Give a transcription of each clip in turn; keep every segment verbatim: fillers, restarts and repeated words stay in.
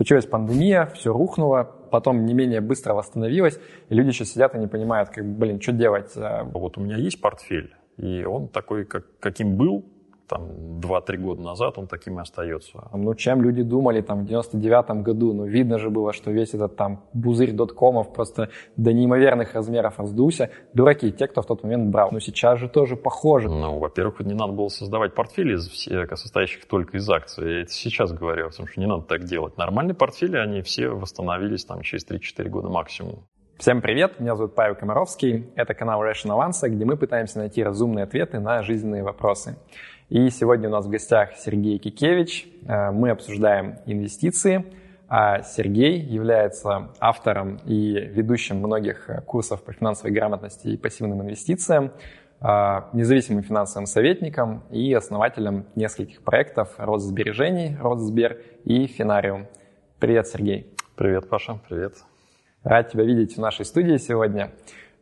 Случилась пандемия, все рухнуло, потом не менее быстро восстановилось, и люди сейчас сидят и не понимают, как, блин, что делать. Вот у меня есть портфель, и он такой, как, каким был, там, два-три года назад, он таким и остается. Ну, чем люди думали, там, в девяносто девятом году, ну, видно же было, что весь этот, там, пузырь доткомов просто до неимоверных размеров раздулся. Дураки, те, кто в тот момент брал. Но сейчас же тоже похоже. Ну, во-первых, не надо было создавать портфели, состоящих только из акций. Я это сейчас говорю, потому что не надо так делать. Нормальные портфели, они все восстановились, там, через три-четыре года максимум. Всем привет, меня зовут Павел Комаровский. Это канал Rational Anse, где мы пытаемся найти разумные ответы на жизненные вопросы. И сегодня у нас в гостях Сергей Кикевич. Мы обсуждаем инвестиции. Сергей является автором и ведущим многих курсов по финансовой грамотности и пассивным инвестициям, независимым финансовым советником и основателем нескольких проектов Ростсбережений, Ростсбер и Финариум. Привет, Сергей. Привет, Паша. Привет. Рад тебя видеть в нашей студии сегодня.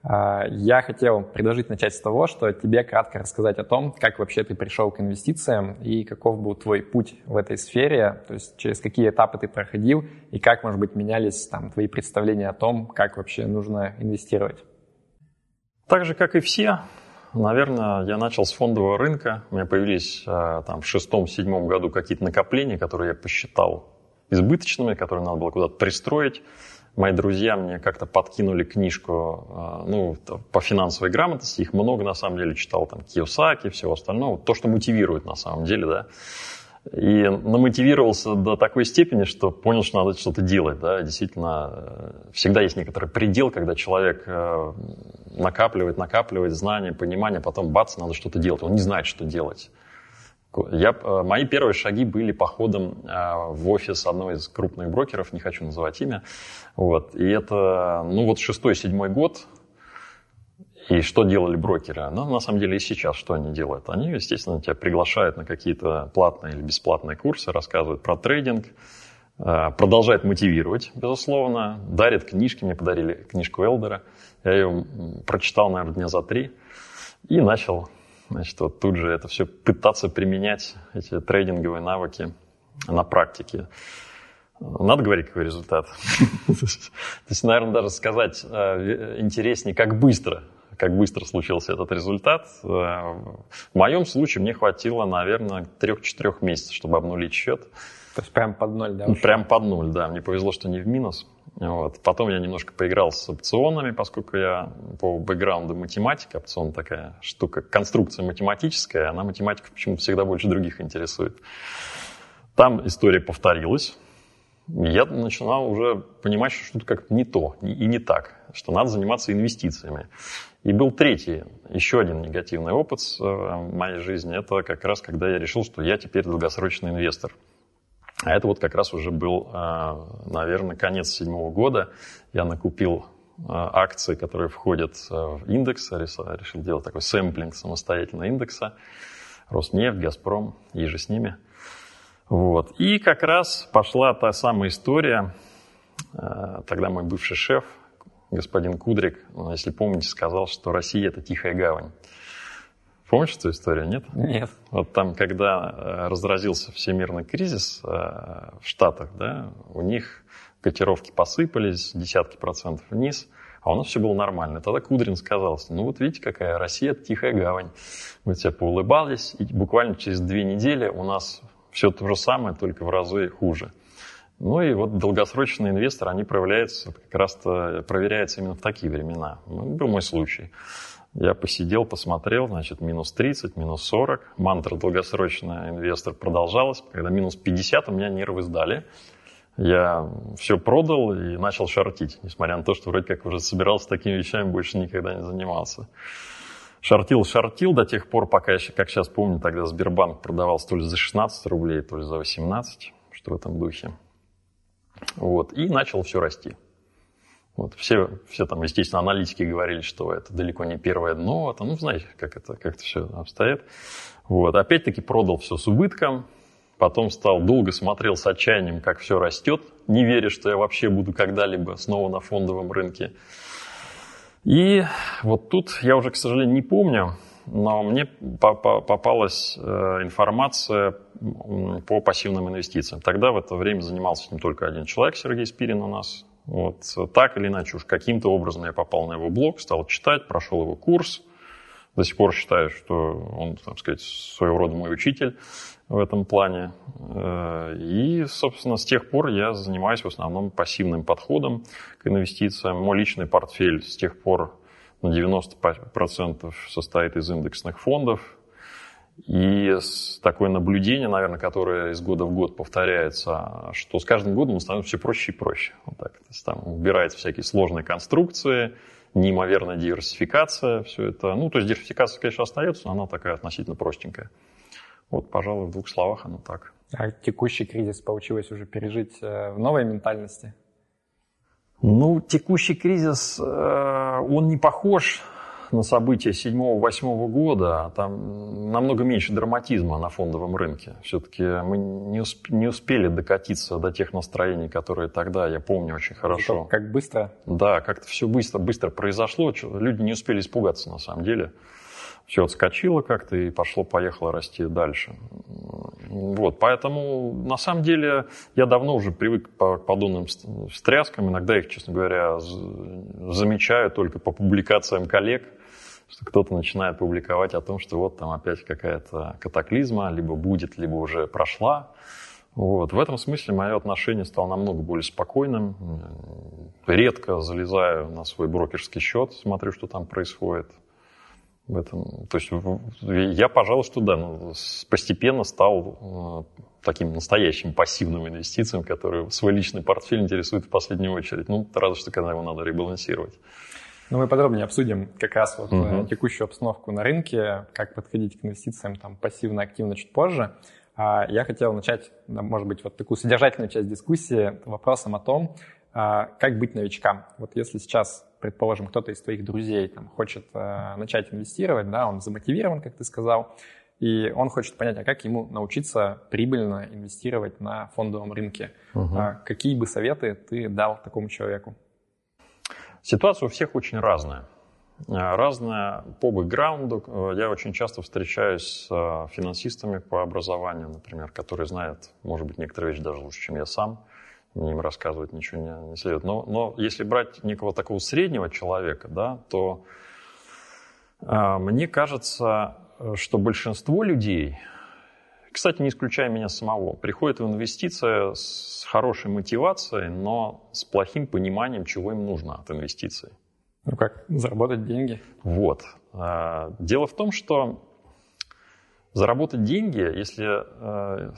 Я хотел предложить начать с того, что тебе кратко рассказать о том, как вообще ты пришел к инвестициям и каков был твой путь в этой сфере, то есть через какие этапы ты проходил и как, может быть, менялись там твои представления о том, как вообще нужно инвестировать. Так же, как и все, наверное, я начал с фондового рынка. У меня появились там, в шестом-седьмом году какие-то накопления, которые я посчитал избыточными, которые надо было куда-то пристроить. Мои друзья мне как-то подкинули книжку ну, по финансовой грамотности. Их много, на самом деле, читал там Киосаки, всего остального. То, что мотивирует, на самом деле, да. И намотивировался до такой степени, что понял, что надо что-то делать, да. Действительно, всегда есть некоторый предел, когда человек накапливает, накапливает знания, понимание, потом бац, надо что-то делать. Он не знает, что делать. Я, мои первые шаги были походом в офис одного из крупных брокеров, не хочу называть имя. Вот. И это, ну вот, шестой-седьмой год. И что делали брокеры? Ну, на самом деле, и сейчас что они делают? Они, естественно, тебя приглашают на какие-то платные или бесплатные курсы, рассказывают про трейдинг, продолжают мотивировать, безусловно, дарят книжки. Мне подарили книжку Элдера. Я ее прочитал, наверное, дня за три и начал... Значит, вот тут же это все пытаться применять, эти трейдинговые навыки на практике. Надо говорить, какой результат. То есть, наверное, даже сказать интереснее, как быстро, как быстро случился этот результат. В моем случае мне хватило, наверное, трех-четырех месяцев, чтобы обнулить счет. То есть прям под ноль, да? Прям под ноль, да. Мне повезло, что не в минус. Вот. Потом я немножко поиграл с опционами, поскольку я по бэкграунду математик, опцион такая штука, конструкция математическая, она математика почему-то всегда больше других интересует. Там история повторилась. Я начинал уже понимать, что что-то как-то не то и не так, что надо заниматься инвестициями. И был третий, еще один негативный опыт в моей жизни. Это как раз когда я решил, что я теперь долгосрочный инвестор. А это вот как раз уже был, наверное, конец седьмого года. Я накупил акции, которые входят в индекс. Решил делать такой сэмплинг самостоятельно индекса. Роснефть, Газпром, еже с ними. Вот. И как раз пошла та самая история. Тогда мой бывший шеф, господин Кудрик, если помните, сказал, что Россия – это тихая гавань. Помнишь эту историю, нет? Нет. Вот там, когда разразился всемирный кризис в Штатах, да, у них котировки посыпались, десятки процентов вниз, а у нас все было нормально. Тогда Кудрин сказал, ну вот видите, какая Россия, тихая гавань. Мы тебя поулыбались, и буквально через две недели у нас все то же самое, только в разы хуже. Ну и вот долгосрочные инвесторы, они проявляются, как раз-то проверяются именно в такие времена. Ну, был мой случай. Я посидел, посмотрел, значит, минус тридцать, минус сорок. Мантра «долгосрочный инвестор» продолжалась. Когда минус пятьдесят, у меня нервы сдали. Я все продал и начал шортить, несмотря на то, что вроде как уже собирался такими вещами, больше никогда не занимался. Шортил, шортил до тех пор, пока, еще, как сейчас помню, тогда Сбербанк продавался то ли за шестнадцать рублей, то ли за восемнадцать, что в этом духе. Вот, и начал все расти. Вот, все, все там, естественно, аналитики говорили, что это далеко не первое дно. Там, ну, знаете, как это, как это все обстоит. Вот, опять-таки продал все с убытком. Потом стал долго смотрел с отчаянием, как все растет. Не веря, что я вообще буду когда-либо снова на фондовом рынке. И вот тут я уже, к сожалению, не помню, но мне попалась информация по пассивным инвестициям. Тогда в это время занимался этим только один человек, Сергей Спирин у нас. Вот. Так или иначе, уж каким-то образом я попал на его блог, стал читать, прошел его курс. До сих пор считаю, что он, так сказать, своего рода мой учитель в этом плане. И, собственно, с тех пор я занимаюсь в основном пассивным подходом к инвестициям. Мой личный портфель с тех пор на девяносто процентов состоит из индексных фондов. И такое наблюдение, наверное, которое из года в год повторяется, что с каждым годом становится все проще и проще. Вот так. То есть там убираются всякие сложные конструкции, неимоверная диверсификация, все это. Ну, то есть диверсификация, конечно, остается, но она такая относительно простенькая. Вот, пожалуй, в двух словах оно так. А текущий кризис получилось уже пережить в новой ментальности? Ну, текущий кризис, он не похож на события седьмого-восьмого года. Там намного меньше драматизма на фондовом рынке. Все-таки мы не усп- не успели докатиться до тех настроений, которые тогда, я помню, очень хорошо. Это как быстро? Да, как-то все быстро, быстро произошло. Люди не успели испугаться, на самом деле. Все отскочило как-то и пошло-поехало расти дальше. Вот, поэтому, на самом деле, я давно уже привык к подобным встряскам. Иногда их, честно говоря, замечаю только по публикациям коллег, что кто-то начинает публиковать о том, что вот там опять какая-то катаклизма, либо будет, либо уже прошла. Вот. В этом смысле мое отношение стало намного более спокойным. Редко залезаю на свой брокерский счет, смотрю, что там происходит. В этом, то есть я, пожалуй, что да, постепенно стал таким настоящим пассивным инвестициям, которые свой личный портфель интересует в последнюю очередь. Ну, разве что, когда его надо ребалансировать. Ну, мы подробнее обсудим как раз вот угу. текущую обстановку на рынке, как подходить к инвестициям там пассивно, активно чуть позже. Я хотел начать, может быть, вот такую содержательную часть дискуссии вопросом о том, как быть новичкам. Вот если сейчас... Предположим, кто-то из твоих друзей там, хочет э, начать инвестировать, да, он замотивирован, как ты сказал, и он хочет понять, а как ему научиться прибыльно инвестировать на фондовом рынке. Угу. А какие бы советы ты дал такому человеку? Ситуация у всех очень разная. Разная по бэкграунду. Я очень часто встречаюсь с финансистами по образованию, например, которые знают, может быть, некоторые вещи даже лучше, чем я сам. Мне им рассказывать ничего не, не следует. Но, но если брать некого такого среднего человека, да, то э, мне кажется, что большинство людей, кстати, не исключая меня самого, приходят в инвестиции с хорошей мотивацией, но с плохим пониманием, чего им нужно от инвестиций. Ну как, заработать деньги? Вот. Э, дело в том, что заработать деньги, если э,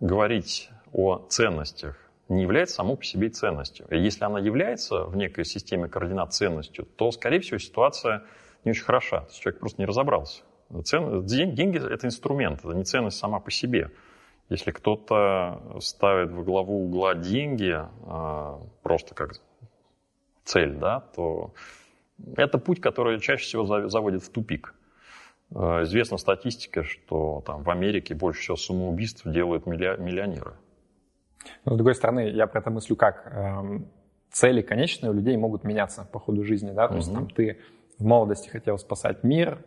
говорить о ценностях, не является само по себе ценностью. И если она является в некой системе координат ценностью, то, скорее всего, ситуация не очень хороша. То есть человек просто не разобрался. Цен... Деньги – это инструмент, это не ценность сама по себе. Если кто-то ставит во главу угла деньги э, просто как цель, да, то это путь, который чаще всего заводит в тупик. Э, известна статистика, что там, в Америке больше всего самоубийств делают миллион... миллионеры. Но, с другой стороны, я про это мыслю как? Цели конечные у людей могут меняться по ходу жизни, да? То угу. есть там ты в молодости хотел спасать мир,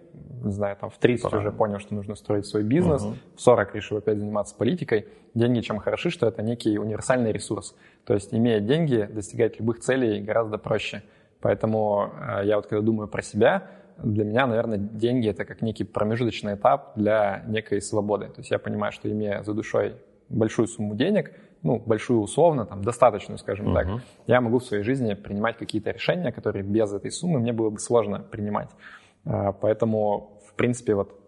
не знаю, там в тридцать Правильно. Уже понял, что нужно строить свой бизнес, угу. в сорок решил опять заниматься политикой. Деньги чем хороши, что это некий универсальный ресурс. То есть, имея деньги, достигать любых целей гораздо проще. Поэтому я вот когда думаю про себя, для меня, наверное, деньги – это как некий промежуточный этап для некой свободы. То есть я понимаю, что имея за душой большую сумму денег, ну, большую условно, там, достаточную, скажем uh-huh. так, я могу в своей жизни принимать какие-то решения, которые без этой суммы мне было бы сложно принимать. Поэтому, в принципе, вот,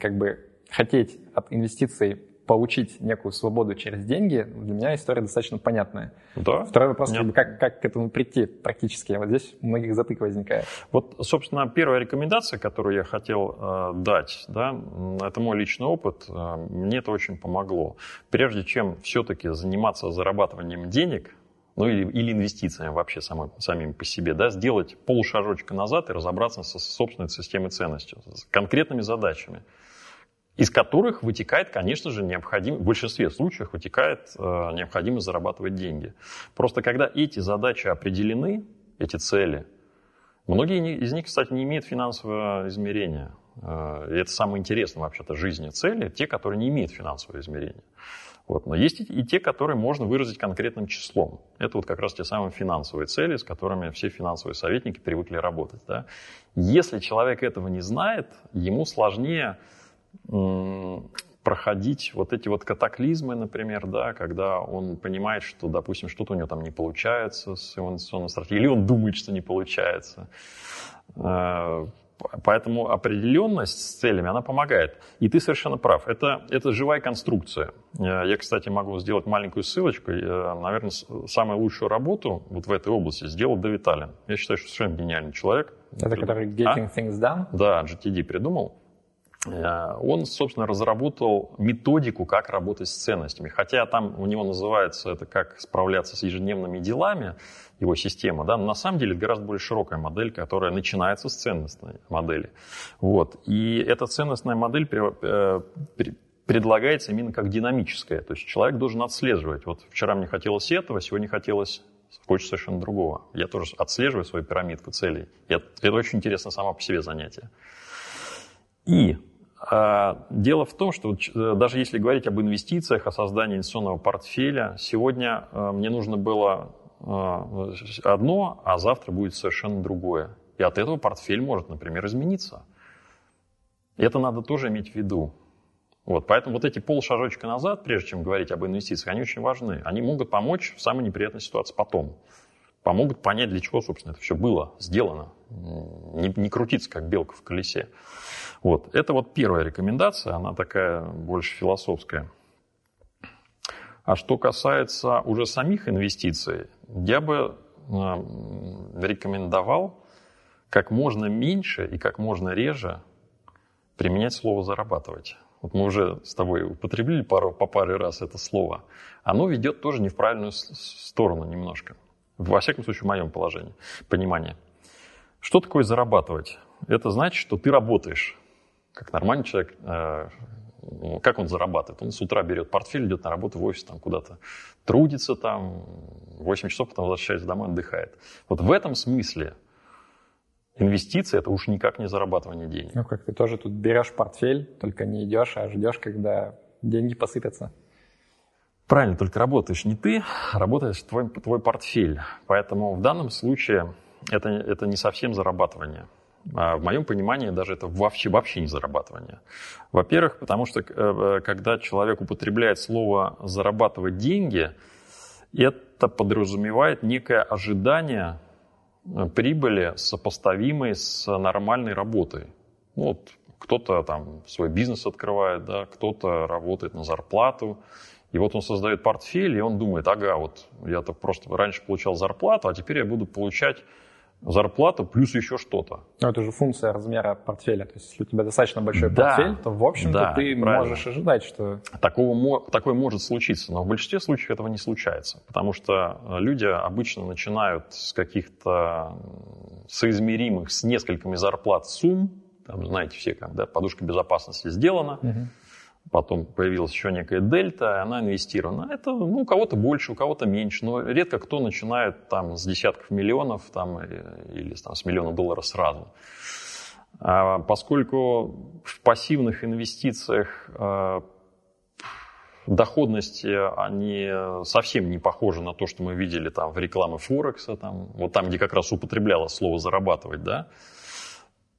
как бы хотеть от инвестиций получить некую свободу через деньги, для меня история достаточно понятная. Да? Второй вопрос, как, бы, как, как к этому прийти практически? Вот здесь у многих затык возникает. Вот, собственно, первая рекомендация, которую я хотел э, дать, да, это мой личный опыт, э, мне это очень помогло. Прежде чем все-таки заниматься зарабатыванием денег, ну или, или инвестициями вообще самой, самими по себе, да, сделать полшажочка назад и разобраться со собственной системой ценностей, с конкретными задачами, из которых вытекает, конечно же, необходимо, в большинстве случаев вытекает э, необходимость зарабатывать деньги. Просто когда эти задачи определены, эти цели, многие из них, кстати, не имеют финансового измерения. И это самое интересное вообще-то жизни цели, те, которые не имеют финансового измерения. Вот. Но есть и те, которые можно выразить конкретным числом. Это вот как раз те самые финансовые цели, с которыми все финансовые советники привыкли работать. Да? Если человек этого не знает, ему сложнее м- проходить вот эти вот катаклизмы, например, да, когда он понимает, что, допустим, что-то у него там не получается с инвестиционной стратегией, или он думает, что не получается. Поэтому определенность с целями, она помогает. И ты совершенно прав. Это, это живая конструкция. Я, кстати, могу сделать маленькую ссылочку. Я, наверное, самую лучшую работу вот в этой области сделал Дэвид Аллен. Я считаю, что совершенно гениальный человек. Это придум... который Getting а? Things Done? Да, джи ти ди придумал. Он, собственно, разработал методику, как работать с ценностями. Хотя там у него называется это «Как справляться с ежедневными делами», его система, да, но на самом деле это гораздо более широкая модель, которая начинается с ценностной модели. Вот. И эта ценностная модель при, э, при, предлагается именно как динамическая. То есть человек должен отслеживать. Вот вчера мне хотелось этого, сегодня хотелось... Хочется совершенно другого. Я тоже отслеживаю свою пирамидку целей. Я, это очень интересно само по себе занятие. И... Дело в том, что даже если говорить об инвестициях, о создании инвестиционного портфеля, сегодня мне нужно было одно, а завтра будет совершенно другое. И от этого портфель может, например, измениться. Это надо тоже иметь в виду. Вот, поэтому вот эти полшажочка назад, прежде чем говорить об инвестициях, они очень важны. Они могут помочь в самой неприятной ситуации потом. Помогут понять, для чего, собственно, это все было сделано. Не, не крутиться, как белка в колесе. Вот. Это вот первая рекомендация, она такая больше философская. А что касается уже самих инвестиций, я бы э, рекомендовал как можно меньше и как можно реже применять слово «зарабатывать». Вот мы уже с тобой употребили пару, по паре раз это слово. Оно ведет тоже не в правильную сторону немножко. Во всяком случае, в моем положении, понимании. Что такое зарабатывать? Это значит, что ты работаешь. Как нормальный человек, э, как он зарабатывает? Он с утра берет портфель, идет на работу в офис, там куда-то трудится, там восемь часов, потом возвращается домой, отдыхает. Вот в этом смысле инвестиции – это уж никак не зарабатывание денег. Ну, как ты тоже тут берешь портфель, только не идешь, а ждешь, когда деньги посыпятся. Правильно, только работаешь не ты, работаешь твой, твой портфель. Поэтому в данном случае это, это не совсем зарабатывание. В моем понимании даже это вообще, вообще не зарабатывание. Во-первых, потому что когда человек употребляет слово «зарабатывать деньги», это подразумевает некое ожидание прибыли, сопоставимой с нормальной работой. Ну, вот кто-то там свой бизнес открывает, да, кто-то работает на зарплату. И вот он создает портфель, и он думает, ага, вот я-то просто раньше получал зарплату, а теперь я буду получать зарплату плюс еще что-то. Но это же функция размера портфеля. То есть если у тебя достаточно большой да, портфель, то, в общем-то, да, ты правильно. Можешь ожидать, что... Такого, такое может случиться, но в большинстве случаев этого не случается. Потому что люди обычно начинают с каких-то соизмеримых с несколькими зарплат сумм. Там, знаете, все как, да, подушка безопасности сделана. Угу. Потом появилась еще некая дельта, она инвестирована. Это, ну, у кого-то больше, у кого-то меньше. Но редко кто начинает там, с десятков миллионов там, или там, с миллиона долларов сразу. А поскольку в пассивных инвестициях э, доходности они совсем не похожи на то, что мы видели там, в рекламе Форекса, там, вот там, где как раз употреблялось слово «зарабатывать», да,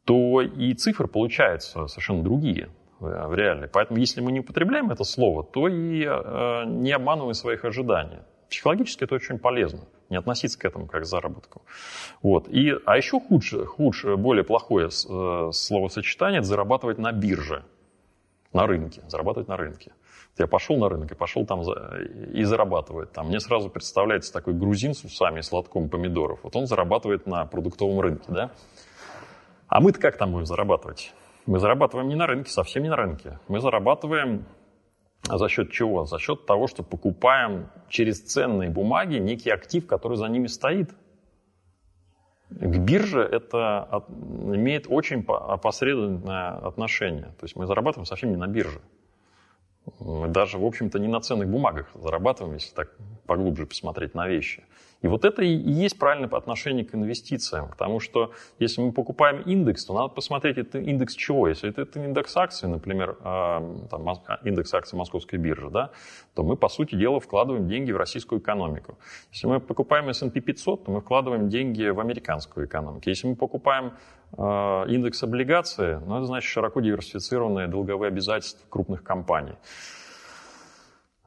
то и цифры получаются совершенно другие. В реальной. Поэтому, если мы не употребляем это слово, то и э, не обманываем своих ожиданий. Психологически это очень полезно, не относиться к этому как к заработку. Вот. И, а еще худше, худше, более плохое э, словосочетание – это зарабатывать на бирже, на рынке, зарабатывать на рынке. Я пошел на рынок и пошел там за, и зарабатывает. Там. Мне сразу представляется такой грузин с усами и с лотком помидоров. Вот он зарабатывает на продуктовом рынке. Да? А мы-то как там будем зарабатывать? Мы зарабатываем не на рынке, совсем не на рынке. Мы зарабатываем за счет чего? За счет того, что покупаем через ценные бумаги некий актив, который за ними стоит. К бирже это имеет очень опосредованное отношение. То есть мы зарабатываем совсем не на бирже. Мы даже, в общем-то, не на ценных бумагах зарабатываем, если так поглубже посмотреть на вещи. И вот это и есть правильное отношение к инвестициям, потому что если мы покупаем индекс, то надо посмотреть, это индекс чего. Если это, это индекс акций, например, там, индекс акций Московской биржи, да, то мы, по сути дела, вкладываем деньги в российскую экономику. Если мы покупаем эс энд пи пятьсот, то мы вкладываем деньги в американскую экономику. Если мы покупаем индекс облигаций, ну, это значит широко диверсифицированные долговые обязательства крупных компаний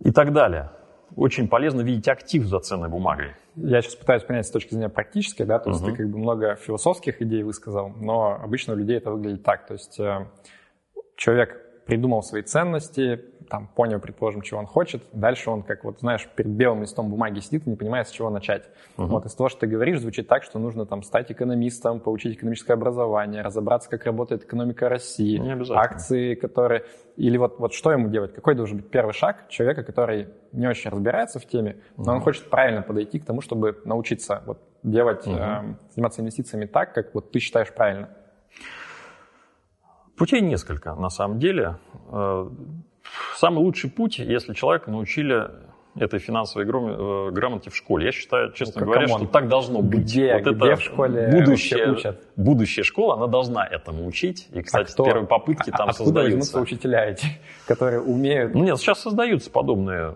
и так далее. Очень полезно видеть актив за ценной бумагой. Я сейчас пытаюсь понять с точки зрения практической, да, то есть uh-huh. ты как бы много философских идей высказал, но обычно у людей это выглядит так. То есть э, человек придумал свои ценности, там, понял, предположим, чего он хочет, дальше он, как вот, знаешь, перед белым листом бумаги сидит и не понимает, с чего начать. Uh-huh. Вот из того, что ты говоришь, звучит так, что нужно там стать экономистом, получить экономическое образование, разобраться, как работает экономика России, акции, которые... Или вот, вот что ему делать? Какой должен быть первый шаг человека, который не очень разбирается в теме, но uh-huh. он хочет правильно подойти к тому, чтобы научиться вот, делать, uh-huh. э, заниматься инвестициями так, как вот ты считаешь правильно? Путей несколько, на самом деле. Самый лучший путь, если человека научили этой финансовой грамоте в школе. Я считаю, честно ну, говоря, он? что так должно быть. Где, вот где это в школе будущее, учат? Будущая школа, она должна этому учить. И, кстати, а первые попытки а, там откуда создаются. Откуда учителя эти, которые умеют? Ну, нет, сейчас создаются подобные,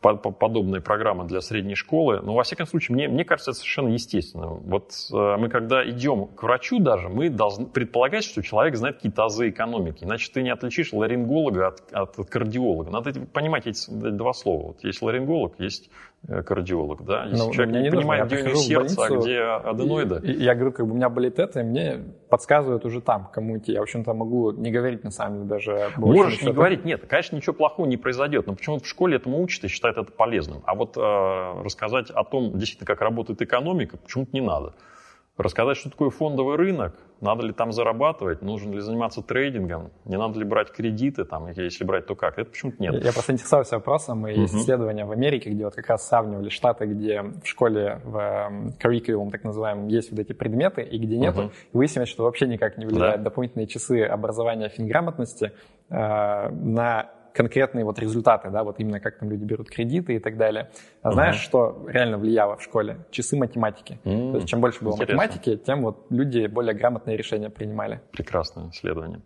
подобные программы для средней школы. Но, во всяком случае, мне, мне кажется, это совершенно естественно. Вот мы, когда идем к врачу даже, мы должны предполагать, что человек знает какие-то азы экономики. Иначе ты не отличишь ларинголога от, от кардиолога. Надо понимать эти два слова. Есть ларинголог, есть кардиолог, да. Если ну, человек не понимает, где у него сердце, а где аденоиды. И, и я говорю, как бы у меня болит это, и мне подсказывают уже там, кому идти. Я, в общем-то, могу не говорить, на самом деле, даже... Можешь не говорить, нет, конечно, ничего плохого не произойдет, но почему-то в школе этому учат и считают это полезным. А вот э, рассказать о том, действительно, как работает экономика, почему-то не надо. Рассказать, что такое фондовый рынок, надо ли там зарабатывать, нужно ли заниматься трейдингом, не надо ли брать кредиты, там, если брать, то как, это почему-то нет. Я просто интересовался вопросом, и есть uh-huh. исследования в Америке, где вот как раз сравнивали штаты, где в школе, в curriculum, так называемом, есть вот эти предметы, и где нету, uh-huh. и выяснилось, что вообще никак не влияют да. дополнительные часы образования финграмотности э, на конкретные вот результаты, да, вот именно как там люди берут кредиты и так далее. А знаешь, uh-huh. что реально влияло в школе? Часы математики. Mm-hmm. То есть чем больше было Интересно. математики, тем вот люди более грамотные решения принимали. Прекрасное исследование.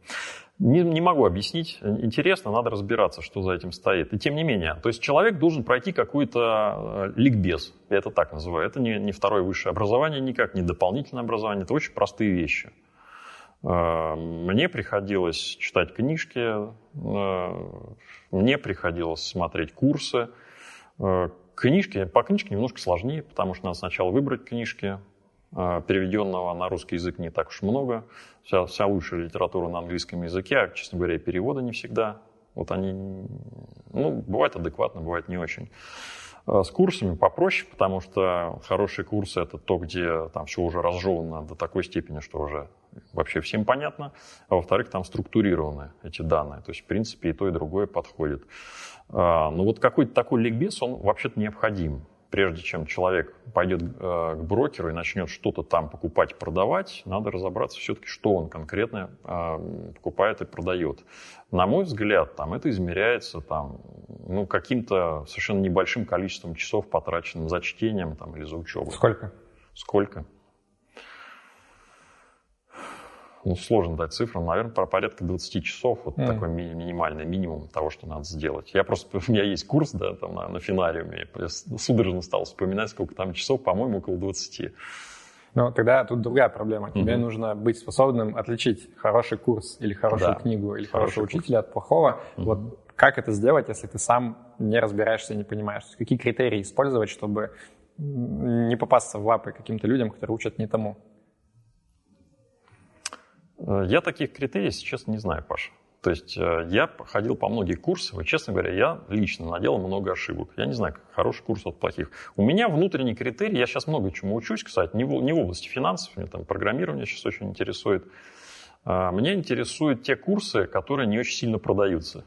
Не, не могу объяснить. Интересно, надо разбираться, что за этим стоит. И тем не менее, то есть человек должен пройти какой-то ликбез. Я это так называю. Это не, не второе высшее образование никак, не дополнительное образование. Это очень простые вещи. Мне приходилось читать книжки, мне приходилось смотреть курсы. Книжки, по книжке немножко сложнее, потому что надо сначала выбрать книжки. Переведенного на русский язык не так уж много. Вся, вся лучшая литература на английском языке, а, честно говоря, переводы не всегда. Вот они, ну, бывает адекватно, бывает не очень. С курсами попроще, потому что хорошие курсы – это то, где там все уже разжевано до такой степени, что уже вообще всем понятно. А во-вторых, там структурированы эти данные. То есть, в принципе, и то, и другое подходит. Но вот какой-то такой ликбез, он вообще-то необходим. Прежде чем человек пойдет к брокеру и начнет что-то там покупать, продавать, надо разобраться все-таки, что он конкретно покупает и продает. На мой взгляд, там, это измеряется там, ну, каким-то совершенно небольшим количеством часов, потраченным за чтением там, или за учебой. Сколько? Сколько? Ну, сложно дать цифру, наверное, про порядка двадцать часов, вот mm. такой ми- минимальный минимум того, что надо сделать. Я просто, у меня есть курс, да, там на, на Финариуме, я судорожно стал вспоминать, сколько там часов, по-моему, около двадцати. Ну, тогда тут другая проблема. Тебе mm-hmm. нужно быть способным отличить хороший курс или хорошую да. книгу, или хорошего учителя от плохого. Mm-hmm. Вот как это сделать, если ты сам не разбираешься и не понимаешь? Какие критерии использовать, чтобы не попасться в лапы каким-то людям, которые учат не тому? Я таких критерий, если честно, не знаю, Паша. То есть я ходил по многим курсам, и, честно говоря, я лично наделал много ошибок. Я не знаю, как хороший курс от плохих. У меня внутренний критерий, я сейчас много чему учусь, кстати, не в, не в области финансов, меня там программирование сейчас очень интересует. Меня интересуют те курсы, которые не очень сильно продаются.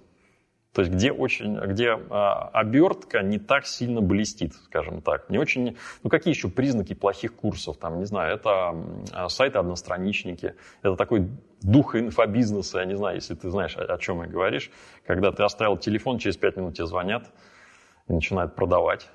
То есть где, очень, где а, обертка не так сильно блестит, скажем так. Не очень, ну какие еще признаки плохих курсов? Там, не знаю, это а, сайты-одностраничники, это такой дух инфобизнеса, я не знаю, если ты знаешь, о, о чем и говоришь. Когда ты оставил телефон, через пять минут тебе звонят и начинают продавать.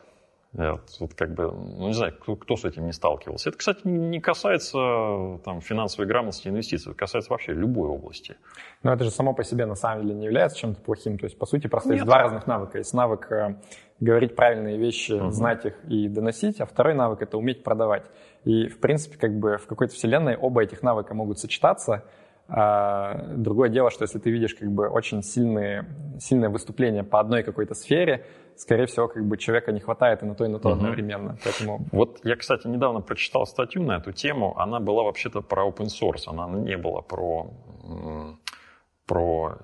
Вот, вот как бы, ну не знаю, кто, кто с этим не сталкивался. Это, кстати, не касается там, финансовой грамотности инвестиций, это касается вообще любой области. Но это же само по себе на самом деле не является чем-то плохим. То есть, по сути, просто Нет. есть два разных навыка. Есть навык э, говорить правильные вещи, uh-huh. знать их и доносить, а второй навык — это уметь продавать. И, в принципе, как бы в какой-то вселенной оба этих навыка могут сочетаться. А, другое дело, что если ты видишь как бы очень сильные, сильное выступление по одной какой-то сфере, скорее всего, как бы человека не хватает и на то, и на то угу. одновременно. Поэтому... Вот я, кстати, недавно прочитал статью на эту тему. Она была вообще-то про open source, она не была про, про,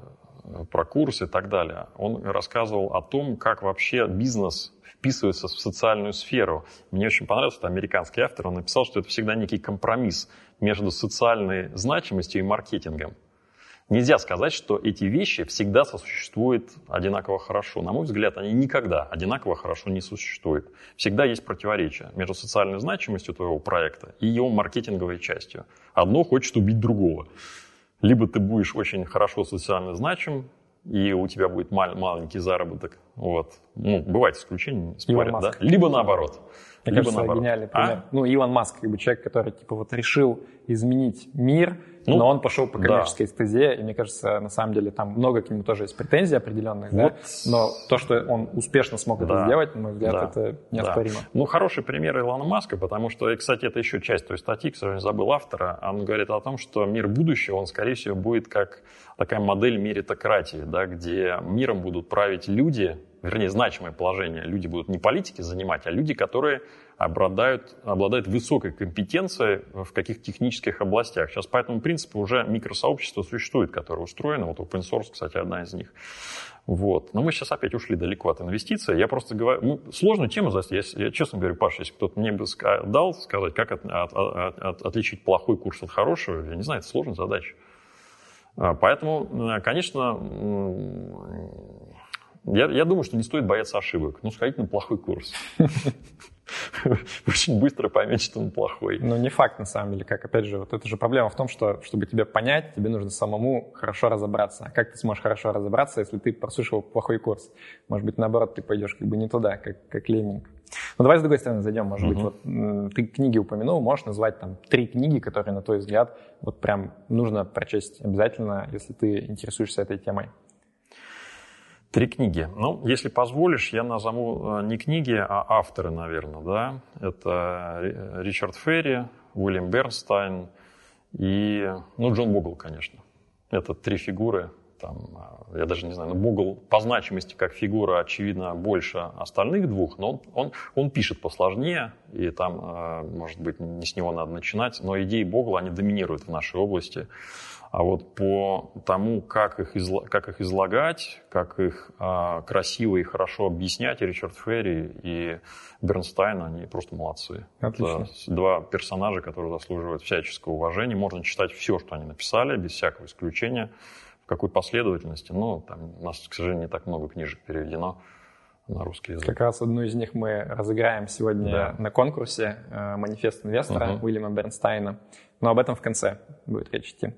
про курсы и так далее. Он рассказывал о том, как вообще бизнес вписывается в социальную сферу. Мне очень понравился, это американский автор, он написал, что это всегда некий компромисс между социальной значимостью и маркетингом. Нельзя сказать, что эти вещи всегда сосуществуют одинаково хорошо. На мой взгляд, они никогда одинаково хорошо не существуют. Всегда есть противоречие между социальной значимостью твоего проекта и его маркетинговой частью. Одно хочет убить другого. Либо ты будешь очень хорошо социально значим, и у тебя будет мал- маленький заработок. Вот. Ну, бывает исключение, не спорят, да? Либо наоборот. Мне Либо кажется, наоборот. гениальный пример. А? Ну, Илон Маск, как бы человек, который типа вот решил изменить мир, ну, но он пошел по коммерческой да. стезе, и мне кажется, на самом деле там много к нему тоже есть претензий определенных, вот. да? Но то, что он успешно смог да. это сделать, на мой взгляд, да. это неоспоримо. Да. Ну, хороший пример Илона Маска, потому что, и, кстати, это еще часть той статьи, к сожалению, забыл автора, он говорит о том, что мир будущего, он, скорее всего, будет как такая модель меритократии, да, где миром будут править люди, вернее, значимое положение. Люди будут не политики занимать, а люди, которые обладают, обладают высокой компетенцией в каких-то технических областях. Сейчас по этому принципу уже микросообщество существует, которое устроено. Вот Open Source, кстати, одна из них. Вот. Но мы сейчас опять ушли далеко от инвестиций. Я просто говорю... Ну, сложную тему, я, я честно говорю, Паша, если кто-то мне бы дал сказать, как от, от, от, от, отличить плохой курс от хорошего, я не знаю, это сложная задача. Поэтому, конечно... Я, я думаю, что не стоит бояться ошибок. Ну, сходить на плохой курс. Очень быстро поймете, что он плохой. Ну, не факт, на самом деле. Как, опять же, вот эта же проблема в том, что, чтобы тебя понять, тебе нужно самому хорошо разобраться. А как ты сможешь хорошо разобраться, если ты прослушал плохой курс? Может быть, наоборот, ты пойдешь как бы не туда, как, как лемминг. Ну, давай с другой стороны зайдем. Может быть, вот ты книги упомянул. Можешь назвать там три книги, которые, на твой взгляд, вот прям нужно прочесть обязательно, если ты интересуешься этой темой? Три книги. Ну, если позволишь, я назову не книги, а авторы, наверное, да. Это Ричард Ферри, Уильям Бернстайн и, ну, Джон Бугл, конечно. Это три фигуры. Там, я даже не знаю, но Бугл по значимости как фигура, очевидно, больше остальных двух, но он, он, он пишет посложнее, и там, может быть, не с него надо начинать, но идеи Бугла, они доминируют в нашей области. А вот по тому, как их, изла- как их излагать, как их а, красиво и хорошо объяснять, и Ричард Ферри, и Бернстайн, они просто молодцы. Отлично. Это два персонажа, которые заслуживают всяческого уважения. Можно читать все, что они написали, без всякого исключения. В какой последовательности. Но там у нас, к сожалению, не так много книжек переведено на русский язык. Как раз одну из них мы разыграем сегодня да. на конкурсе «Манифест инвестора» угу. Уильяма Бернстайна. Но об этом в конце будет речь идти.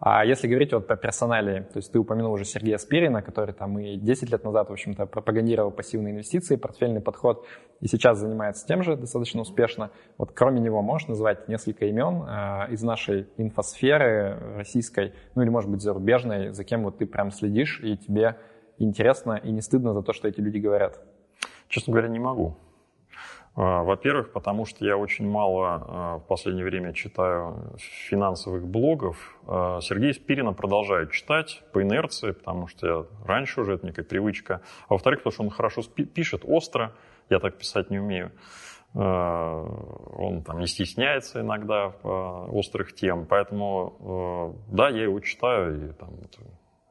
А если говорить вот про персоналии, то есть ты упомянул уже Сергея Спирина, который там и десять лет назад, в общем-то, пропагандировал пассивные инвестиции, портфельный подход, и сейчас занимается тем же достаточно успешно. Вот кроме него можешь назвать несколько имен э, из нашей инфосферы российской, ну или, может быть, зарубежной, за кем вот ты прям следишь, и тебе интересно и не стыдно за то, что эти люди говорят? Честно говоря, не могу. Во-первых, потому что я очень мало в последнее время читаю финансовых блогов. Сергея Спирина продолжаю читать по инерции, потому что я раньше уже, это некая привычка. А во-вторых, потому что он хорошо спи- пишет, остро, я так писать не умею. Он там не стесняется иногда острых тем, поэтому, да, я его читаю, и там...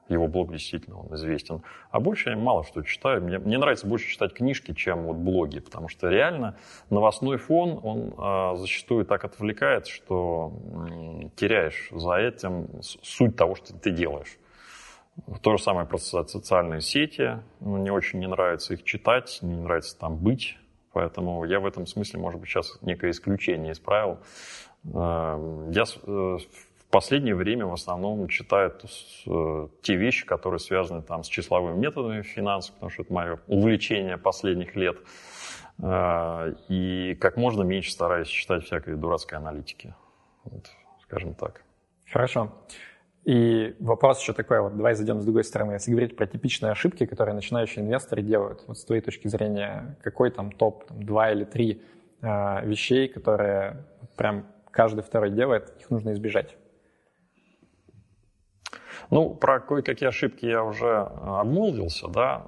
Его блог действительно, он известен. А больше я мало что читаю. Мне, мне нравится больше читать книжки, чем вот блоги, потому что реально новостной фон, он а, зачастую так отвлекает, что м, теряешь за этим суть того, что ты делаешь. То же самое про социальные сети. Мне очень не нравится их читать, не нравится там быть. Поэтому я в этом смысле, может быть, сейчас некое исключение из правил. Я в последнее время в основном читаю те вещи, которые связаны там с числовыми методами финансов, потому что это мое увлечение последних лет. И как можно меньше стараюсь читать всякой дурацкой аналитики. Вот, скажем так. Хорошо. И вопрос еще такой, вот давай зайдем с другой стороны. Если говорить про типичные ошибки, которые начинающие инвесторы делают, вот с твоей точки зрения, какой там топ, там, два или три э, вещей, которые прям каждый второй делает, их нужно избежать? Ну, про кое-какие ошибки я уже обмолвился, да,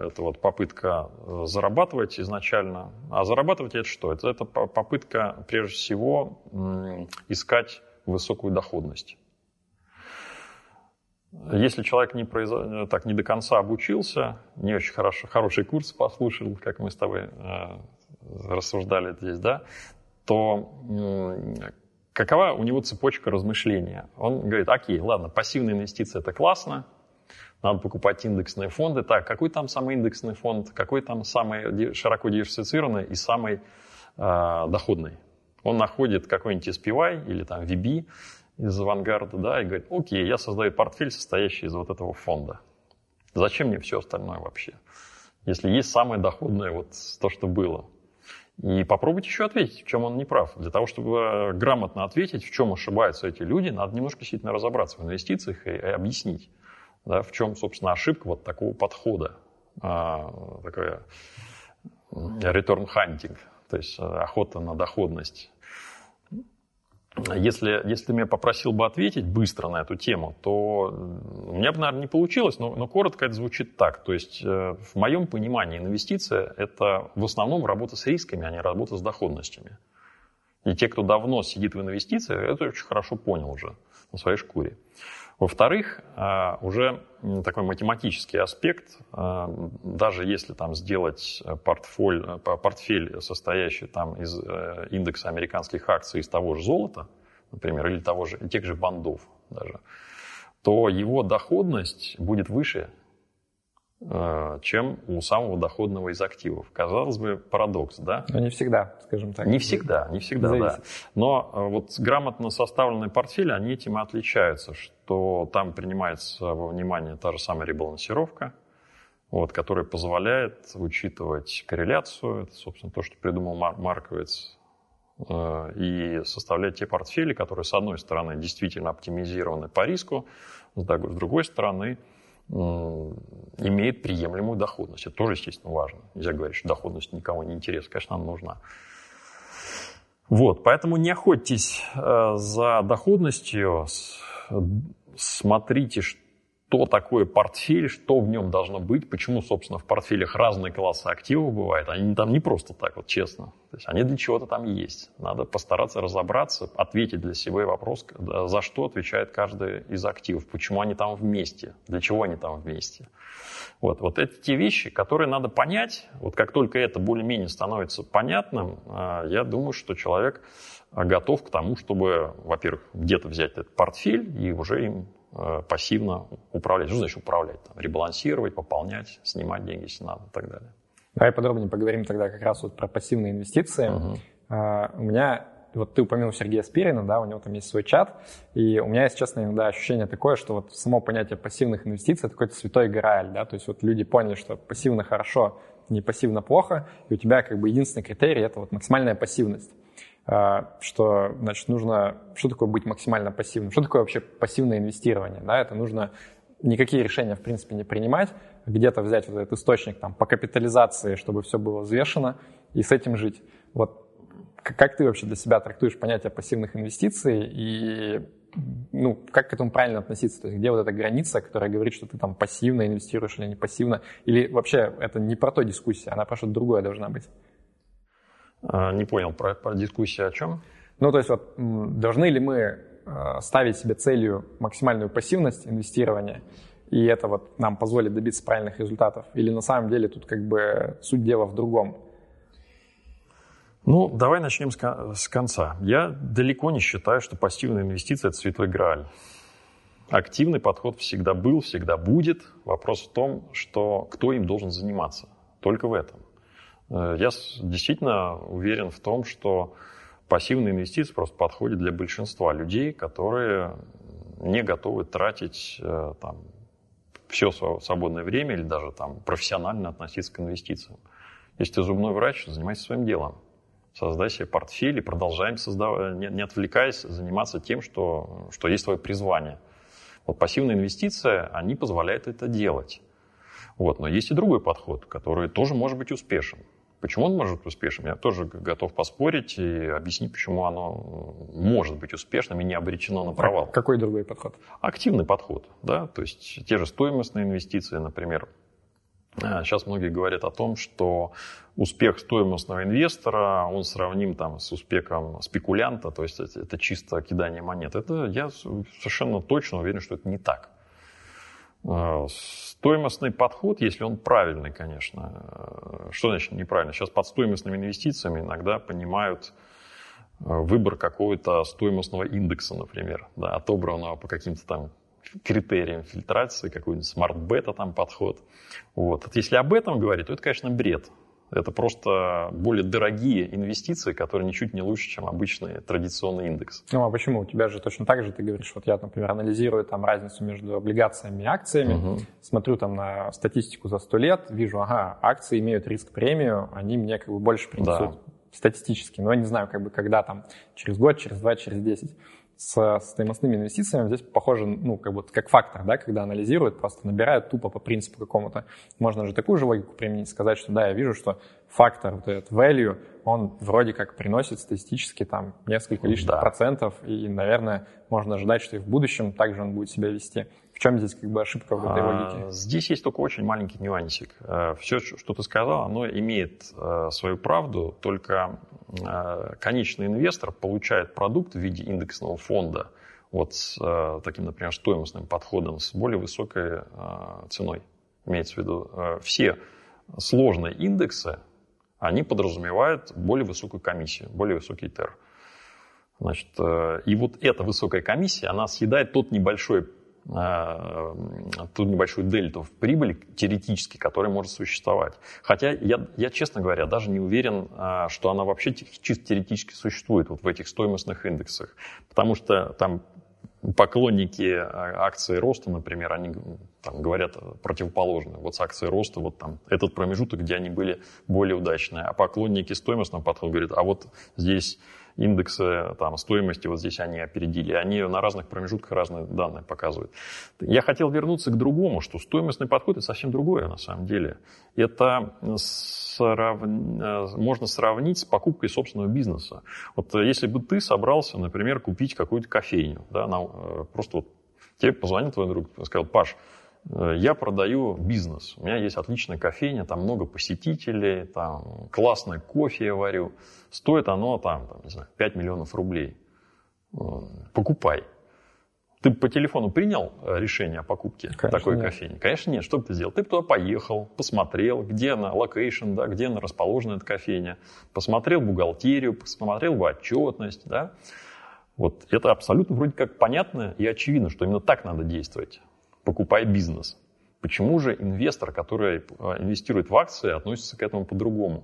это вот попытка зарабатывать изначально. А зарабатывать это что? Это, это попытка, прежде всего, искать высокую доходность. Если человек не, произ... так, не до конца обучился, не очень хорошо, хороший курс послушал, как мы с тобой э, рассуждали здесь, да, то э, какова у него цепочка размышления? Он говорит, окей, ладно, пассивные инвестиции – это классно, надо покупать индексные фонды. Так, какой там самый индексный фонд, какой там самый широко диверсифицированный и самый э, доходный? Он находит какой-нибудь эс пи уай или там ви би, из «Вангарда», да, и говорит, окей, я создаю портфель, состоящий из вот этого фонда. Зачем мне все остальное вообще? Если есть самое доходное вот то, что было. И попробуйте еще ответить, в чем он не прав. Для того, чтобы грамотно ответить, в чем ошибаются эти люди, надо немножко действительно разобраться в инвестициях и, и объяснить, да, в чем, собственно, ошибка вот такого подхода. А, такое return hunting, то есть охота на доходность. Если, если ты меня попросил бы ответить быстро на эту тему, то у меня бы, наверное, не получилось, но, но коротко это звучит так. То есть в моем понимании инвестиция – это в основном работа с рисками, а не работа с доходностями. И те, кто давно сидит в инвестициях, это очень хорошо понял уже на своей шкуре. Во-вторых, уже такой математический аспект, даже если там сделать портфоль, портфель, состоящий там из индекса американских акций, из того же золота, например, или того же, тех же бандов даже, то его доходность будет выше, чем у самого доходного из активов. Казалось бы, парадокс, да? Но не всегда, скажем так. Не всегда, не всегда, зависит. Да. Но вот грамотно составленные портфели, они этим и отличаются, что там принимается во внимание та же самая ребалансировка, вот, которая позволяет учитывать корреляцию, это, собственно, то, что придумал Мар- Марковец, и составлять те портфели, которые, с одной стороны, действительно оптимизированы по риску, с другой стороны, имеет приемлемую доходность. Это тоже, естественно, важно. Нельзя говорить, что доходность никому не интересна. Конечно, она нужна. Вот, поэтому не охотьтесь за доходностью. Смотрите, что такое портфель, что в нем должно быть, почему, собственно, в портфелях разные классы активов бывают. Они там не просто так, вот честно. То есть они для чего-то там есть. Надо постараться разобраться, ответить для себя вопрос, за что отвечает каждый из активов, почему они там вместе, для чего они там вместе. Вот, вот это те вещи, которые надо понять. Вот как только это более-менее становится понятным, я думаю, что человек готов к тому, чтобы, во-первых, где-то взять этот портфель и уже им пассивно управлять. Что значит управлять? Там, ребалансировать, пополнять, снимать деньги, если надо, и так далее. Давай подробнее поговорим тогда как раз вот про пассивные инвестиции. Uh-huh. Uh, у меня, вот ты упомянул Сергея Спирина, да, у него там есть свой чат, и у меня, если честно, иногда ощущение такое, что вот само понятие пассивных инвестиций – это какой-то святой грааль, да, то есть вот люди поняли, что пассивно хорошо, не пассивно плохо, и у тебя как бы единственный критерий – это вот максимальная пассивность. Что, значит, нужно... Что такое быть максимально пассивным? Что такое вообще пассивное инвестирование? Да, это нужно никакие решения, в принципе, не принимать, где-то взять вот этот источник там, по капитализации, чтобы все было взвешено, и с этим жить. Вот как ты вообще для себя трактуешь понятие пассивных инвестиций и, ну, как к этому правильно относиться? То есть где вот эта граница, которая говорит, что ты там пассивно инвестируешь или не пассивно? Или вообще это не про то дискуссия, она про что-то другое должна быть? Не понял, про, про дискуссию о чем? Ну, то есть вот должны ли мы ставить себе целью максимальную пассивность инвестирования, и это вот нам позволит добиться правильных результатов? Или на самом деле тут как бы суть дела в другом? Ну, давай начнем с, с конца. Я далеко не считаю, что пассивная инвестиция – это святой грааль. Активный подход всегда был, всегда будет. Вопрос в том, что кто им должен заниматься. Только в этом. Я действительно уверен в том, что пассивные инвестиции просто подходят для большинства людей, которые не готовы тратить там, все свое свободное время или даже там, профессионально относиться к инвестициям. Если ты зубной врач, занимайся своим делом. Создай себе портфель и продолжаем, создав... не отвлекаясь, заниматься тем, что, что есть твое призвание. Вот пассивные инвестиции, они позволяют это делать. Вот. Но есть и другой подход, который тоже может быть успешен. Почему он может быть успешным? Я тоже готов поспорить и объяснить, почему оно может быть успешным и не обречено на провал. Какой другой подход? Активный подход, да, то есть те же стоимостные инвестиции, например. Сейчас многие говорят о том, что успех стоимостного инвестора, он сравним там, с успехом спекулянта, то есть это чисто кидание монет. Это я совершенно точно уверен, что это не так. Стоимостный подход, если он правильный, конечно. Что значит неправильно? Сейчас под стоимостными инвестициями иногда понимают выбор какого-то стоимостного индекса, например, да, отобранного по каким-то там критериям фильтрации, какой-нибудь смарт-бета там подход. Вот. Если об этом говорить, то это, конечно, бред. Это просто более дорогие инвестиции, которые ничуть не лучше, чем обычный традиционный индекс. Ну а почему? У тебя же точно так же, ты говоришь, вот я, например, анализирую там разницу между облигациями и акциями, uh-huh. смотрю там на статистику за сто лет, вижу, ага, акции имеют риск-премию, они мне как бы больше принесут да. статистически, но я не знаю, как бы, когда там, через год, через два, через десять. С стоимостными инвестициями здесь похоже, ну, как будто как фактор, да, когда анализируют, просто набирают тупо по принципу какому-то. Можно же такую же логику применить, сказать, что да, я вижу, что фактор, вот этот value, он вроде как приносит статистически там несколько лишних да. процентов, и, наверное, можно ожидать, что и в будущем также он будет себя вести. В чем здесь как бы ошибка в этой логике? Здесь есть только очень маленький нюансик. Все, что ты сказал, оно имеет свою правду, только конечный инвестор получает продукт в виде индексного фонда вот с таким, например, стоимостным подходом, с более высокой ценой. Имеется в виду, все сложные индексы, они подразумевают более высокую комиссию, более высокий тер. Значит, и вот эта высокая комиссия, она съедает тот небольшой, ту небольшую дельту в прибыли теоретически, которая может существовать. Хотя я, я, честно говоря, даже не уверен, что она вообще чисто теоретически существует вот в этих стоимостных индексах. Потому что там поклонники акций роста, например, они там говорят противоположно. Вот с акцией роста вот там этот промежуток, где они были более удачные. А поклонники стоимостного подхода говорят, а вот здесь индексы там, стоимости, вот здесь они опередили. Они на разных промежутках разные данные показывают. Я хотел вернуться к другому, что стоимостный подход – это совсем другое на самом деле. Это срав... можно сравнить с покупкой собственного бизнеса. Вот если бы ты собрался, например, купить какую-то кофейню, да, на... просто вот тебе позвонил твой друг и сказал, Паш, я продаю бизнес, у меня есть отличная кофейня, там много посетителей, там классный кофе я варю, стоит оно там, там не знаю, пять миллионов рублей, покупай. Ты по телефону принял решение о покупке Конечно, такой нет. кофейни? Конечно нет. Что бы ты сделал? Ты бы туда поехал, посмотрел, где она, локейшн, да, где она расположена, эта кофейня, посмотрел бухгалтерию, посмотрел бы отчетность, да. Вот это абсолютно вроде как понятно и очевидно, что именно так надо действовать. Покупай бизнес. Почему же инвестор, который инвестирует в акции, относится к этому по-другому?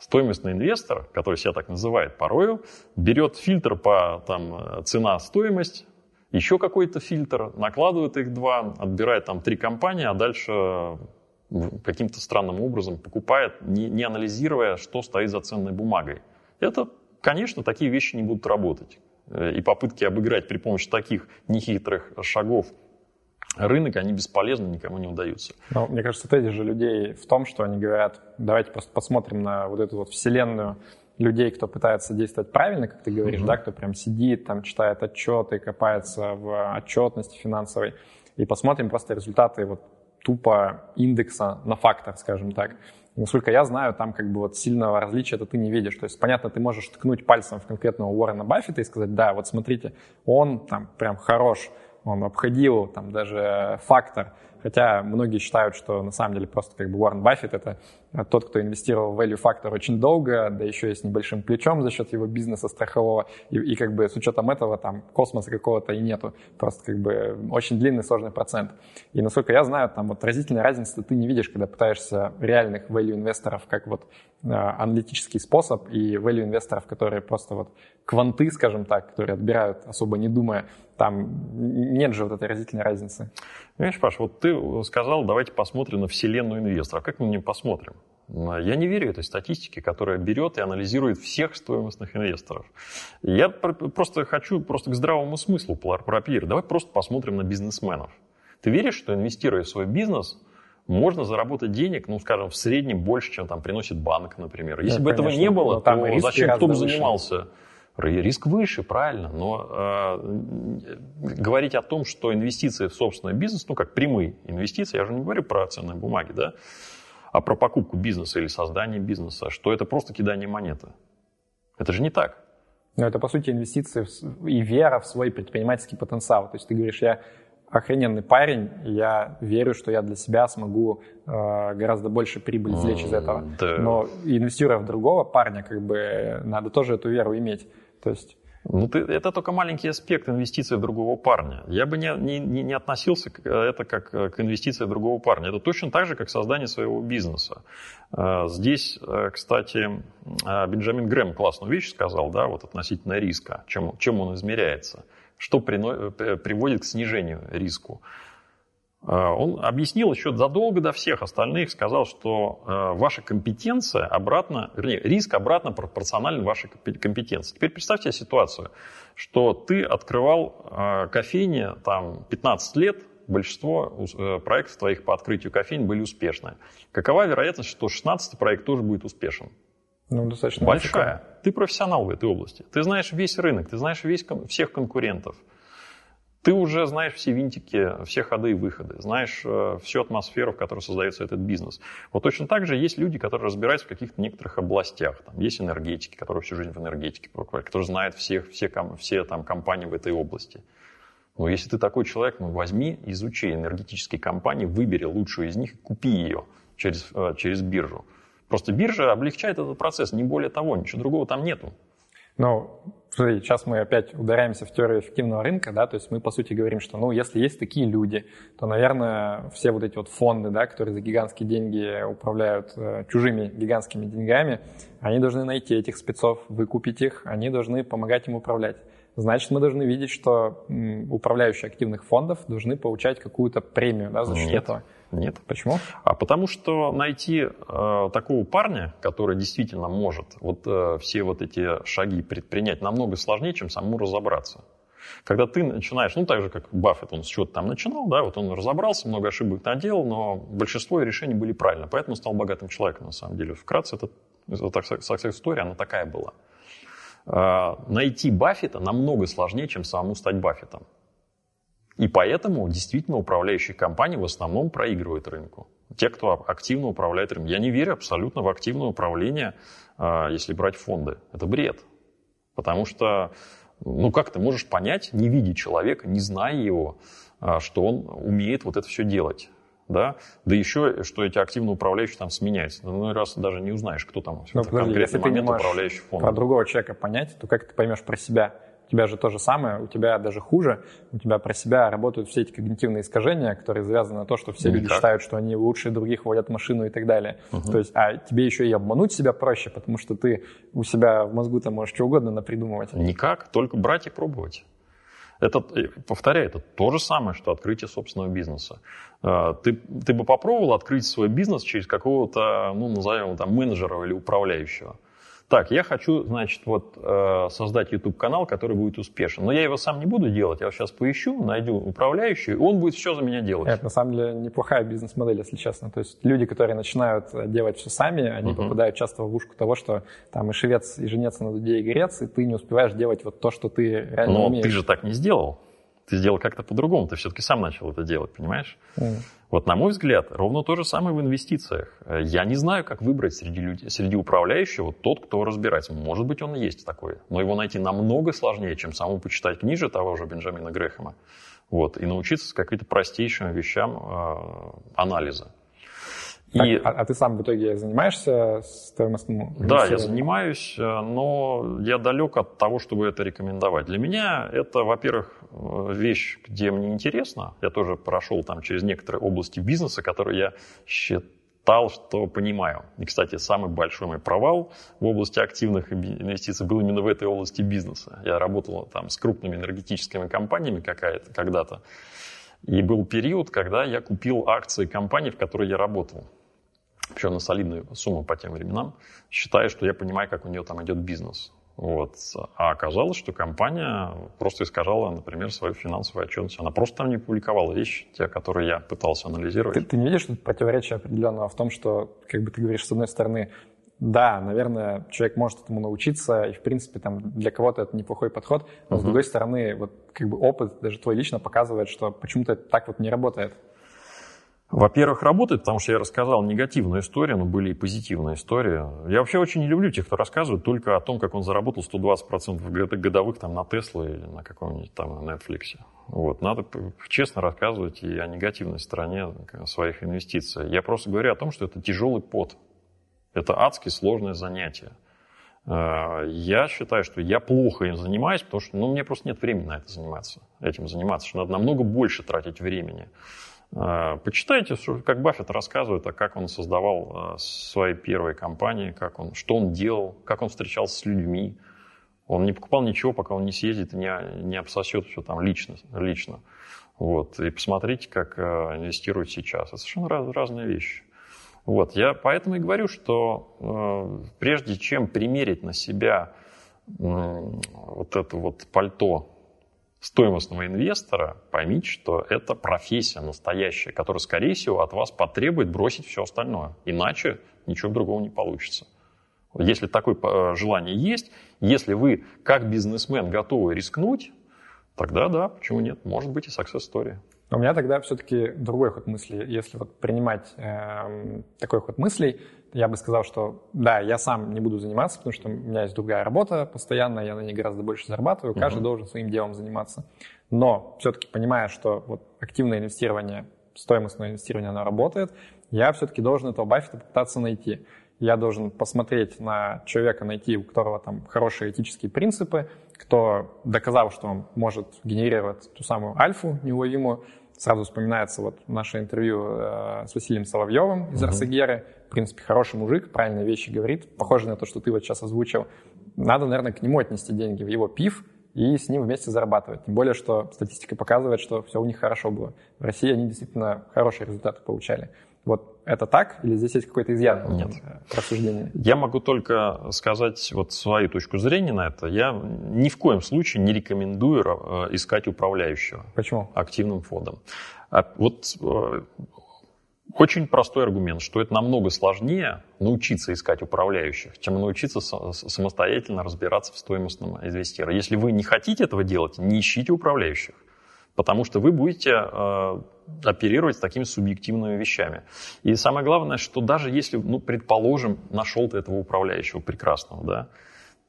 Стоимостный инвестор, который себя так называет порою, берет фильтр по там, цена-стоимость, еще какой-то фильтр, накладывает их два, отбирает там три компании, а дальше каким-то странным образом покупает, не, не анализируя, что стоит за ценной бумагой. Это, конечно, такие вещи не будут работать. И попытки обыграть при помощи таких нехитрых шагов рынок, они бесполезны, никому не удаются. Но, мне кажется, тезис же людей в том, что они говорят, давайте просто посмотрим на вот эту вот вселенную людей, кто пытается действовать правильно, как ты говоришь, mm-hmm. да, кто прям сидит, там читает отчеты, копается в отчетности финансовой, и посмотрим просто результаты вот тупо индекса на фактор, скажем так. Насколько я знаю, там как бы вот сильного различия-то ты не видишь. То есть, понятно, ты можешь ткнуть пальцем в конкретного Уоррена Баффета и сказать, да, вот смотрите, он там прям хорош, он обходил там даже фактор, хотя многие считают, что на самом деле просто как бы Уоррен Баффет — это тот, кто инвестировал в value factor очень долго, да еще и с небольшим плечом за счет его бизнеса страхового, и, и как бы с учетом этого там космоса какого-то и нету, просто как бы очень длинный сложный процент. И насколько я знаю, там вот разительной разницы ты не видишь, когда пытаешься реальных value инвесторов как вот аналитический способ и value инвесторов, которые просто вот кванты, скажем так, которые отбирают, особо не думая, там нет же вот этой разительной разницы. Видишь, Паш, вот ты сказал, давайте посмотрим на вселенную инвесторов. Как мы на нее посмотрим? Я не верю этой статистике, которая берет и анализирует всех стоимостных инвесторов. Я просто хочу просто к здравому смыслу пропиарить. Давай просто посмотрим на бизнесменов. Ты веришь, что, инвестируя в свой бизнес, можно заработать денег, ну, скажем, в среднем больше, чем там приносит банк, например. Если да, бы конечно, этого не было, то зачем кто бы занимался? Риск выше, правильно. Но э, говорить о том, что инвестиции в собственный бизнес, ну, как прямые инвестиции, я же не говорю про ценные бумаги, да, а про покупку бизнеса или создание бизнеса, что это просто кидание монеты. Это же не так. Но это, по сути, инвестиции и вера в свой предпринимательский потенциал. То есть ты говоришь, я охрененный парень, я верю, что я для себя смогу э, гораздо больше прибыль извлечь mm, из этого. Да. Но инвестируя в другого парня, как бы надо тоже эту веру иметь. То есть... Ну, ты, это только маленький аспект инвестиций в другого парня. Я бы не, не, не относился к, это как к инвестиции в другого парня. Это точно так же, как создание своего бизнеса. Здесь, кстати, Бенджамин Грэм классную вещь сказал, да, вот относительно риска, чем, чем он измеряется, что приводит к снижению риска. Он объяснил еще задолго до всех остальных, сказал, что ваша компетенция обратно, вернее, риск обратно пропорционален вашей компетенции. Теперь представь себе ситуацию, что ты открывал кофейни там, пятнадцать лет, большинство проектов твоих по открытию кофейни были успешны. Какова вероятность, что шестнадцатый проект тоже будет успешен? Ну, достаточно большая. Высоко. Ты профессионал в этой области. Ты знаешь весь рынок, ты знаешь весь, всех конкурентов. Ты уже знаешь все винтики, все ходы и выходы, знаешь всю атмосферу, в которой создается этот бизнес. Вот точно так же есть люди, которые разбираются в каких-то некоторых областях. Там есть энергетики, которые всю жизнь в энергетике прокурали, которые знают всех, все, все там, компании в этой области. Но если ты такой человек, ну, возьми, изучи энергетические компании, выбери лучшую из них и купи ее через, через биржу. Просто биржа облегчает этот процесс, не более того, ничего другого там нету. Ну, смотри, сейчас мы опять ударяемся в теорию эффективного рынка, да, то есть мы, по сути, говорим, что, ну, если есть такие люди, то, наверное, все вот эти вот фонды, да, которые за гигантские деньги управляют э, чужими гигантскими деньгами, они должны найти этих спецов, выкупить их, они должны помогать им управлять. Значит, мы должны видеть, что м, управляющие активных фондов должны получать какую-то премию, да, за счет Нет. этого. Нет. Почему? А потому что найти э, такого парня, который действительно может вот, э, все вот эти шаги предпринять, намного сложнее, чем самому разобраться. Когда ты начинаешь, ну так же, как Баффет, он с чего-то там начинал, да, вот он разобрался, много ошибок наделал, но большинство решений были правильно, поэтому стал богатым человеком на самом деле. Вкратце, эта success story, она такая была. Э, найти Баффета намного сложнее, чем самому стать Баффетом. И поэтому действительно управляющие компании в основном проигрывают рынку. Те, кто активно управляет рынком. Я не верю абсолютно в активное управление, если брать фонды. Это бред. Потому что, ну как ты можешь понять, не видя человека, не зная его, что он умеет вот это все делать. Да? Да еще, что эти активно управляющие там сменяются. Ну, раз даже не узнаешь, кто там в конкретный момент управляющий фондом. Про другого человека понять, то как ты поймешь про себя? У тебя же то же самое, у тебя даже хуже, у тебя про себя работают все эти когнитивные искажения, которые завязаны на то, что все Никак. люди считают, что они лучше других водят машину и так далее. Угу. То есть, а тебе еще и обмануть себя проще, потому что ты у себя в мозгу-то можешь что угодно напридумывать. Никак, только брать и пробовать. Это, повторяю, это то же самое, что открытие собственного бизнеса. Ты, ты бы попробовал открыть свой бизнес через какого-то, ну, назовем его там, менеджера или управляющего. Так, я хочу, значит, вот создать YouTube-канал, который будет успешен. Но я его сам не буду делать, я его сейчас поищу, найду управляющего, и он будет все за меня делать. Это, на самом деле, неплохая бизнес-модель, если честно. То есть люди, которые начинают делать все сами, они uh-huh. попадают часто в ловушку того, что там и швец, и женец на дуде, и горец, и ты не успеваешь делать вот то, что ты реально Но умеешь. Но ты же так не сделал. Ты сделал как-то по-другому, ты все-таки сам начал это делать, понимаешь? Mm. Вот, на мой взгляд, ровно то же самое в инвестициях. Я не знаю, как выбрать среди, людей, среди управляющего тот, кто разбирается. Может быть, он и есть такой, но его найти намного сложнее, чем самому почитать книжи того же Бенджамина Грэхэма, вот, и научиться каким-то простейшим вещам э, анализа. И... Так, а, а ты сам в итоге занимаешься стоимостным? Да, я занимаюсь, но я далек от того, чтобы это рекомендовать. Для меня это, во-первых, вещь, где мне интересно. Я тоже прошел там через некоторые области бизнеса, которые я считал, что понимаю. И, кстати, самый большой мой провал в области активных инвестиций был именно в этой области бизнеса. Я работал там с крупными энергетическими компаниями какая-то, когда-то. И был период, когда я купил акции компании, в которой я работал. Причем на солидную сумму по тем временам, считая, что я понимаю, как у нее там идет бизнес. Вот. А оказалось, что компания просто искажала, например, свою финансовую отчетность. Она просто там не публиковала вещи, те, которые я пытался анализировать. Ты, ты не видишь тут противоречия определенного в том, что, как бы ты говоришь, с одной стороны, да, наверное, человек может этому научиться, и, в принципе, там, для кого-то это неплохой подход, но, uh-huh. с другой стороны, вот, как бы опыт, даже твой лично, показывает, что почему-то так вот не работает. Во-первых, работает, потому что я рассказал негативную историю, но были и позитивные истории. Я вообще очень не люблю тех, кто рассказывает только о том, как он заработал сто двадцать процентов годовых там, на Tesla или на каком-нибудь там Netflix. Вот. Надо честно рассказывать и о негативной стороне своих инвестиций. Я просто говорю о том, что это тяжелый пот. Это адски сложное занятие. Я считаю, что я плохо им занимаюсь, потому что ну, у меня просто нет времени на это заниматься, этим заниматься, что надо намного больше тратить времени. Почитайте, как Баффет рассказывает, а как он создавал свои первые компании, как он, что он делал, как он встречался с людьми. Он не покупал ничего, пока он не съездит и не, не обсосет все там лично. лично. Вот. И посмотрите, как инвестируют сейчас. Это совершенно раз, разные вещи. Вот, я поэтому и говорю, что э, прежде чем примерить на себя э, вот это вот пальто стоимостного инвестора, поймите, что это профессия настоящая, которая, скорее всего, от вас потребует бросить все остальное. Иначе ничего другого не получится. Если такое э, желание есть, если вы как бизнесмен готовы рискнуть, тогда да, почему нет, может быть и success story. У меня тогда все-таки другой ход мысли. Если вот принимать э, такой ход мыслей, я бы сказал, что да, я сам не буду заниматься, потому что у меня есть другая работа постоянно, я на ней гораздо больше зарабатываю, каждый [S2] Uh-huh. [S1] Должен своим делом заниматься. Но все-таки понимая, что вот активное инвестирование, стоимостное инвестирование, оно работает, я все-таки должен этого Баффета попытаться найти. Я должен посмотреть на человека, найти, у которого там хорошие этические принципы, кто доказал, что он может генерировать ту самую альфу неуловимую. Сразу вспоминается вот наше интервью э, с Василием Соловьевым из Арсегеры. В принципе, хороший мужик, правильные вещи говорит. Похоже на то, что ты вот сейчас озвучил. Надо, наверное, к нему отнести деньги в его пиф и с ним вместе зарабатывать. Тем более, что статистика показывает, что все у них хорошо было. В России они действительно хорошие результаты получали. Вот это так? Или здесь есть какой-то изъян? Нет. Рассуждение? Я могу только сказать вот свою точку зрения на это. Я ни в коем случае не рекомендую искать управляющего. Почему? Активным фондом. Вот очень простой аргумент, что это намного сложнее научиться искать управляющих, чем научиться самостоятельно разбираться в стоимостном инвестировании. Если вы не хотите этого делать, не ищите управляющих. Потому что вы будете э, оперировать с такими субъективными вещами. И самое главное, что даже если, ну, предположим, нашел ты этого управляющего прекрасного, да,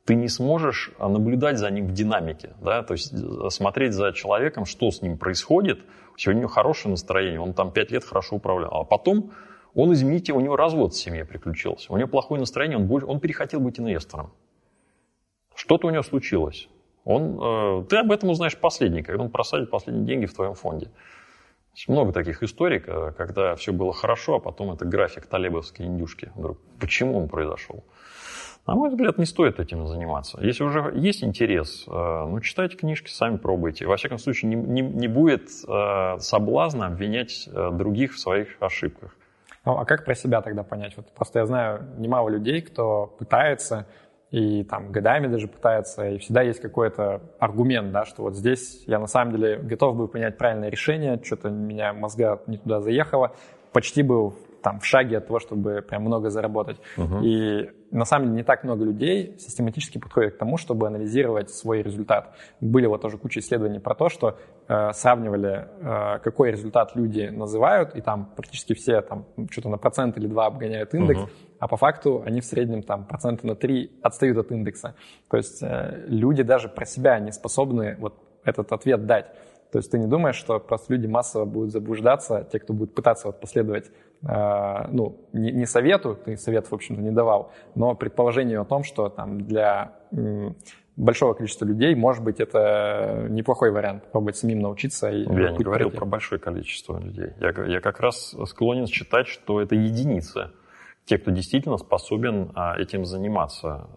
ты не сможешь наблюдать за ним в динамике, да, то есть смотреть за человеком, что с ним происходит. Сегодня у него хорошее настроение, он там пять лет хорошо управлял, а потом он, извините, у него развод в семье приключился, у него плохое настроение, он, боль, он перехотел быть инвестором. Что-то у него случилось. Он, ты об этом узнаешь последний, когда он просадит последние деньги в твоем фонде. Много таких историй, когда все было хорошо, а потом это график талебовской индюшки. Почему он произошел? На мой взгляд, не стоит этим заниматься. Если уже есть интерес, ну, читайте книжки, сами пробуйте. Во всяком случае, не, не, не будет соблазна обвинять других в своих ошибках. Ну, а как про себя тогда понять? Вот просто я знаю немало людей, кто пытается... и там годами даже пытается, и всегда есть какой-то аргумент, да, что вот здесь я на самом деле готов был принять правильное решение, что-то меня мозга не туда заехало, почти был там в шаге от того, чтобы прям много заработать. Uh-huh. И на самом деле не так много людей систематически подходит к тому, чтобы анализировать свой результат. Были вот тоже куча исследований про то, что э, сравнивали, э, какой результат люди называют, и там практически все там что-то на процент или два обгоняют индекс, uh-huh. а по факту они в среднем там процента на три отстают от индекса. То есть э, люди даже про себя не способны вот этот ответ дать. То есть ты не думаешь, что просто люди массово будут заблуждаться, те, кто будут пытаться вот последовать, э, ну, не, не совету, ты совет, в общем-то, не давал, но предположению о том, что там для э, большого количества людей, может быть, это неплохой вариант, попробовать самим научиться. И я не говорил пройти. Про большое количество людей. Я, я как раз склонен считать, что это единицы, те, кто действительно способен этим заниматься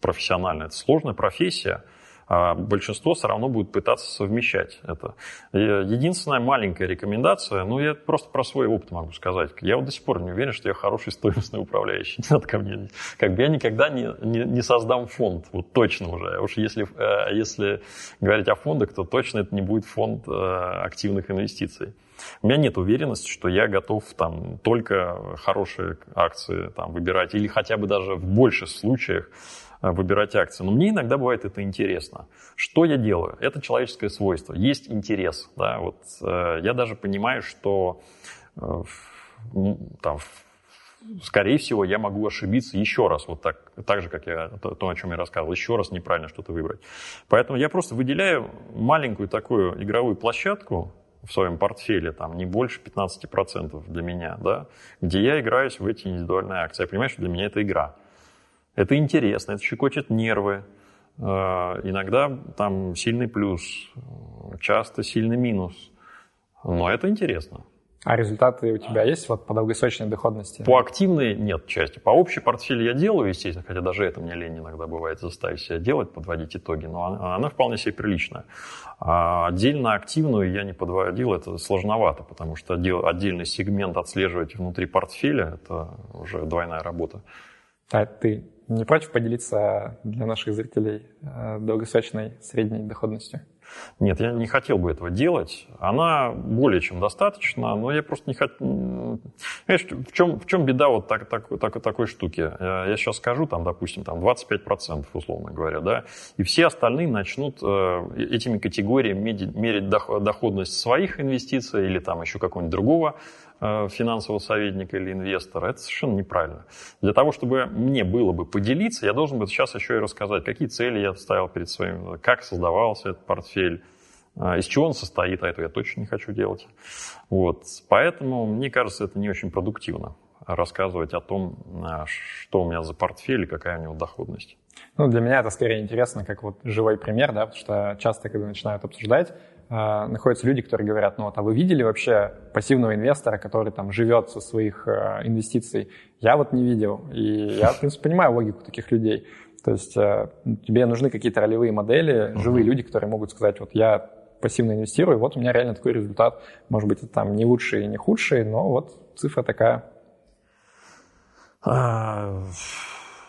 профессионально. Это сложная профессия. А большинство все равно будет пытаться совмещать это. Единственная маленькая рекомендация, ну, я просто про свой опыт могу сказать. Я вот до сих пор не уверен, что я хороший стоимостный управляющий. Не надо ко мне. Как бы я никогда не, не, не создам фонд, вот точно уже. Уж если, если говорить о фондах, то точно это не будет фонд активных инвестиций. У меня нет уверенности, что я готов там, только хорошие акции там, выбирать, или хотя бы даже в больших случаях выбирать акции. Но мне иногда бывает это интересно. Что я делаю? Это человеческое свойство. Есть интерес. Да? Вот, э, я даже понимаю, что э, там, скорее всего я могу ошибиться еще раз. Вот так, так же, как я то, то, о чем я рассказывал. Еще раз неправильно что-то выбрать. Поэтому я просто выделяю маленькую такую игровую площадку в своем портфеле, там, не больше пятнадцать процентов для меня, да? Где я играюсь в эти индивидуальные акции. Я понимаю, что для меня это игра. Это интересно, это щекочет нервы, иногда там сильный плюс, часто сильный минус, но это интересно. А результаты у тебя есть вот, по долгосрочной доходности? По активной нет части. По общей портфеле я делаю, естественно, хотя даже это мне лень иногда бывает заставить себя делать, подводить итоги, но она, она вполне себе приличная. А отдельно активную я не подводил, это сложновато, потому что отдельный сегмент отслеживать внутри портфеля – это уже двойная работа. А ты не против поделиться для наших зрителей долгосрочной средней доходностью? Нет, я не хотел бы этого делать. Она более чем достаточна, но я просто не хотел... В чем, в чем беда вот так, так, так, такой штуки? Я сейчас скажу, там, допустим, там двадцать пять процентов, условно говоря, да, и все остальные начнут этими категориями мерить доходность своих инвестиций или там еще какого-нибудь другого финансового советника или инвестора. Это совершенно неправильно. Для того, чтобы мне было бы поделиться, я должен бы сейчас еще и рассказать, какие цели я ставил перед своим, как создавался этот портфель, из чего он состоит, а этого я точно не хочу делать. Вот. Поэтому, мне кажется, это не очень продуктивно рассказывать о том, что у меня за портфель и какая у него доходность. Ну, для меня это скорее интересно, как вот живой пример, да, потому что часто, когда начинают обсуждать, находятся люди, которые говорят, ну вот, а вы видели вообще пассивного инвестора, который там живет со своих э, инвестиций? Я вот не видел, и я, в принципе, понимаю логику таких людей. То есть э, тебе нужны какие-то ролевые модели, живые люди, которые могут сказать, вот я пассивно инвестирую, вот у меня реально такой результат. Может быть, это там не лучший и не худший, но вот цифра такая.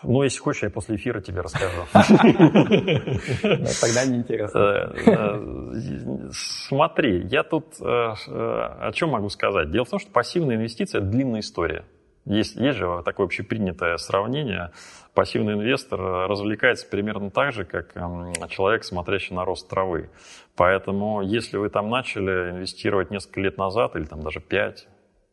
Ну, если хочешь, я после эфира тебе расскажу. Тогда неинтересно. Смотри, я тут о чем могу сказать? Дело в том, что пассивная инвестиция – это длинная история. Есть, есть же такое общепринятое сравнение. Пассивный инвестор развлекается примерно так же, как человек, смотрящий на рост травы. Поэтому, если вы там начали инвестировать несколько лет назад, или там даже пять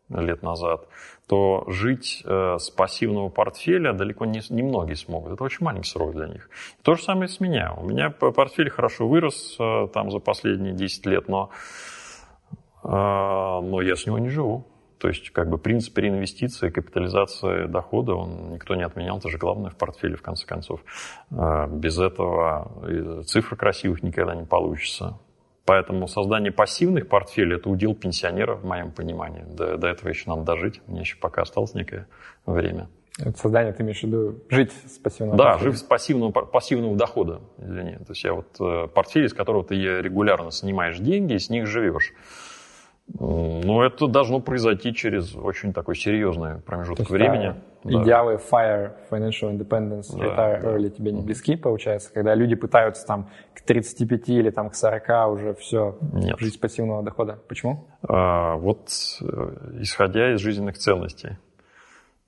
лет назад, то жить э, с пассивного портфеля далеко не, не многие смогут. Это очень маленький срок для них. То же самое с меня. У меня портфель хорошо вырос э, там, за последние десять лет, но, э, но я с него не живу. То есть как бы принцип реинвестиции, капитализации дохода, он никто не отменял. Это же главное в портфеле, в конце концов. Э, без этого цифр красивых никогда не получится. Поэтому создание пассивных портфелей – это удел пенсионера, в моем понимании. До, до этого еще надо дожить. Мне еще пока осталось некое время. Это создание, ты имеешь в виду, жить с пассивного да, дохода? Да, жить с пассивного, пассивного дохода. Извини. То есть я вот портфель, из которого ты регулярно снимаешь деньги и с них живешь. Ну, это должно произойти через очень такой серьезный промежуток времени. Да. Идеалы FIRE, Financial Independence, да, Retire да. Early тебе не близки, получается, когда люди пытаются там к тридцати пяти или там к сорока уже все жить с пассивного дохода. Почему? А, вот исходя из жизненных ценностей.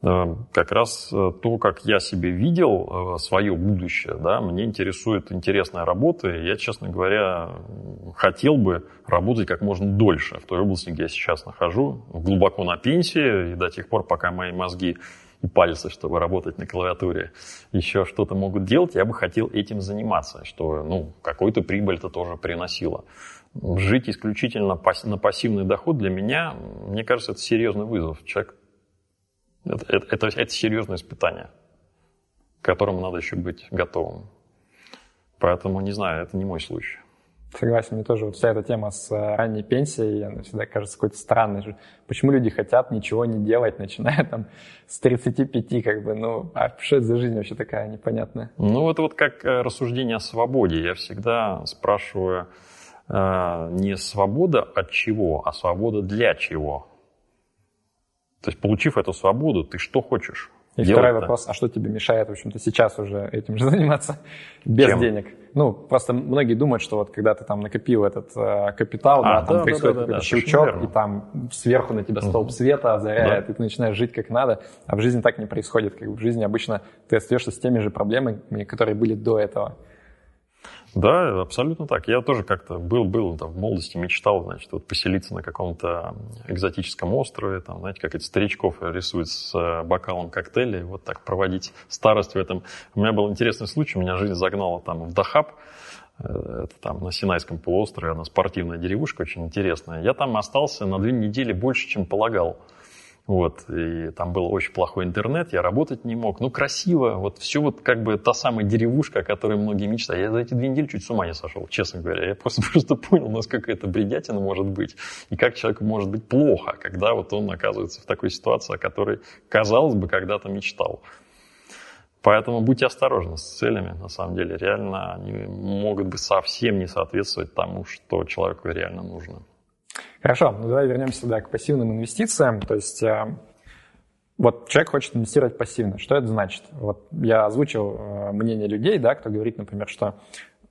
Как раз то, как я себе видел свое будущее, да, мне интересует интересная работа, и я, честно говоря, хотел бы работать как можно дольше в той области, где я сейчас нахожу, глубоко на пенсии, и до тех пор, пока мои мозги и пальцы, чтобы работать на клавиатуре, еще что-то могут делать, я бы хотел этим заниматься, что, ну, какую-то прибыль это тоже приносило. Жить исключительно на пассивный доход для меня, мне кажется, это серьезный вызов. Человек Это, это, это серьезное испытание, к которому надо еще быть готовым. Поэтому, не знаю, это не мой случай. Согласен, мне тоже вот вся эта тема с ранней пенсией, она всегда кажется какой-то странной. Почему люди хотят ничего не делать, начиная там с тридцати пяти, как бы, ну, а что это за жизнь вообще такая непонятная? Ну, это вот как рассуждение о свободе. Я всегда спрашиваю э, не свобода от чего, а свобода для чего. То есть, получив эту свободу, ты что хочешь? И второй вопрос, а что тебе мешает, в общем-то, сейчас уже этим же заниматься без Чем? денег? Ну, просто многие думают, что вот когда ты там накопил этот э, капитал, а, да, там да, происходит да, да, какой-то да, щелчок, и там сверху на тебя столб света озаряет, да. и ты начинаешь жить как надо, а в жизни так не происходит. Как бы в жизни обычно ты остаешься с теми же проблемами, которые были до этого. Да, абсолютно так. Я тоже как-то был, был там, в молодости, мечтал, значит, вот поселиться на каком-то экзотическом острове, там, знаете, как это старичков рисуют с бокалом коктейля, и вот так проводить старость в этом. У меня был интересный случай, меня жизнь загнала там в Дахаб, это там на Синайском полуострове, она спортивная деревушка очень интересная. Я там остался на две недели больше, чем полагал. Вот, и там был очень плохой интернет, я работать не мог. Ну, красиво, вот все вот как бы та самая деревушка, о которой многие мечтают. Я за эти две недели чуть с ума не сошел, честно говоря. Я просто, просто понял, насколько это бредятина может быть, и как человеку может быть плохо, когда вот он оказывается в такой ситуации, о которой, казалось бы, когда-то мечтал. Поэтому будьте осторожны с целями, на самом деле. Реально они могут бы совсем не соответствовать тому, что человеку реально нужно. Хорошо, ну давай вернемся да, к пассивным инвестициям. То есть э, вот человек хочет инвестировать пассивно. Что это значит? Вот я озвучил э, мнение людей, да, кто говорит, например, что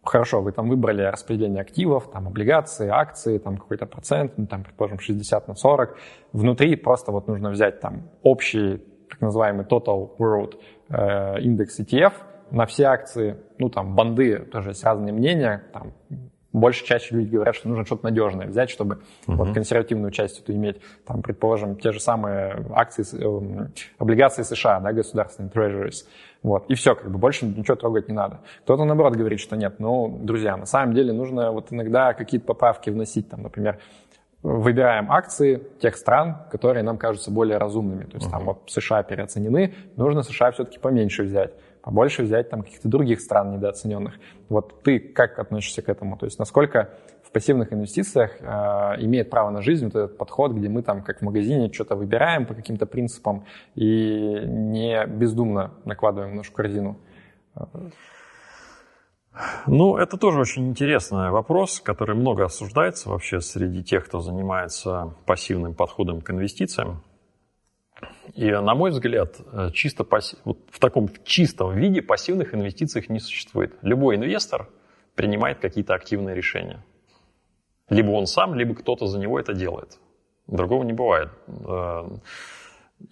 хорошо, вы там выбрали распределение активов, там облигации, акции, там какой-то процент, ну, там, предположим, шестьдесят на сорок. Внутри просто вот нужно взять там общий, так называемый Total World э, индекс и ти эф на все акции, ну там банды, тоже есть разные мнения, там больше чаще люди говорят, что нужно что-то надежное взять, чтобы uh-huh. вот консервативную часть эту иметь. Там, предположим, те же самые акции, э, облигации США, да, государственные treasuries. Вот. И все, как бы больше ничего трогать не надо. Кто-то, наоборот, говорит, что нет. Ну, друзья, на самом деле нужно вот иногда какие-то поправки вносить. Там, например, выбираем акции тех стран, которые нам кажутся более разумными. То есть uh-huh. там вот США переоценены, нужно США все-таки поменьше взять. Побольше взять там каких-то других стран недооцененных. Вот ты как относишься к этому? То есть насколько в пассивных инвестициях э, имеет право на жизнь вот этот подход, где мы там как в магазине что-то выбираем по каким-то принципам и не бездумно накладываем в нашу корзину? Ну, это тоже очень интересный вопрос, который много обсуждается вообще среди тех, кто занимается пассивным подходом к инвестициям. И, на мой взгляд, чисто пассив... вот в таком чистом виде пассивных инвестиций не существует. Любой инвестор принимает какие-то активные решения. Либо он сам, либо кто-то за него это делает. Другого не бывает.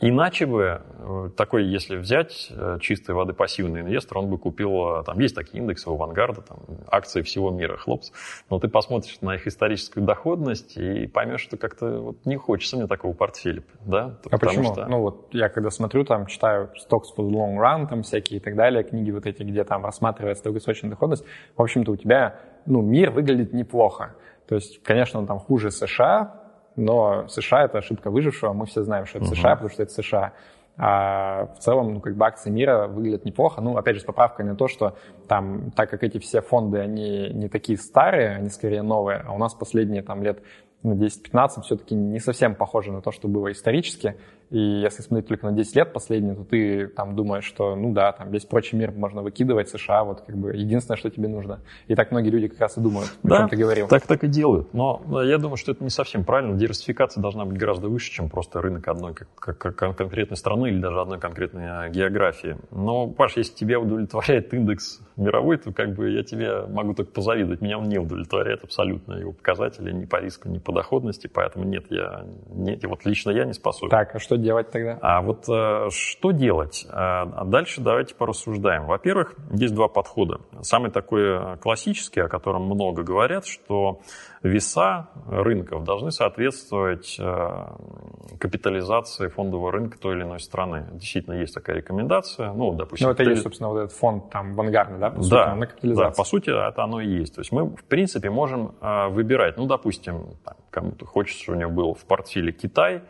Иначе бы, такой, если взять чистой воды пассивный инвестор, он бы купил, там есть такие индексы у Вангарда, там, акции всего мира, хлопс, но ты посмотришь на их историческую доходность и поймешь, что как-то вот не хочется мне такого портфеля, да? А Потому почему? Что... Ну вот я когда смотрю, там читаю Stocks for the Long Run, там всякие и так далее, книги вот эти, где там рассматривается долгосрочная доходность, в общем-то у тебя, ну, мир выглядит неплохо, то есть, конечно, он там хуже США, но США — это ошибка выжившего, мы все знаем, что это uh-huh. США, потому что это США. А в целом, ну, как бы акции мира выглядят неплохо. Ну, опять же, с поправкой на то, что там, так как эти все фонды, они не такие старые, они скорее новые, а у нас последние там лет ну, десять-пятнадцать все-таки не совсем похоже на то, что было исторически. И если смотреть только на десять лет последние, то ты там думаешь, что ну да, там весь прочий мир можно выкидывать, США, вот как бы единственное, что тебе нужно. И так многие люди как раз и думают, о да, чем ты говорил. Так, так и делают. Но я думаю, что это не совсем правильно. Диверсификация должна быть гораздо выше, чем просто рынок одной как, как, как конкретной страны или даже одной конкретной географии. Но, Паш, если тебя удовлетворяет индекс мировой, то как бы я тебе могу только позавидовать. Меня он не удовлетворяет абсолютно его показатели ни по риску, ни по доходности, поэтому нет, я нет, вот лично я не способен. Так, а что делать тогда? А вот э, что делать? А дальше давайте порассуждаем. Во-первых, есть два подхода. Самый такой классический, о котором много говорят, что веса рынков должны соответствовать э, капитализации фондового рынка той или иной страны. Действительно, есть такая рекомендация. Ну, допустим, ну это и есть, собственно, вот этот фонд там Вангарда, да? По сути, да, на капитализацию. Да, по сути, это оно и есть. То есть мы, в принципе, можем э, выбирать. Ну, допустим, там, кому-то хочется, чтобы у него был в портфеле Китай,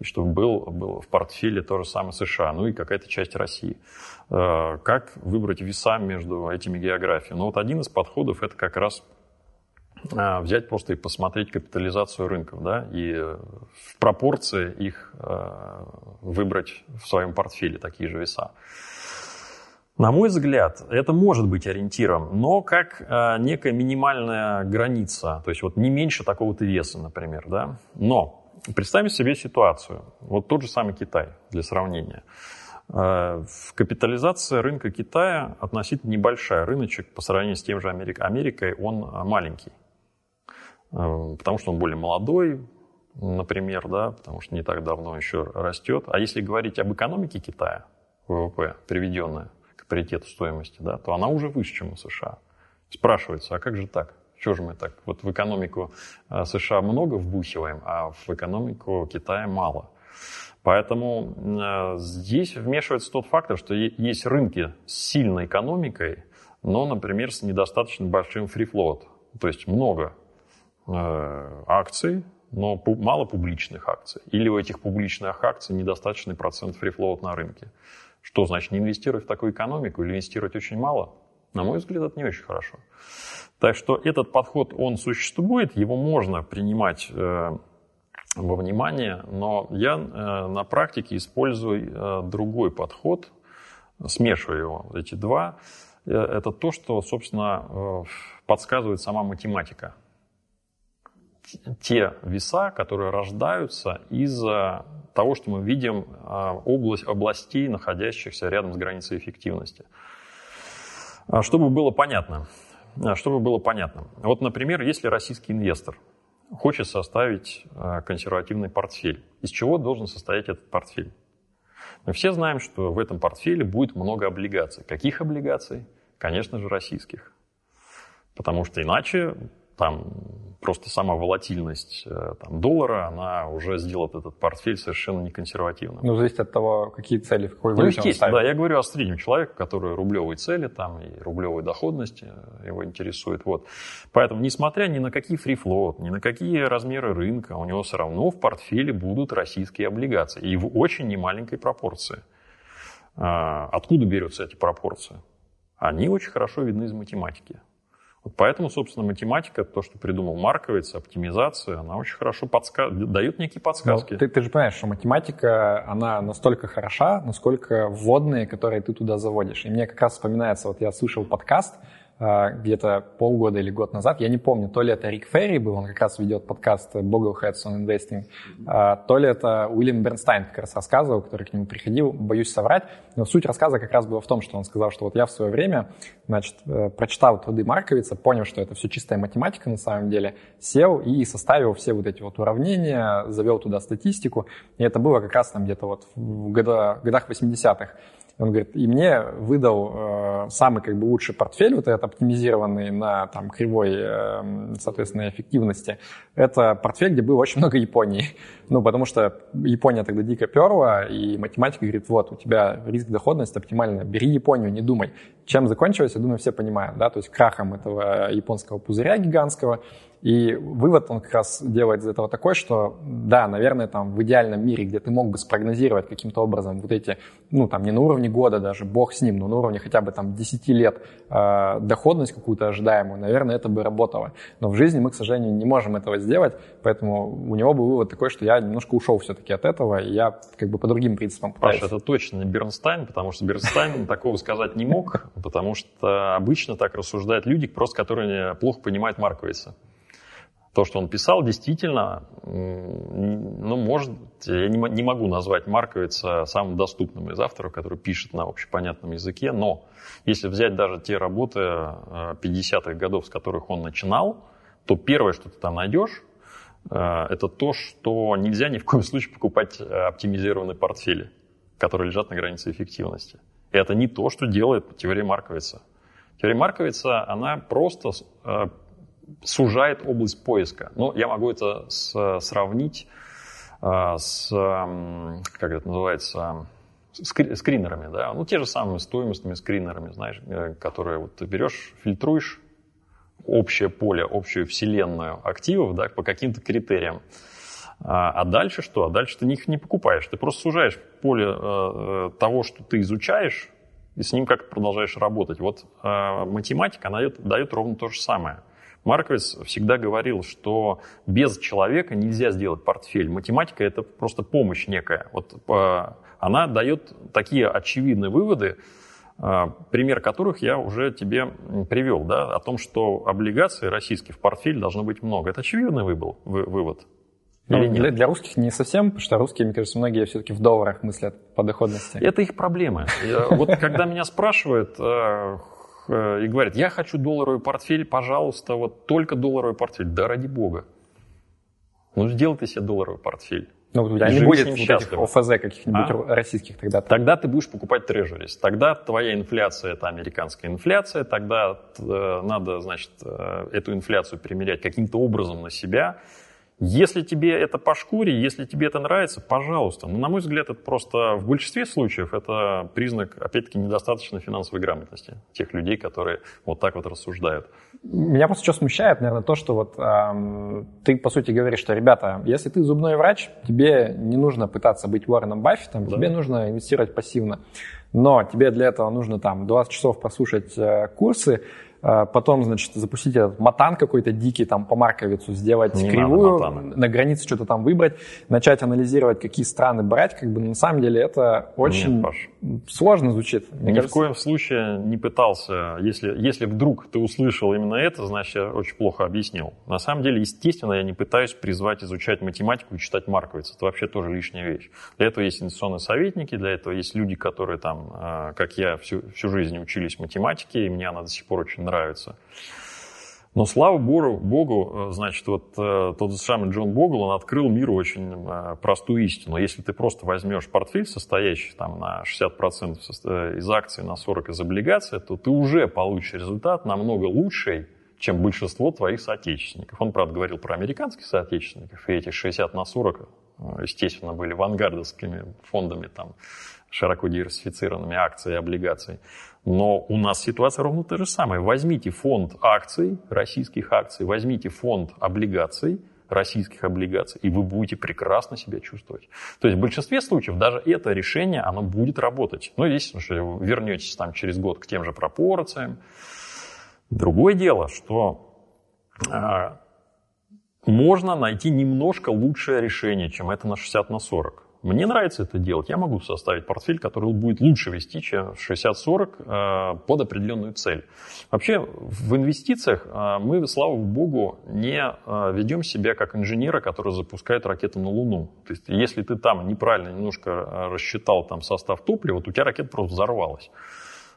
и чтобы был, был в портфеле то же самое США, ну и какая-то часть России. Э, как выбрать веса между этими географиями? Ну вот один из подходов – это как раз э, взять просто и посмотреть капитализацию рынков, да, и э, в пропорции их э, выбрать в своем портфеле такие же веса. На мой взгляд, это может быть ориентиром, но как э, некая минимальная граница, то есть вот не меньше такого-то веса, например, да, но… Представим себе ситуацию. Вот тот же самый Китай, для сравнения. Капитализация рынка Китая относительно небольшая. Рыночек по сравнению с тем же Америкой, Америкой он маленький. Потому что он более молодой, например, да, потому что не так давно еще растет. А если говорить об экономике Китая, ВВП, приведенная к паритету стоимости, да, то она уже выше, чем у США. Спрашивается, а как же так? Чего же мы так? Вот в экономику США много вбухиваем, а в экономику Китая мало. Поэтому здесь вмешивается тот фактор, что есть рынки с сильной экономикой, но, например, с недостаточно большим фрифлот. То есть много акций, но мало публичных акций. Или у этих публичных акций недостаточный процент фрифлот на рынке. Что значит не инвестировать в такую экономику или инвестировать очень мало? На мой взгляд, это не очень хорошо. Так что этот подход, он существует, его можно принимать э, во внимание, но я э, на практике использую э, другой подход, смешиваю его, эти два. Э, это то, что, собственно, э, подсказывает сама математика. Те веса, которые рождаются из-за того, что мы видим э, область, областей, находящихся рядом с границей эффективности. Чтобы было понятно, чтобы было понятно. Вот, например, если российский инвестор хочет составить консервативный портфель, из чего должен состоять этот портфель? Мы все знаем, что в этом портфеле будет много облигаций. Каких облигаций? Конечно же, российских. Потому что иначе там просто сама волатильность там, доллара, она уже сделает этот портфель совершенно неконсервативным. Ну, зависит от того, какие цели, в какой валюте он ставит. Да, я говорю о среднем человеке, который рублевые цели там, и рублевые доходности его интересует. Вот. Поэтому, несмотря ни на какие фрифлот, ни на какие размеры рынка, у него все равно в портфеле будут российские облигации. И в очень немаленькой пропорции. Откуда берутся эти пропорции? Они очень хорошо видны из математики. Поэтому, собственно, математика, то, что придумал Марковец, оптимизация, она очень хорошо подска... дает некие подсказки. Ты, ты же понимаешь, что математика, она настолько хороша, насколько вводные, которые ты туда заводишь. И мне как раз вспоминается, вот я слышал подкаст где-то полгода или год назад, я не помню, то ли это Рик Ферри был, он как раз ведет подкаст Boggleheads on Investing, то ли это Уильям Бернстайн как раз рассказывал, который к нему приходил, боюсь соврать, но суть рассказа как раз была в том, что он сказал, что вот я в свое время, значит, прочитал труды Марковица, понял, что это все чистая математика на самом деле, сел и составил все вот эти вот уравнения, завел туда статистику, и это было как раз там где-то вот в годах восьмидесятых. Он говорит, и мне выдал э, самый как бы лучший портфель, вот этот оптимизированный на там, кривой, э, соответственно, эффективности. Это портфель, где было очень много Японии. Ну, потому что Япония тогда дико перла, и математика говорит, вот, у тебя риск-доходность оптимальная, бери Японию, не думай. чем закончилось, я думаю, все понимаем, да, то есть крахом этого японского пузыря гигантского. И вывод он как раз делает из этого такой, что, да, наверное, там в идеальном мире, где ты мог бы спрогнозировать каким-то образом вот эти, ну, там не на уровне года даже, бог с ним, но на уровне хотя бы там десяти лет э, доходность какую-то ожидаемую, наверное, это бы работало. Но в жизни мы, к сожалению, не можем этого сделать, поэтому у него был вывод такой, что я немножко ушел все-таки от этого, и я как бы по другим принципам пытаюсь. Паша, это точно не Бернстайн, потому что Бернстайн такого сказать не мог, потому что обычно так рассуждают люди, просто которые плохо понимают Марковица. То, что он писал, действительно, ну, может, я не, не могу назвать Марковица самым доступным из авторов, который пишет на общепонятном языке, но если взять даже те работы пятидесятых годов, с которых он начинал, то первое, что ты там найдешь, это то, что нельзя ни в коем случае покупать оптимизированные портфели, которые лежат на границе эффективности. И это не то, что делает теория Марковица. Теория Марковица, она просто... сужает область поиска. Ну, я могу это с, сравнить э, с, как это называется, скри, скринерами, да, ну, те же самые стоимостными скринерами, знаешь, э, которые вот ты берешь, фильтруешь общее поле, общую вселенную активов, да, по каким-то критериям. А, а дальше что? А дальше ты их не покупаешь, ты просто сужаешь поле э, того, что ты изучаешь, и с ним как-то продолжаешь работать. Вот э, математика, она дает, дает ровно то же самое. Марковец всегда говорил, что без человека нельзя сделать портфель. Математика – это просто помощь некая. Вот, э, она дает такие очевидные выводы, э, пример которых я уже тебе привел, да, о том, что облигаций российских в портфеле должно быть много. Это очевидный выбор, вы, вывод. Или нет? Для, для русских не совсем, потому что русские, мне кажется, многие все-таки в долларах мыслят по доходности. Это их проблемы. Вот когда меня спрашивают... и говорит, я хочу долларовый портфель, пожалуйста, вот только долларовый портфель. Да ради бога. Ну, сделай ты себе долларовый портфель. Ну, у тебя не будет вот этих ОФЗ каких-нибудь а? российских тогда. Тогда ты будешь покупать трежерис. Тогда твоя инфляция – это американская инфляция. Тогда э, надо, значит, э, эту инфляцию примерять каким-то образом на себя. Если тебе это по шкуре, если тебе это нравится, пожалуйста. Но, на мой взгляд, это просто в большинстве случаев это признак, опять-таки, недостаточной финансовой грамотности тех людей, которые вот так вот рассуждают. Меня просто что смущает, наверное, то, что вот эм, ты, по сути, говоришь, что, ребята, если ты зубной врач, тебе не нужно пытаться быть Уорреном Баффетом, да. Тебе нужно инвестировать пассивно. Но тебе для этого нужно там двадцать часов прослушать э, курсы, потом, значит, запустить этот матан какой-то дикий там по Марковицу, сделать не кривую, на границе что-то там выбрать, начать анализировать, какие страны брать, как бы на самом деле это очень Нет, сложно звучит. Мне Ни кажется... в коем случае не пытался, если, если вдруг ты услышал именно это, значит, я очень плохо объяснил. На самом деле, естественно, я не пытаюсь призвать изучать математику и читать Марковица, это вообще тоже лишняя вещь. Для этого есть инвестиционные советники, для этого есть люди, которые там, как я, всю, всю жизнь учились математике, и мне она до сих пор очень нравится. Нравится. Но слава Богу, значит, вот тот же самый Джон Бугл, он открыл миру очень простую истину. Если ты просто возьмешь портфель, состоящий там на шестьдесят процентов из акций, на сорок процентов из облигаций, то ты уже получишь результат намного лучший, чем большинство твоих соотечественников. Он, правда, говорил про американских соотечественников, и эти шестьдесят на сорок, естественно, были вангардовскими фондами, там, широко диверсифицированными акциями и облигациями. Но у нас ситуация ровно та же самая. Возьмите фонд акций, российских акций, возьмите фонд облигаций, российских облигаций, и вы будете прекрасно себя чувствовать. То есть в большинстве случаев даже это решение, оно будет работать. Ну, естественно, что вы вернетесь там через год к тем же пропорциям. Другое дело, что а, можно найти немножко лучшее решение, чем это на шестьдесят на сорок. Мне нравится это делать, я могу составить портфель, который будет лучше вести, чем шестьдесят сорок под определенную цель. Вообще в инвестициях мы, слава богу, не ведем себя как инженера, который запускает ракету на Луну. То есть если ты там неправильно немножко рассчитал там, состав топлива, то у тебя ракета просто взорвалась.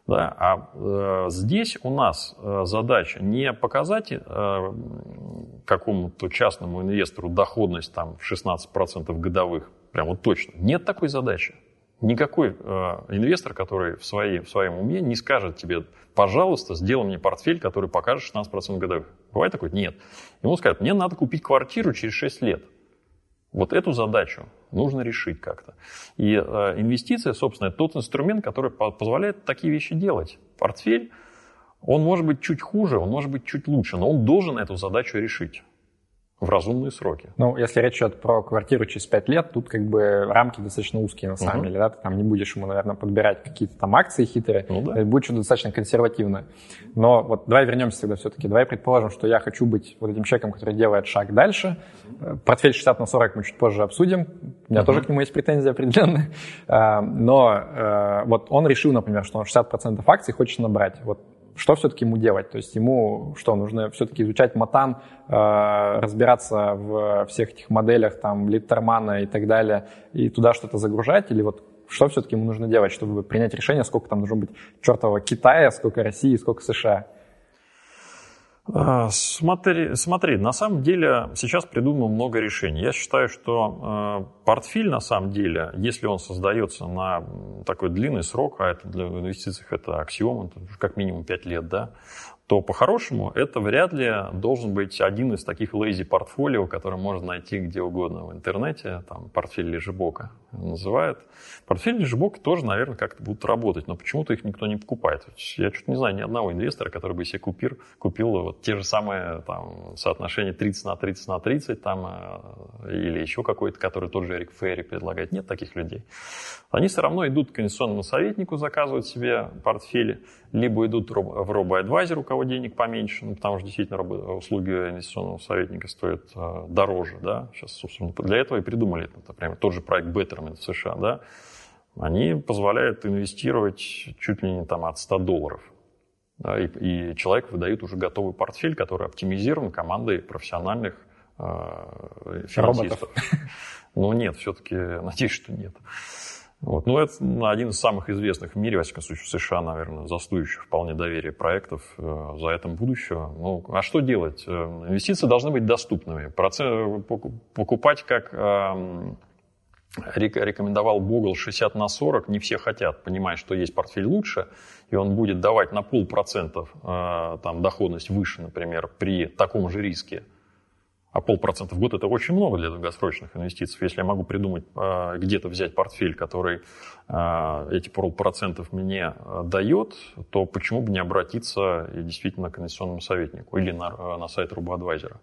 Да? А э, здесь у нас э, задача не показать э, какому-то частному инвестору доходность там, в шестнадцать процентов годовых, прям вот точно. Нет такой задачи. Никакой э, инвестор, который в, своей, в своем уме не скажет тебе, пожалуйста, сделай мне портфель, который покажет шестнадцать процентов годовых. Бывает такой? Нет. Ему скажут, мне надо купить квартиру через шесть лет. Вот эту задачу нужно решить как-то. И э, инвестиция, собственно, это тот инструмент, который позволяет такие вещи делать. Портфель, он может быть чуть хуже, он может быть чуть лучше, но он должен эту задачу решить в разумные сроки. Ну, если речь идет про квартиру через пять лет, тут как бы рамки достаточно узкие на самом деле, да, ты там не будешь ему, наверное, подбирать какие-то там акции хитрые, ну, да. Будет что-то достаточно консервативное. Но вот давай вернемся тогда все-таки, давай предположим, что я хочу быть вот этим человеком, который делает шаг дальше. Портфель шестьдесят на сорок мы чуть позже обсудим, у меня uh-huh. тоже к нему есть претензии определенные, но вот он решил, например, что он шестьдесят процентов акций хочет набрать, вот. Что все-таки ему делать? То есть ему что, нужно все-таки изучать матан, э, разбираться в всех этих моделях, там, Литтермана и так далее, и туда что-то загружать? Или вот что все-таки ему нужно делать, чтобы принять решение, сколько там должно быть чертового Китая, сколько России, сколько США? Смотри, смотри, на самом деле сейчас придумано много решений. Я считаю, что э, портфель, на самом деле, если он создается на такой длинный срок, а это для инвестиций это аксиома, это как минимум пять лет, да, то по-хорошему это вряд ли должен быть один из таких лейзи-портфолио, который можно найти где угодно в интернете, там портфель лежебока называют. Портфель лежебока тоже, наверное, как-то будут работать, но почему-то их никто не покупает. Я что-то не знаю ни одного инвестора, который бы себе купил, купил вот те же самые там, соотношения тридцать на тридцать на тридцать там, или еще какой-то, который тот же Эрик Ферри предлагает. Нет таких людей. Они все равно идут к инвестиционному советнику, заказывают себе портфели, либо идут в RoboAdvisor, у кого денег поменьше, ну, потому что действительно услуги инвестиционного советника стоят э, дороже, да, сейчас, собственно, для этого и придумали, например, тот же проект Betterment в США, да, они позволяют инвестировать чуть ли не там от ста долларов, да? и, и человек выдает уже готовый портфель, который оптимизирован командой профессиональных э, финансистов. Но нет, все-таки, надеюсь, что нет. Вот. Ну, это один из самых известных в мире, во всяком случае, в США, наверное, заслуживающих вполне доверия проектов, за это будущего. Ну, а что делать? Инвестиции должны быть доступными. Процент, покупать, как э, рекомендовал Бугл, шестьдесят на сорок, не все хотят, понимая, что есть портфель лучше, и он будет давать на полпроцента э, там, доходность выше, например, при таком же риске. А полпроцента в год – это очень много для долгосрочных инвестиций. Если я могу придумать, где-то взять портфель, который эти полпроцентов мне дает, то почему бы не обратиться действительно к инвестиционному советнику или на, на сайт RoboAdvisor.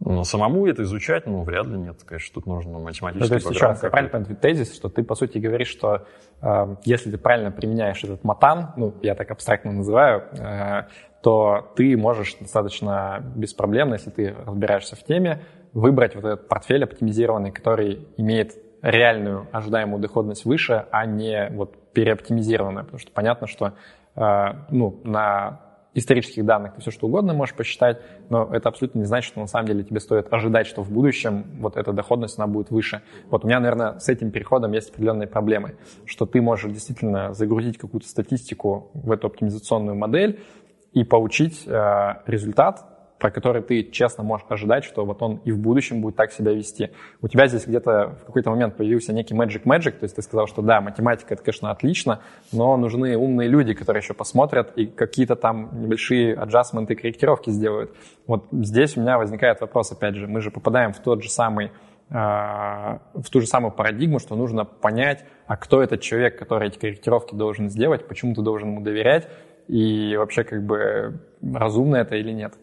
Но самому это изучать, ну, вряд ли нет. Конечно, тут нужно математически... То есть, еще раз, я правильно понял тезис, что ты, по сути, говоришь, что э, если ты правильно применяешь этот матан, ну, я так абстрактно называю, э, то ты можешь достаточно беспроблемно, если ты разбираешься в теме, выбрать вот этот портфель оптимизированный, который имеет реальную ожидаемую доходность выше, а не вот переоптимизированную. Потому что понятно, что э, ну, на... исторических данных ты все что угодно можешь посчитать, но это абсолютно не значит, что на самом деле тебе стоит ожидать, что в будущем вот эта доходность, она будет выше. Вот у меня, наверное, с этим переходом есть определенные проблемы, что ты можешь действительно загрузить какую-то статистику в эту оптимизационную модель и получить э, результат, про который ты честно можешь ожидать, что вот он и в будущем будет так себя вести. У тебя здесь где-то в какой-то момент появился некий magic-magic, то есть ты сказал, что да, математика, это, конечно, отлично, но нужны умные люди, которые еще посмотрят и какие-то там небольшие аджастменты, корректировки сделают. Вот здесь у меня возникает вопрос, опять же, мы же попадаем в тот же самый, э, в ту же самую парадигму, что нужно понять, а кто этот человек, который эти корректировки должен сделать, почему ты должен ему доверять и вообще как бы разумно это или нет.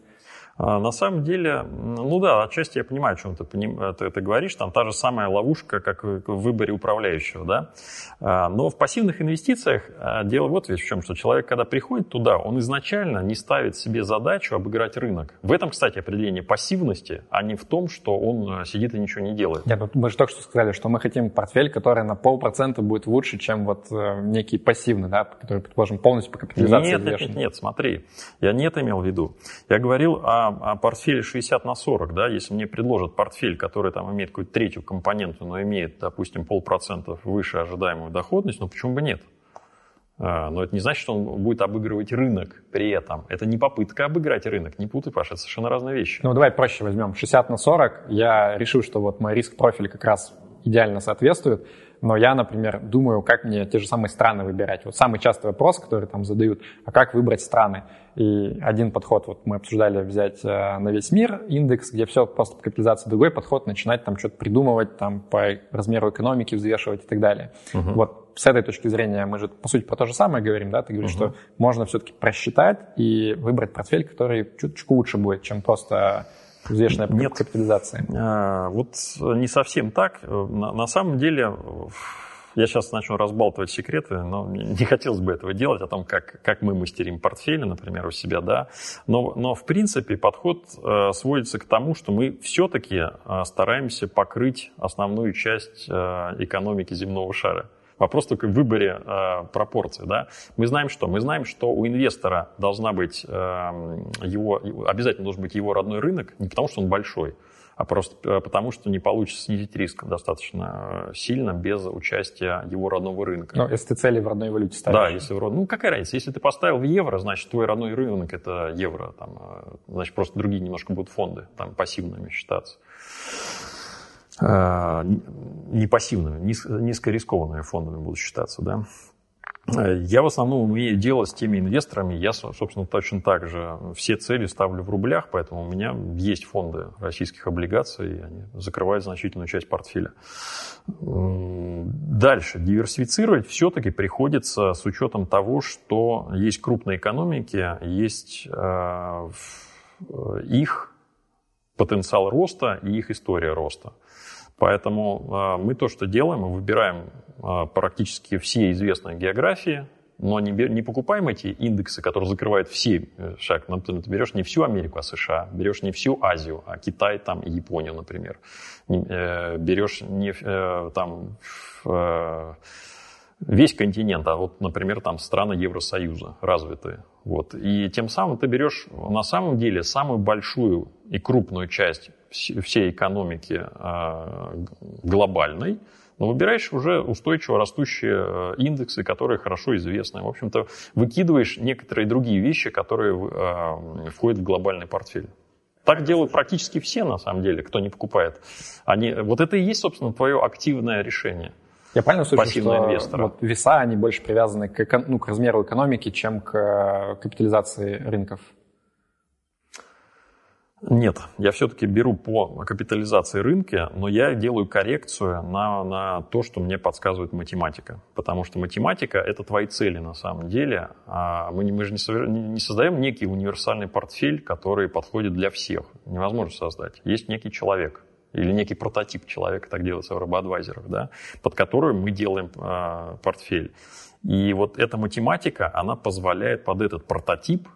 На самом деле, ну да, отчасти я понимаю, о чем ты, ты, ты говоришь. Там та же самая ловушка, как в выборе управляющего, да. Но в пассивных инвестициях дело вот в чем, что человек, когда приходит туда, он изначально не ставит себе задачу обыграть рынок. В этом, кстати, определение пассивности, а не в том, что он сидит и ничего не делает. Нет, мы же только что сказали, что мы хотим портфель, который на полпроцента будет лучше, чем вот некий пассивный, да, который, предположим, полностью по капитализации. Нет, нет, нет, нет, смотри, я не это имел в виду. Я говорил о о портфеле шестьдесят на сорок, да, если мне предложат портфель, который там имеет какую-то третью компоненту, но имеет, допустим, полпроцента выше ожидаемую доходность, ну почему бы нет? Но это не значит, что он будет обыгрывать рынок при этом. Это не попытка обыграть рынок. Не путай, Паша, это совершенно разные вещи. Ну давай проще возьмем шестьдесят на сорок. Я решил, что вот мой риск-профиль как раз идеально соответствует. но я, например, думаю, как мне те же самые страны выбирать. Вот самый частый вопрос, который там задают, а как выбрать страны? И один подход, вот мы обсуждали взять на весь мир индекс, где все просто по капитализации, другой подход, начинать там что-то придумывать, там по размеру экономики взвешивать и так далее. Uh-huh. Вот. С этой точки зрения мы же, по сути, про то же самое говорим, да? Ты говоришь, uh-huh. что можно все-таки просчитать и выбрать портфель, который чуточку лучше будет, чем просто взвешенная капитализация. А, вот не совсем так. На, на самом деле, я сейчас начну разбалтывать секреты, но не хотелось бы этого делать, о том, как, как мы мастерим портфели, например, у себя, да. Но, но в принципе, подход э, сводится к тому, что мы все-таки э, стараемся покрыть основную часть э, экономики земного шара. Вопрос только в выборе э, пропорций, да. Мы знаем что? Мы знаем, что у инвестора должна быть э, его, обязательно должен быть его родной рынок, не потому что он большой, а просто потому, что не получится снизить риск достаточно сильно без участия его родного рынка. Ну, если ты цели в родной валюте ставишь. Да, если в родной. Ну, какая разница? Если ты поставил в евро, значит, твой родной рынок – это евро. Там, значит, просто другие немножко будут фонды там пассивными считаться. Не пассивными, низкорискованными фондами будут считаться, да. Я в основном имею дело с теми инвесторами, я, собственно, точно так же все цели ставлю в рублях, поэтому у меня есть фонды российских облигаций, они закрывают значительную часть портфеля. Дальше, диверсифицировать все-таки приходится с учетом того, что есть крупные экономики, есть их потенциал роста и их история роста. Поэтому э, мы то, что делаем, мы выбираем э, практически все известные географии, но не, не покупаем эти индексы, которые закрывают все шаг. Ну, ты, ты берешь не всю Америку, а США, берешь не всю Азию, а Китай там, и Японию, например. Не, э, берешь не э, там, э, весь континент, а вот, например, там страны Евросоюза развитые. Вот. И тем самым ты берешь на самом деле самую большую и крупную часть всей экономики э, глобальной, но выбираешь уже устойчиво растущие индексы, которые хорошо известны. В общем-то, выкидываешь некоторые другие вещи, которые э, входят в глобальный портфель. Так делают практически все, на самом деле, кто не покупает. Они, вот это и есть, собственно, твое активное решение. Я правильно слышу, что инвестора. Вот веса, они больше привязаны к, ну, к размеру экономики, чем к капитализации рынков? Нет, я все-таки беру по капитализации рынка, но я делаю коррекцию на, на то, что мне подсказывает математика. Потому что математика – это твои цели на самом деле. Мы, не, мы же не, не создаем некий универсальный портфель, который подходит для всех. Невозможно создать. Есть некий человек. Или некий прототип человека, так делается в RoboAdvisor, да, под который мы делаем э, портфель. И вот эта математика, она позволяет под этот прототип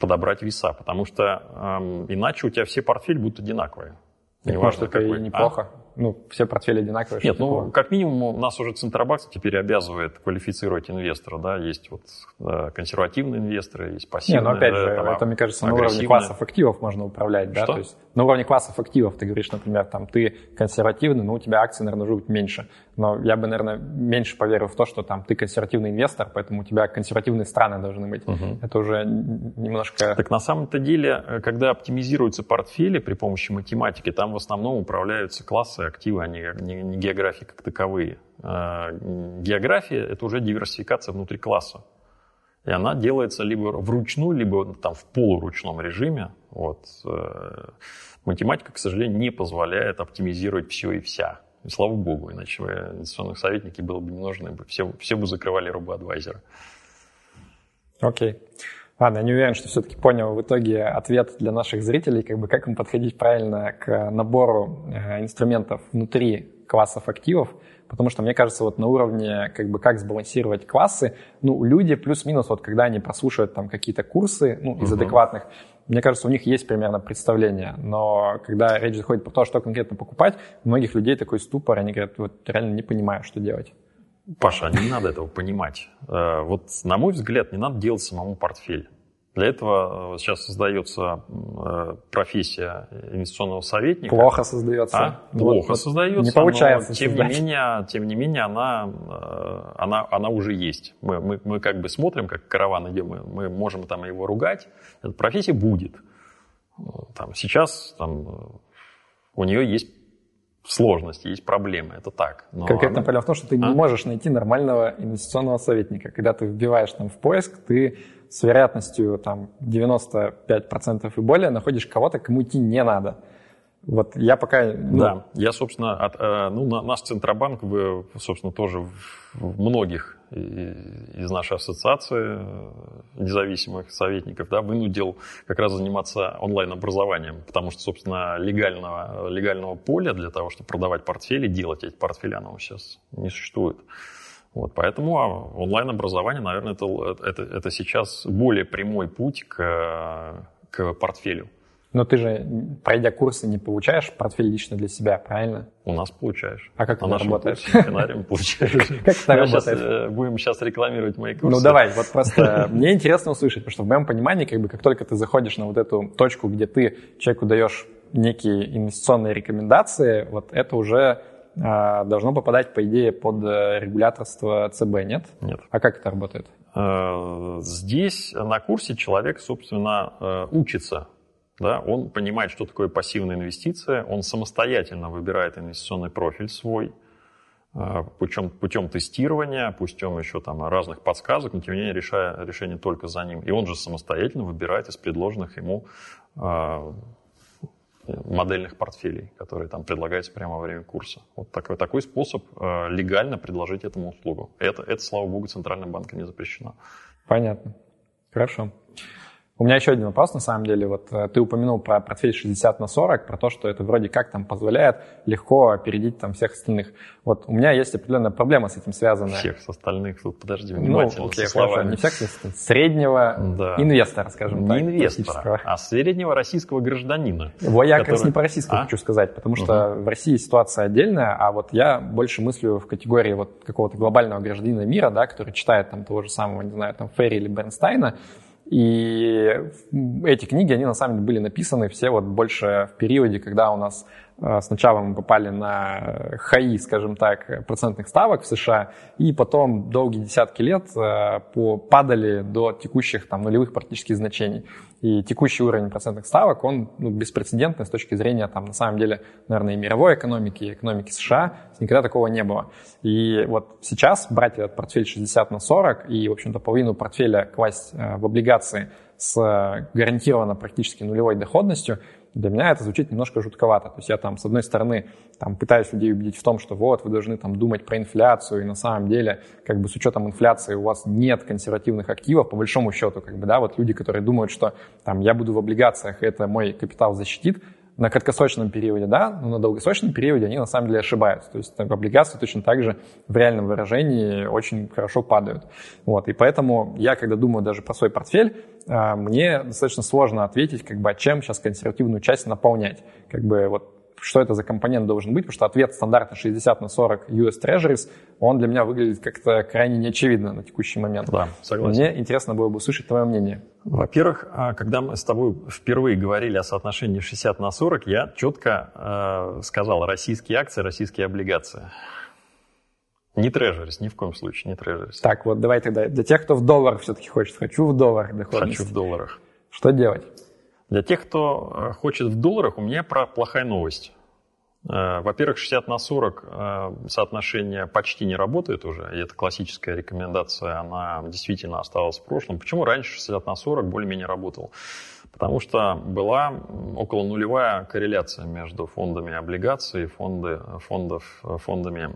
подобрать веса, потому что э, иначе у тебя все портфели будут одинаковые. Не важно, это какой. Неплохо. А? Ну, все портфели одинаковые. Нет, ну, такое? Как минимум, нас уже Центробанк теперь обязывает квалифицировать инвестора, да, есть вот э, консервативные инвесторы, есть пассивные. Нет, ну, опять же, там, это, мне кажется, на уровне классов активов можно управлять, да, что? То есть на уровне классов активов ты говоришь, например, там, ты консервативный, но у тебя акции, наверное, должны быть меньше, но я бы, наверное, меньше поверил в то, что там ты консервативный инвестор, поэтому у тебя консервативные страны должны быть, угу. Это уже немножко... Так на самом-то деле, когда оптимизируются портфели при помощи математики, там в основном управляются классы активы, а не географии как таковые. География – это уже диверсификация внутри класса. И она делается либо вручную, либо там, в полуручном режиме. Вот. Математика, к сожалению, не позволяет оптимизировать все и вся. И слава богу, иначе инвестиционных советники было бы не нужны. Все, все бы закрывали RoboAdvisor. Окей. Okay. Ладно, я не уверен, что все-таки понял в итоге ответ для наших зрителей, как бы как им подходить правильно к набору инструментов внутри классов активов, потому что, мне кажется, вот на уровне как бы как сбалансировать классы, ну, люди плюс-минус, вот когда они прослушивают там какие-то курсы, ну, из [S2] Uh-huh. [S1] Адекватных, мне кажется, у них есть примерно представление, но когда речь заходит про то, что конкретно покупать, у многих людей такой ступор, они говорят, вот реально не понимаю, что делать. Паша, не надо этого понимать. Вот, на мой взгляд, не надо делать самому портфель. Для этого сейчас создается профессия инвестиционного советника. Плохо создается. А? Плохо вот, создается, не получается но тем создать. не менее, тем не менее она, она, она уже есть. Мы, мы, мы как бы смотрим, как караван идем, мы, мы можем там его ругать. Эта профессия будет. Там, сейчас там, у нее есть сложность, есть проблемы, это так. Но как она... это например, в том, что ты а? не можешь найти нормального инвестиционного советника. Когда ты вбиваешь там в поиск, ты с вероятностью там, девяносто пять процентов и более находишь кого-то, кому идти не надо. Вот я пока... Ну... Да, я, собственно, от, ну, наш Центробанк, собственно, тоже в многих из нашей ассоциации независимых советников, да, вынудил как раз заниматься онлайн-образованием, потому что, собственно, легального, легального поля для того, чтобы продавать портфели, делать эти портфели, оно сейчас не существует. Вот, поэтому онлайн-образование, наверное, это, это, это сейчас более прямой путь к, к портфелю. Но ты же, пройдя курсы, не получаешь портфель лично для себя, правильно? У нас получаешь. А как ты работаешь? На нашем Финариум получаешь. Как ты работаешь? Будем сейчас рекламировать мои курсы. Ну давай, вот просто мне интересно услышать, потому что в моем понимании, как бы как только ты заходишь на вот эту точку, где ты человеку даешь некие инвестиционные рекомендации, вот это уже должно попадать, по идее, под регуляторство ЦБ, нет? Нет. А как это работает? Здесь на курсе человек, собственно, учится. Да, он понимает, что такое пассивная инвестиция, он самостоятельно выбирает инвестиционный профиль свой путем, путем тестирования, путем еще там разных подсказок, но тем не менее решая, решение только за ним. И он же самостоятельно выбирает из предложенных ему э, модельных портфелей, которые там предлагаются прямо во время курса. Вот такой, такой способ э, легально предложить этому услугу. Это, это, слава богу, Центральным банком не запрещено. Понятно. Хорошо. У меня еще один вопрос, на самом деле. Вот ты упомянул про портфель шестьдесят на сорок, про то, что это вроде как там позволяет легко опередить там всех остальных. Вот у меня есть определенная проблема с этим связанная. Всех остальных, тут подожди, внимательно, ну, окей, со словами. Не всех, среднего да. инвестора, скажем не так. Не инвестора, а среднего российского гражданина. Во, я который... как раз не про российского а? хочу сказать, потому что угу. в России ситуация отдельная, а вот я больше мыслю в категории вот какого-то глобального гражданина мира, да, который читает там того же самого, не знаю, там Ферри или Бернстайна. И эти книги, они на самом деле были написаны все вот больше в периоде, когда у нас сначала мы попали на хаи, скажем так, процентных ставок в США, и потом долгие десятки лет падали до текущих там нулевых практически значений. И текущий уровень процентных ставок, он ну, беспрецедентный с точки зрения там на самом деле, наверное, и мировой экономики, и экономики США. Никогда такого не было. И вот сейчас брать этот портфель шестьдесят на сорок и, в общем-то, половину портфеля класть в облигации с гарантированно практически нулевой доходностью, для меня это звучит немножко жутковато. То есть я там, с одной стороны, там, пытаюсь людей убедить в том, что вот, вы должны там думать про инфляцию, и на самом деле, как бы с учетом инфляции у вас нет консервативных активов, по большому счету, как бы, да, вот люди, которые думают, что там я буду в облигациях, это мой капитал защитит, на краткосрочном периоде, да, но на долгосрочном периоде они на самом деле ошибаются. То есть там, облигации точно так же в реальном выражении очень хорошо падают. Вот. И поэтому я, когда думаю даже про свой портфель, мне достаточно сложно ответить, как бы, чем сейчас консервативную часть наполнять. Как бы, вот, что это за компонент должен быть, потому что ответ стандартно шестьдесят на сорок ю эс Treasuries, он для меня выглядит как-то крайне неочевидно на текущий момент. Да, согласен. Мне интересно было бы услышать твое мнение. Во-первых, когда мы с тобой впервые говорили о соотношении шестьдесят на сорок, я четко э, сказал российские акции, российские облигации. Не трежерис, ни в коем случае, не трежерис. Так, вот давай тогда для тех, кто в долларах все-таки хочет. Хочу в долларах доходность. Хочу в долларах. Что делать? Для тех, кто хочет в долларах, у меня плохая новость. Во-первых, шестьдесят на сорок соотношение почти не работает уже. И это классическая рекомендация, она действительно осталась в прошлом. Почему раньше шестьдесят на сорок более-менее работал? Потому что была около нулевая корреляция между фондами облигаций и фонды, фондов, фондами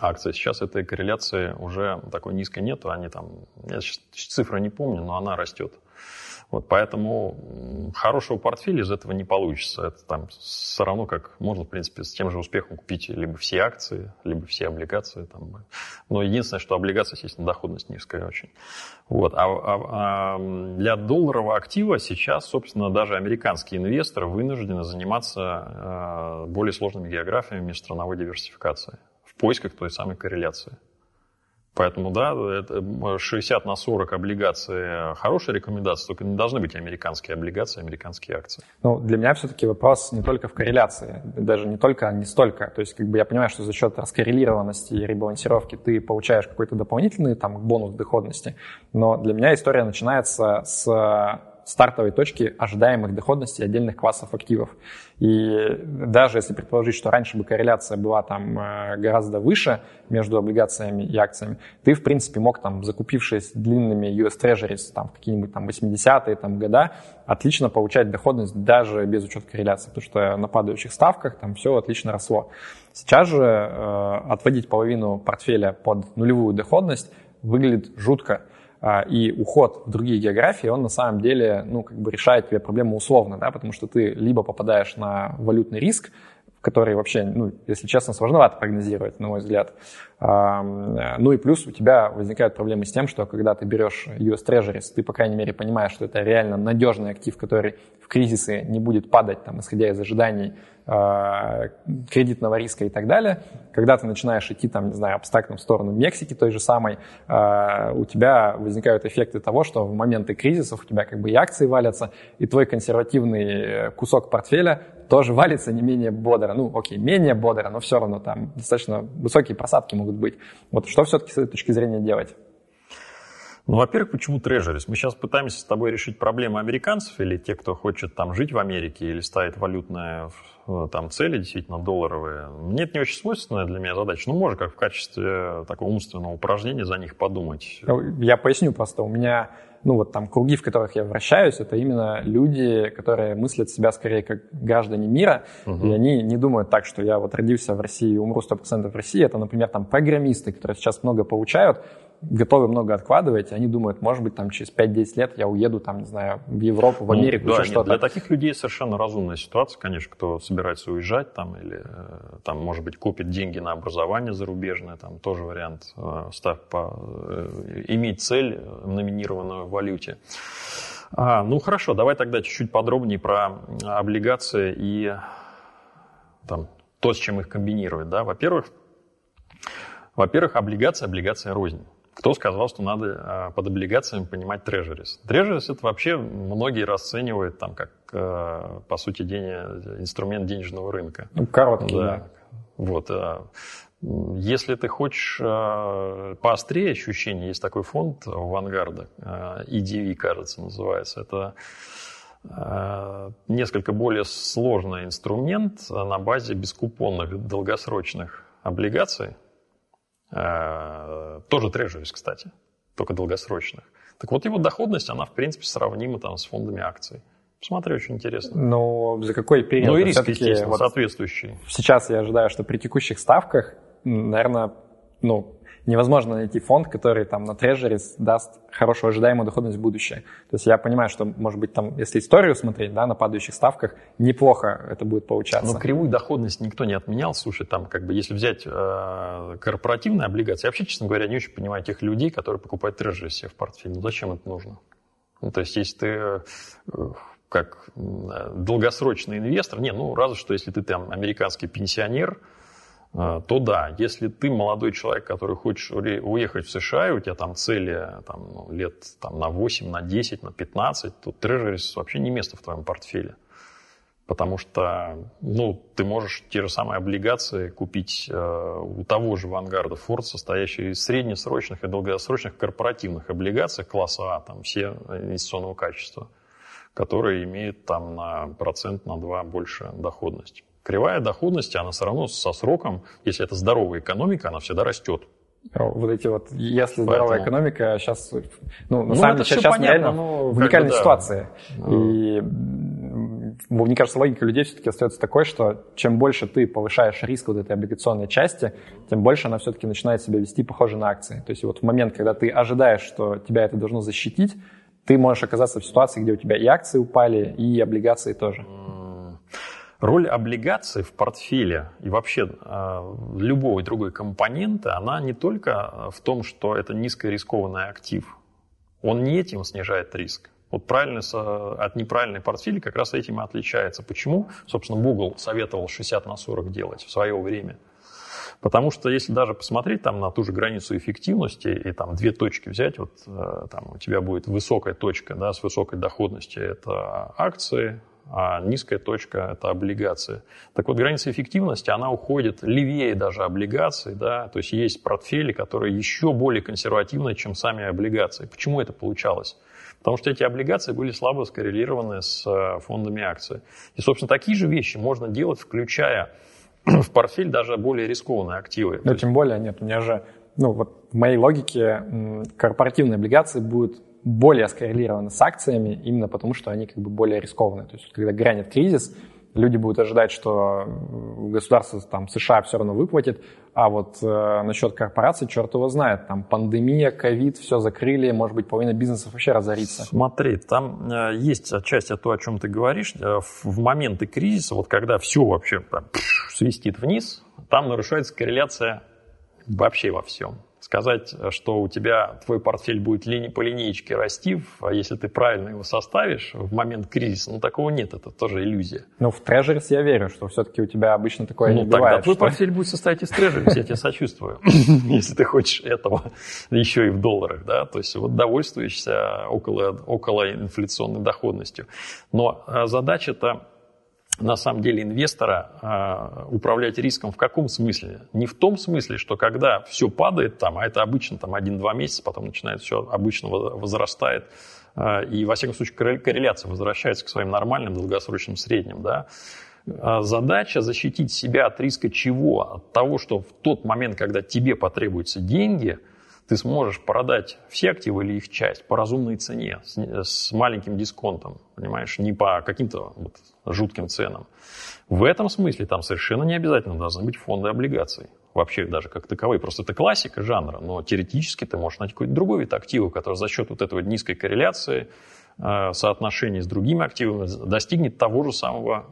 акций. Сейчас этой корреляции уже такой низкой нет. Они там, я сейчас цифры не помню, но она растет. Вот поэтому хорошего портфеля из этого не получится. Это там все равно как можно, в принципе, с тем же успехом купить либо все акции, либо все облигации. Там. Но единственное, что облигации, естественно, доходность низкая очень. Вот. А, а, а для долларового актива сейчас, собственно, даже американские инвесторы вынуждены заниматься э, более сложными географиями, межстрановой диверсификацией в поисках той самой корреляции. Поэтому, да, шестьдесят на сорок облигации хорошая рекомендация, только не должны быть американские облигации, американские акции. Ну, для меня все-таки вопрос не только в корреляции, даже не только, а не столько. То есть, как бы я понимаю, что за счет раскоррелированности и ребалансировки ты получаешь какой-то дополнительный там бонус доходности, но для меня история начинается с стартовой точки ожидаемых доходностей отдельных классов активов. И даже если предположить, что раньше бы корреляция была там гораздо выше между облигациями и акциями, ты, в принципе, мог, там, закупившись длинными ю эс Treasuries там, в какие-нибудь там восьмидесятые там, года, отлично получать доходность даже без учета корреляции, потому что на падающих ставках там все отлично росло. Сейчас же э, отводить половину портфеля под нулевую доходность выглядит жутко. И уход в другие географии, он на самом деле, ну, как бы решает тебе проблему условно, да, потому что ты либо попадаешь на валютный риск, который вообще, ну, если честно, сложновато прогнозировать, на мой взгляд. Ну и плюс у тебя возникают проблемы с тем, что когда ты берешь ю эс Treasuries, ты, по крайней мере, понимаешь, что это реально надежный актив, который в кризисы не будет падать, там, исходя из ожиданий кредитного риска и так далее. Когда ты начинаешь идти, там, не знаю, абстрактно в сторону Мексики той же самой, у тебя возникают эффекты того, что в моменты кризисов у тебя как бы и акции валятся, и твой консервативный кусок портфеля тоже валится не менее бодро. Ну, окей, менее бодро, но все равно там достаточно высокие просадки могут быть. Вот что все-таки с этой точки зрения делать? Ну, во-первых, почему Treasuries? Мы сейчас пытаемся с тобой решить проблемы американцев или тех, кто хочет там жить в Америке или ставит валютные там цели, действительно долларовые. Мне это не очень свойственная для меня задача. Ну, можно как в качестве такого умственного упражнения за них подумать. Я поясню просто. У меня, ну, вот там круги, в которых я вращаюсь, это именно люди, которые мыслят себя скорее как граждане мира. Угу. И они не думают так, что я вот родился в России и умру сто процентов в России. Это, например, там программисты, которые сейчас много получают, готовы много откладывать, и они думают, может быть, там через пять-десять лет я уеду, там, не знаю, в Европу, в Америку, ну, да, еще нет, что-то. Для таких людей совершенно разумная ситуация, конечно, кто собирается уезжать, там, или, там, может быть, купит деньги на образование зарубежное, там, тоже вариант, став по, иметь цель, номинированную в валюте. А, ну, хорошо, давай тогда чуть-чуть подробнее про облигации и, там, то, с чем их комбинировать, да, во-первых, во-первых, облигация, облигация рознь. Кто сказал, что надо под облигациями понимать Treasuries? Treasuries это вообще многие расценивают там, как, по сути, день, инструмент денежного рынка. Ну, короткий, да. да. Вот. Если ты хочешь поострее ощущение, есть такой фонд у Вангарда, и ди ви, кажется, называется. Это несколько более сложный инструмент на базе бескупонных долгосрочных облигаций. Тоже Treasuries, кстати, только долгосрочных. Так вот, его доходность, она, в принципе, сравнима там, с фондами акций. Посмотри, очень интересно. Но за какой период? Ну и риски, естественно, вот соответствующие. Сейчас я ожидаю, что при текущих ставках, наверное, ну, невозможно найти фонд, который там на Treasuries даст хорошую ожидаемую доходность в будущее. То есть я понимаю, что, может быть, там, если историю смотреть, да, на падающих ставках, неплохо это будет получаться. Но кривую доходность никто не отменял. Слушай, там, как бы, если взять э, корпоративные облигации, я вообще, честно говоря, не очень понимаю тех людей, которые покупают Treasuries себе в портфель. Ну, зачем это нужно? Ну, то есть, если ты э, как э, долгосрочный инвестор, не, ну, разве что, если ты там американский пенсионер, то да, если ты молодой человек, который хочет уехать в США, и у тебя там цели там, лет там, на восемь, на десять, на пятнадцать, то Treasuries вообще не место в твоем портфеле. Потому что ну, ты можешь те же самые облигации купить э, у того же Vanguard Ford, состоящие из среднесрочных и долгосрочных корпоративных облигаций класса А, там все инвестиционного качества, которые имеют там, на процент, на два больше доходность. Кривая доходности, она все равно со сроком, если это здоровая экономика, она всегда растет. Вот эти вот, если Поэтому... здоровая экономика, сейчас, ну, на ну, самом деле, сейчас нереально в уникальной да. ситуации. А. И, мне кажется, логика людей все-таки остается такой, что чем больше ты повышаешь риск вот этой облигационной части, тем больше она все-таки начинает себя вести похоже на акции. То есть вот в момент, когда ты ожидаешь, что тебя это должно защитить, ты можешь оказаться в ситуации, где у тебя и акции упали, и облигации тоже. Роль облигаций в портфеле и вообще э, любого другой компонента, она не только в том, что это низкорискованный актив. Он не этим снижает риск. Вот правильный, от неправильной портфеля как раз этим и отличается. Почему? Собственно, Бугл советовал шестьдесят на сорок делать в свое время. Потому что если даже посмотреть там, на ту же границу эффективности и там, две точки взять, вот, э, там, у тебя будет высокая точка да, с высокой доходностью, это акции, а низкая точка – это облигации. Так вот, граница эффективности, она уходит левее даже облигаций, да, то есть есть портфели, которые еще более консервативны, чем сами облигации. Почему это получалось? Потому что эти облигации были слабо скоррелированы с фондами акций. И, собственно, такие же вещи можно делать, включая в портфель даже более рискованные активы. Но тем более, нет, у меня же, ну, вот в моей логике корпоративные облигации будут более скоррелированы с акциями, именно потому что они как бы более рискованные. То есть, когда грянет кризис, люди будут ожидать, что государство там, США все равно выплатит, а вот э, насчет корпораций черт его знает. Там пандемия, ковид, все закрыли, может быть, половина бизнесов вообще разорится. Смотри, там э, есть отчасти то, о чем ты говоришь. В, в моменты кризиса, вот когда все вообще там, пш, свистит вниз, там нарушается корреляция вообще во всем. Сказать, что у тебя твой портфель будет ли, по линеечке расти, если ты правильно его составишь в момент кризиса, ну такого нет, это тоже иллюзия. Ну в трежерис я верю, что все-таки у тебя обычно такое ну, не бывает. Ну тогда твой что... портфель будет состоять из трежерис, я тебе сочувствую, если ты хочешь этого еще и в долларах, да, то есть вот довольствуешься около инфляционной доходностью. Но задача-то на самом деле инвестора э, управлять риском в каком смысле? Не в том смысле, что когда все падает, там, а это обычно там, один-два месяца, потом начинает все обычно возрастает, э, и, во всяком случае, корреляция возвращается к своим нормальным долгосрочным средним. Да? Э, задача защитить себя от риска чего? От того, что в тот момент, когда тебе потребуются деньги, ты сможешь продать все активы или их часть по разумной цене, с, с маленьким дисконтом, понимаешь, не по каким-то вот жутким ценам. В этом смысле там совершенно не обязательно должны быть фонды облигаций, вообще даже как таковые. Просто это классика жанра, но теоретически ты можешь найти какой-то другой вид актива, который за счет вот этого низкой корреляции, соотношение с другими активами достигнет того же самого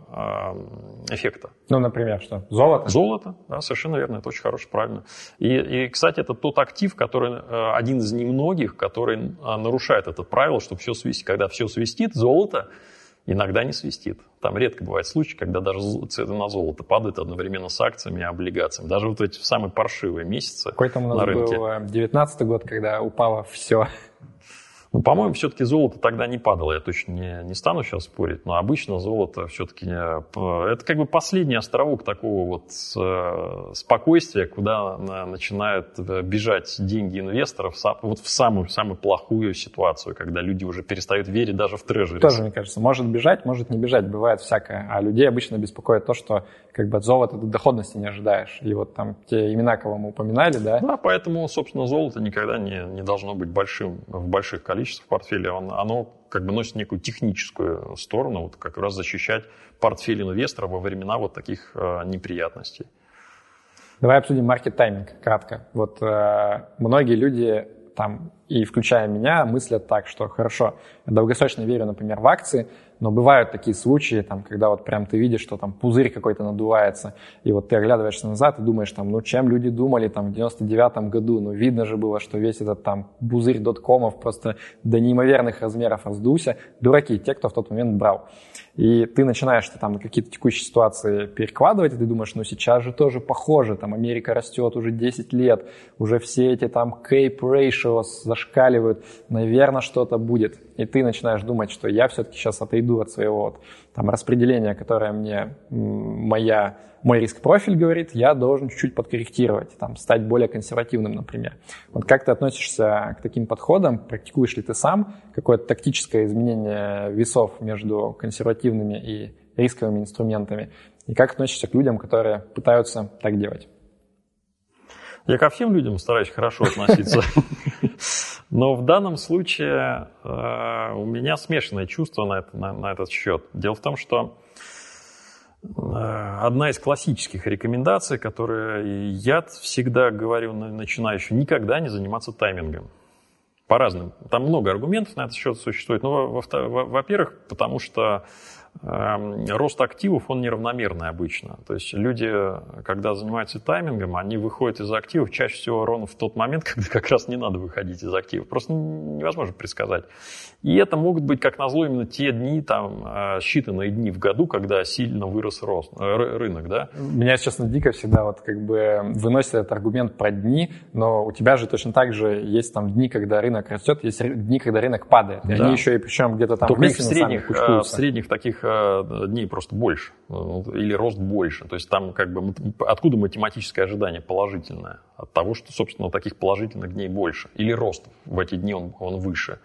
э, эффекта. Ну, например, что? Золото? Золото, да, совершенно верно, это очень хорошо, правильно. И, и кстати, это тот актив, который э, один из немногих, который э, нарушает это правило, что все свистит. Когда все свистит, золото иногда не свистит. Там редко бывает случаи, когда даже цена золота падает одновременно с акциями и облигациями. Даже вот эти самые паршивые месяцы на рынке. Какой там у нас был девятнадцатый год, когда упало все. Ну, по-моему, все-таки золото тогда не падало, я точно не, не стану сейчас спорить, но обычно золото все-таки... Это как бы последний островок такого вот э, спокойствия, куда на, начинают бежать деньги инвесторов вот в самую-самую плохую ситуацию, когда люди уже перестают верить даже в трежерис. Тоже, мне кажется, может бежать, может не бежать, бывает всякое. А людей обычно беспокоит то, что как бы от золота ты доходности не ожидаешь. И вот там те имена, кого мы упоминали, да? Да, поэтому, собственно, золото никогда не, не должно быть большим, в больших количествах. В портфеле, оно, оно как бы носит некую техническую сторону, вот как раз защищать портфель инвестора во времена вот таких э, неприятностей. Давай обсудим маркет-тайминг кратко. Вот э, многие люди, там, и включая меня, мыслят так, что хорошо, долгосрочно верю, например, в акции, но бывают такие случаи, там, когда вот прям ты видишь, что там пузырь какой-то надувается, и вот ты оглядываешься назад и думаешь, там, ну чем люди думали там, в девяносто девятом году, ну видно же было, что весь этот там пузырь доткомов просто до неимоверных размеров раздулся, дураки, те, кто в тот момент брал. И ты начинаешь ты, там, какие-то текущие ситуации перекладывать, и ты думаешь, ну сейчас же тоже похоже, там Америка растет уже десять лет, уже все эти там Cape Ratios зашкаливают, наверное, что-то будет. И ты начинаешь думать, что я все-таки сейчас отойду от своего вот, там, распределения, которое мне моя, мой риск-профиль говорит, я должен чуть-чуть подкорректировать, там, стать более консервативным, например. Вот как ты относишься к таким подходам? Практикуешь ли ты сам какое-то тактическое изменение весов между консервативными и рисковыми инструментами? И как относишься к людям, которые пытаются так делать? Я ко всем людям стараюсь хорошо относиться. Но в данном случае э, у меня смешанные чувства на, это, на, на этот счет. Дело в том, что э, одна из классических рекомендаций, которые я всегда говорю начинающим, никогда не заниматься таймингом. По разным. Там много аргументов на этот счет существует. Но, во, во, во-первых, потому что рост активов, он неравномерный обычно. То есть люди, когда занимаются таймингом, они выходят из активов чаще всего ровно в тот момент, когда как раз не надо выходить из активов. Просто невозможно предсказать. И это могут быть, как назло, именно те дни, там, считанные дни в году, когда сильно вырос рост, рынок. Да? Меня, честно, дико всегда вот как бы выносит этот аргумент про дни, но у тебя же точно так же есть там дни, когда рынок рынок растет, есть дни, когда рынок падает. Да. И они еще и причем где-то там... Только вместе в средних, в средних таких дней просто больше. Или рост больше. То есть там как бы... Откуда математическое ожидание положительное? От того, что, собственно, таких положительных дней больше. Или рост в эти дни он, он выше.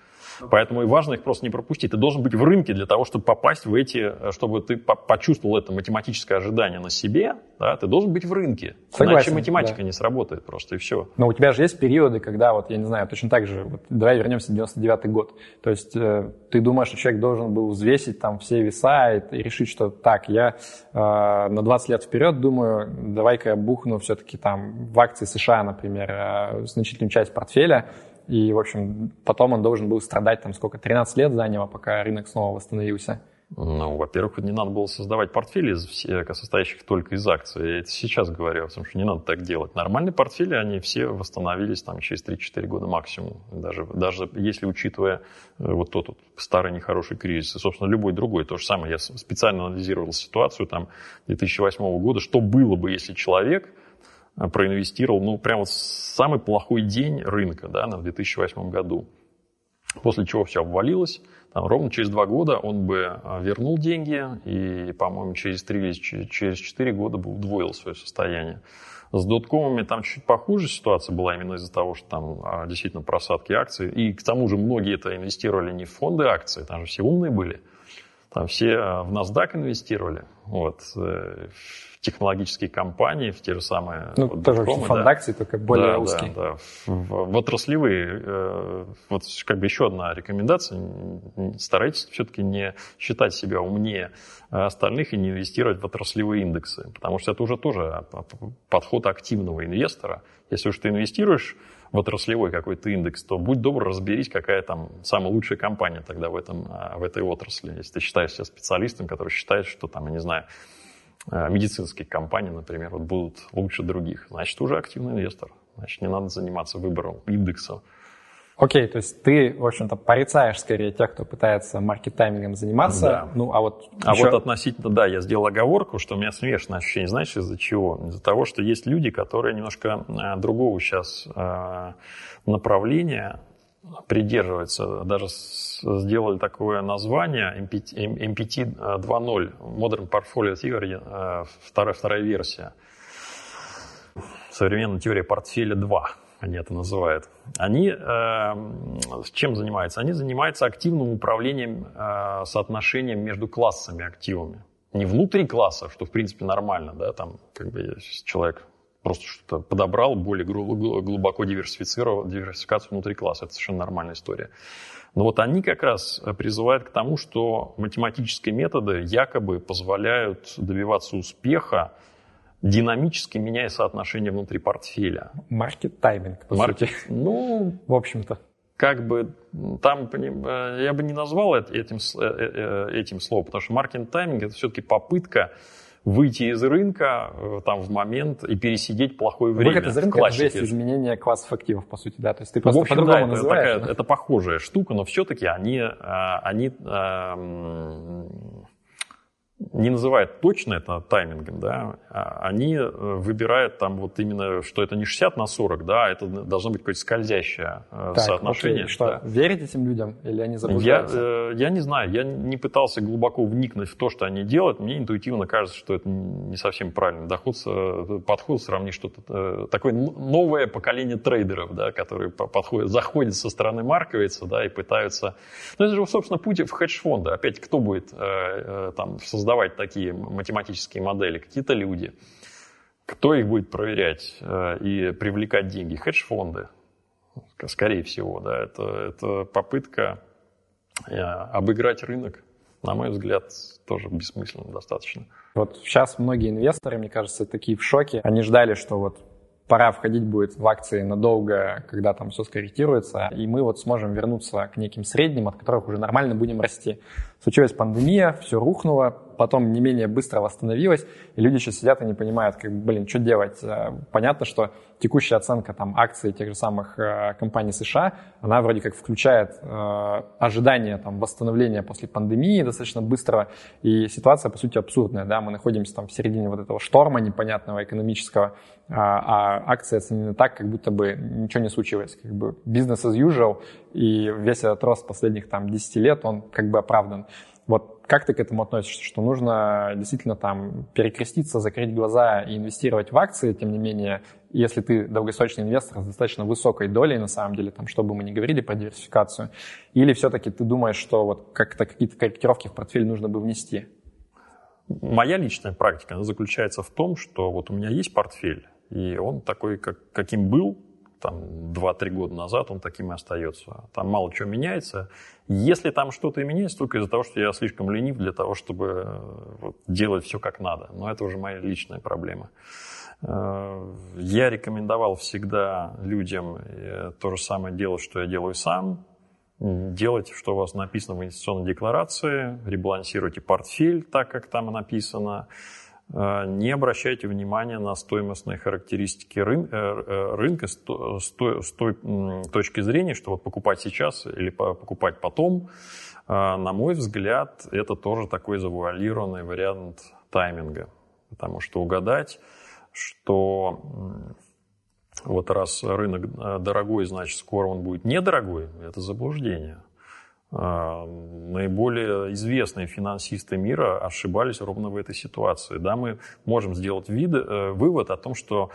Поэтому и важно их просто не пропустить. Ты должен быть в рынке для того, чтобы попасть в эти, чтобы ты почувствовал это математическое ожидание на себе, да, ты должен быть в рынке. Согласен, иначе математика да. не сработает просто, и все. Но у тебя же есть периоды, когда, вот я не знаю, точно так же, вот, давай вернемся в девяносто девятый год. То есть э, ты думаешь, что человек должен был взвесить там все веса и, и решить, что так, я э, на двадцать лет вперед думаю, давай-ка я бухну все-таки там в акции США, например, э, значительную часть портфеля. И, в общем, потом он должен был страдать, там, сколько, тринадцать лет заняло, пока рынок снова восстановился. Ну, во-первых, не надо было создавать портфели, состоящих только из акций. Я это сейчас говорю, потому что не надо так делать. Нормальные портфели, они все восстановились там, через три-четыре года максимум. Даже, даже если учитывая вот тот вот старый нехороший кризис, и, собственно, любой другой. То же самое, я специально анализировал ситуацию там, две тысячи восьмого года, что было бы, если человек... проинвестировал, ну, прямо вот самый плохой день рынка, да, в две тысячи восьмом году. После чего все обвалилось. Там, ровно через два года он бы вернул деньги и, по-моему, через три или через четыре года бы удвоил свое состояние. С доткомами там чуть похуже ситуация была именно из-за того, что там действительно просадки акций. И к тому же многие это инвестировали не в фонды акций, там же все умные были. Там все в NASDAQ инвестировали, вот, в технологические компании, в те же самые... Ну, вот, тоже доткомы, фонд да. акций, только более да, узкие. Да, да. В, в отраслевые, вот как бы еще одна рекомендация, старайтесь все-таки не считать себя умнее остальных и не инвестировать в отраслевые индексы, потому что это уже тоже подход активного инвестора. Если уж ты инвестируешь в отраслевой какой-то индекс, то будь добр, разберись, какая там самая лучшая компания тогда в, этом, в этой отрасли. Если ты считаешь себя специалистом, который считает, что там, я не знаю, медицинские компании, например, вот будут лучше других, значит, уже активный инвестор. Значит, не надо заниматься выбором индексов. Окей, то есть ты, в общем-то, порицаешь скорее тех, кто пытается маркет-таймингом заниматься. Да. Ну, а вот а еще... вот относительно, да, я сделал оговорку, что у меня смешанное ощущение, знаешь, из-за чего? Из-за того, что есть люди, которые немножко другого сейчас направления придерживаются. Даже сделали такое название эм пи ти два ноль, Modern Portfolio Theory, вторая, вторая версия. Современная теория портфеля два. Они это называют. Они э, чем занимаются? Они занимаются активным управлением э, соотношением между классами активами. Не внутри классов, что в принципе нормально, да, там как бы человек просто что-то подобрал, более глубоко диверсифицировал, диверсификацию внутри класса. Это совершенно нормальная история. Но вот они как раз призывают к тому, что математические методы якобы позволяют добиваться успеха, динамически меняя соотношение внутри портфеля. Маркет-тайминг, по Марк... сути. Ну, в общем-то. Как бы там, я бы не назвал этим, этим словом, потому что маркет-тайминг – это все-таки попытка выйти из рынка там, в момент и пересидеть плохое время. Выход из рынка – это же есть изменение классов активов, по сути, да? То есть ты просто общем, по-другому да, называешь. Это, такая, да? это похожая штука, но все-таки они... они не называют точно это таймингом, да, они выбирают там вот именно, что это не шестьдесят на сорок, да, это должно быть какое-то скользящее так, соотношение. Вот что, да. Верить этим людям или они заблуждаются? Я, я не знаю, я не пытался глубоко вникнуть в то, что они делают, мне интуитивно кажется, что это не совсем правильный доход, подход сравнить что-то, такое новое поколение трейдеров, да, которые подходят, заходят со стороны Марковица, да, и пытаются, ну это же, собственно, путь в хедж-фонды, опять кто будет там создавать создавать такие математические модели, какие-то люди, кто их будет проверять и привлекать деньги? Хедж-фонды, скорее всего, да, это, это попытка обыграть рынок, на мой взгляд, тоже бессмысленно достаточно. Вот сейчас многие инвесторы, мне кажется, такие в шоке, они ждали, что вот пора входить будет в акции надолго, когда там все скорректируется, и мы вот сможем вернуться к неким средним, от которых уже нормально будем расти. Случилась пандемия, все рухнуло, потом не менее быстро восстановилась, и люди еще сидят и не понимают, как, блин, что делать. Понятно, что текущая оценка там, акций тех же самых компаний США, она вроде как включает э, ожидание там, восстановления после пандемии достаточно быстрого, и ситуация, по сути, абсурдная. Да? Мы находимся там в середине вот этого шторма непонятного экономического, а акции оценены так, как будто бы ничего не случилось. Как бы business as usual, и весь этот рост последних там, десять лет, он как бы оправдан. Вот как ты к этому относишься, что нужно действительно там перекреститься, закрыть глаза и инвестировать в акции, тем не менее, если ты долгосрочный инвестор с достаточно высокой долей, на самом деле, там, что бы мы ни говорили про диверсификацию, или все-таки ты думаешь, что вот как-то какие-то корректировки в портфель нужно бы внести? Моя личная практика она заключается в том, что вот у меня есть портфель, и он такой, как, каким был, там, два-три года назад, он таким и остается. Там мало чего меняется. Если там что-то и меняется, только из-за того, что я слишком ленив для того, чтобы вот, делать все как надо. Но это уже моя личная проблема. Я рекомендовал всегда людям то же самое делать, что я делаю сам. Делайте, что у вас написано в инвестиционной декларации, ребалансируйте портфель так, как там написано. Не обращайте внимания на стоимостные характеристики рын, рынка с, с, с той точки зрения, что вот покупать сейчас или покупать потом, на мой взгляд, это тоже такой завуалированный вариант тайминга. Потому что угадать, что вот раз рынок дорогой, значит, скоро он будет недорогой, это заблуждение. Наиболее известные финансисты мира ошибались ровно в этой ситуации. Да, мы можем сделать вид, вывод о том, что,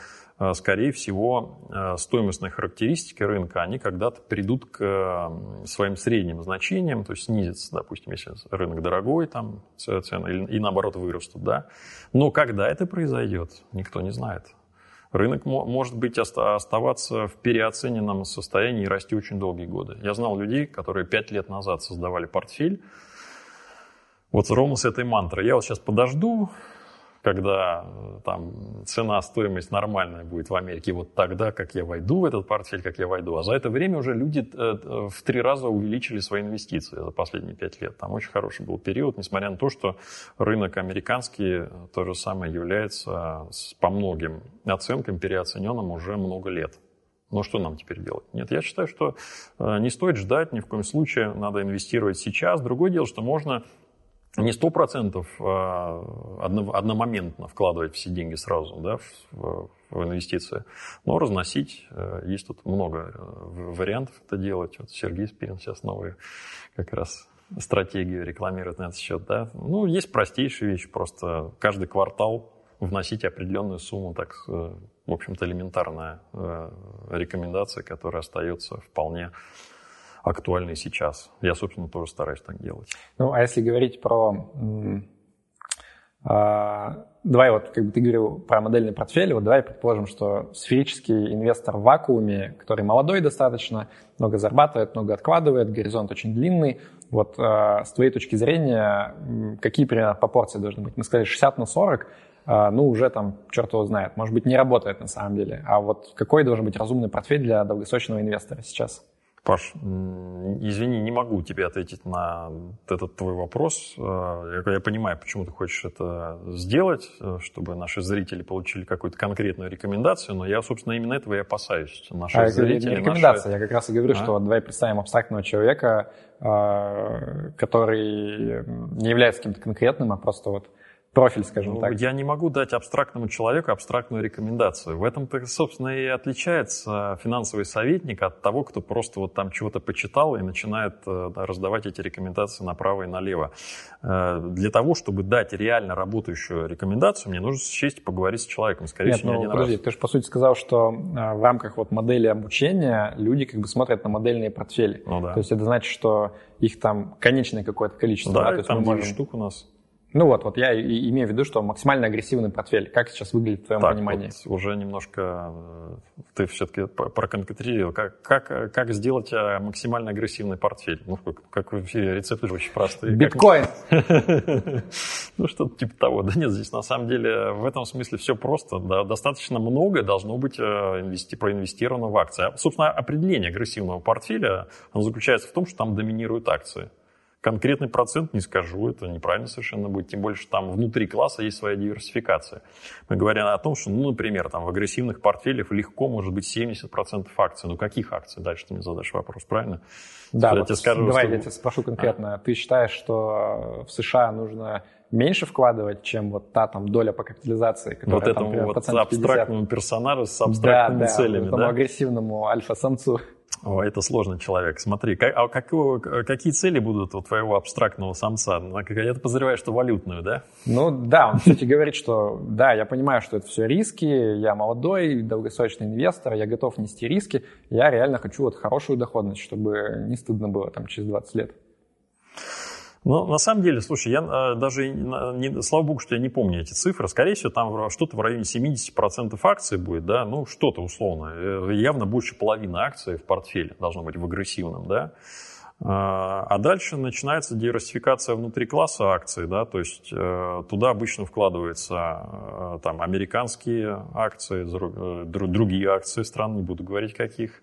скорее всего, стоимостные характеристики рынка, они когда-то придут к своим средним значениям, то есть снизятся, допустим, если рынок дорогой, там, цены, и наоборот вырастут. Да? Но когда это произойдет, никто не знает. Рынок может быть оставаться в переоцененном состоянии и расти очень долгие годы. Я знал людей, которые пять лет назад создавали портфель. Вот ровно с этой мантрой. Я вот сейчас подожду, когда там цена-стоимость нормальная будет в Америке. Вот тогда, как я войду в этот портфель, как я войду. А за это время уже люди в три раза увеличили свои инвестиции за последние пять лет. Там очень хороший был период, несмотря на то, что рынок американский то же самое является по многим оценкам переоцененным уже много лет. Но что нам теперь делать? Нет, я считаю, что не стоит ждать, ни в коем случае надо инвестировать сейчас. Другое дело, что можно... Не сто процентов одномоментно вкладывать все деньги сразу, да, в, в инвестиции, но разносить. Есть тут много вариантов это делать. Вот Сергей Спирин сейчас новую как раз стратегию рекламирует на этот счет. Да. Ну, есть простейшие вещи. Просто каждый квартал вносить определенную сумму. Так, в общем-то, элементарная рекомендация, которая остается вполне... актуальны сейчас. Я, собственно, тоже стараюсь так делать. Ну, а если говорить про... Э, давай вот, как бы ты говорил про модельный портфель, вот давай предположим, что сферический инвестор в вакууме, который молодой достаточно, много зарабатывает, много откладывает, горизонт очень длинный. Вот э, с твоей точки зрения, какие примерно пропорции должны быть? Мы сказали шестьдесят на сорок, э, ну, уже там, черт его знает, может быть, не работает на самом деле. А вот какой должен быть разумный портфель для долгосрочного инвестора сейчас? Паш, извини, не могу тебе ответить на этот твой вопрос. Я, я понимаю, почему ты хочешь это сделать, чтобы наши зрители получили какую-то конкретную рекомендацию, но я, собственно, именно этого и опасаюсь. Наши а зрители, это не рекомендация. Наши... Я как раз и говорю, а? что вот, давай представим абстрактного человека, который не является каким-то конкретным, а просто вот профиль, скажем ну, так. Я не могу дать абстрактному человеку абстрактную рекомендацию. В этом-то, собственно, и отличается финансовый советник от того, кто просто вот там чего-то почитал и начинает раздавать эти рекомендации направо и налево. Для того, чтобы дать реально работающую рекомендацию, мне нужно сесть и поговорить с человеком. Скорее всего, не ну, один подожди, раз. Ты же, по сути, сказал, что в рамках вот модели обучения люди как бы смотрят на модельные портфели. Ну, да. То есть это значит, что их там конечное какое-то количество. Да, да? То есть там девять можем... штук у нас. Ну вот, вот я и имею в виду, что максимально агрессивный портфель. Как сейчас выглядит в твоем так, понимании? Вот уже немножко ты все-таки проконкретизировал. Как, как, как сделать максимально агрессивный портфель? Ну, как рецепты очень простые. Биткоин! Ну, что-то типа того. Да нет, здесь на самом деле в этом смысле все просто. Достаточно много должно быть проинвестировано в акции. Собственно, определение агрессивного портфеля заключается в том, что там доминируют акции. конкретный процент не скажу, это неправильно совершенно будет. Тем более, что там внутри класса есть своя диверсификация. Мы говорим о том, что, ну, например, там в агрессивных портфелях легко может быть семьдесят процентов акций. Ну, каких акций? Дальше ты мне задашь вопрос, правильно? Да, я вот тебе скажу, давай что... я тебя спрошу конкретно. А? Ты считаешь, что в США нужно меньше вкладывать, чем вот та там доля по капитализации, которая вот там, этому вот абстрактному персонажу с абстрактными да, целями, да? Этому да? агрессивному альфа-самцу. О, это сложный человек. Смотри, как, а какого, какие цели будут у твоего абстрактного самца? Я подозреваю, что валютную, да? Ну да, он, кстати, говорит, что да, я понимаю, что это все риски, я молодой, долгосрочный инвестор, я готов нести риски, я реально хочу вот хорошую доходность, чтобы не стыдно было там через двадцать лет. Ну, на самом деле, слушай, я э, даже, не, слава богу, что я не помню эти цифры. Скорее всего, там что-то в районе семьдесят процентов акций будет, да, ну, что-то условно. Явно больше половины акций в портфеле должно быть в агрессивном, да. А дальше начинается диверсификация внутри класса акций, да, то есть туда обычно вкладываются там американские акции, другие акции стран, не буду говорить каких.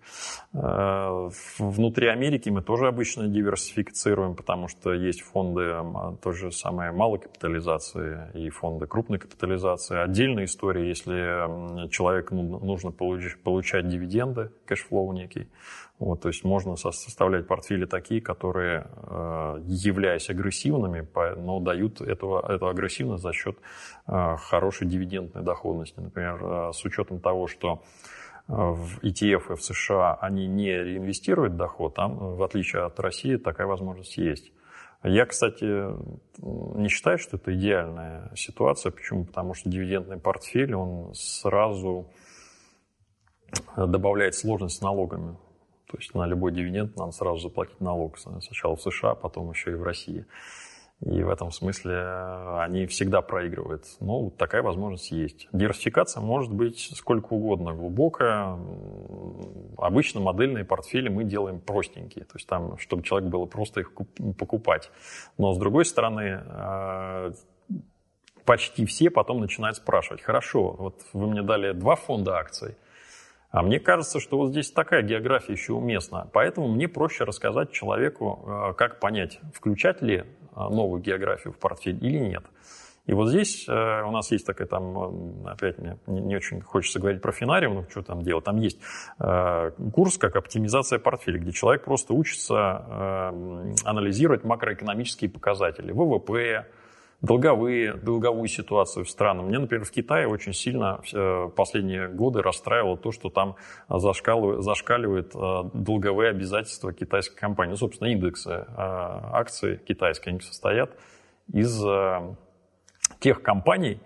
Внутри Америки мы тоже обычно диверсифицируем, потому что есть фонды той же самой малой капитализации и фонды крупной капитализации. Отдельная история, если человеку нужно получать дивиденды, кэшфлоу некий. Вот, то есть можно составлять портфели такие, которые, являясь агрессивными, но дают этого, эту агрессивность за счет хорошей дивидендной доходности. Например, с учетом того, что в и ти эф в США они не реинвестируют доход, там, в отличие от России, такая возможность есть. Я, кстати, не считаю, что это идеальная ситуация. Почему? Потому что дивидендный портфель, он сразу добавляет сложность с налогами. То есть на любой дивиденд нам сразу заплатить налог. Сначала в США, потом еще и в России. И в этом смысле они всегда проигрывают. Но вот такая возможность есть. Диверсификация может быть сколько угодно глубокая. Обычно модельные портфели мы делаем простенькие. То есть там, чтобы человек было просто их покупать. Но с другой стороны... Почти все потом начинают спрашивать. Хорошо, вот вы мне дали два фонда акций. А мне кажется, что вот здесь такая география еще уместна. Поэтому мне проще рассказать человеку, как понять, включать ли новую географию в портфель или нет. И вот здесь у нас есть такая там, опять мне не очень хочется говорить про Финариум, но что там делать, там есть курс как оптимизация портфеля, где человек просто учится анализировать макроэкономические показатели, вэ вэ пэ, долговые, долговую ситуацию в странах. Мне, например, в Китае очень сильно последние годы расстраивало то, что там зашкаливают долговые обязательства китайской компании. Ну, собственно, индексы акций китайские, они состоят из тех компаний,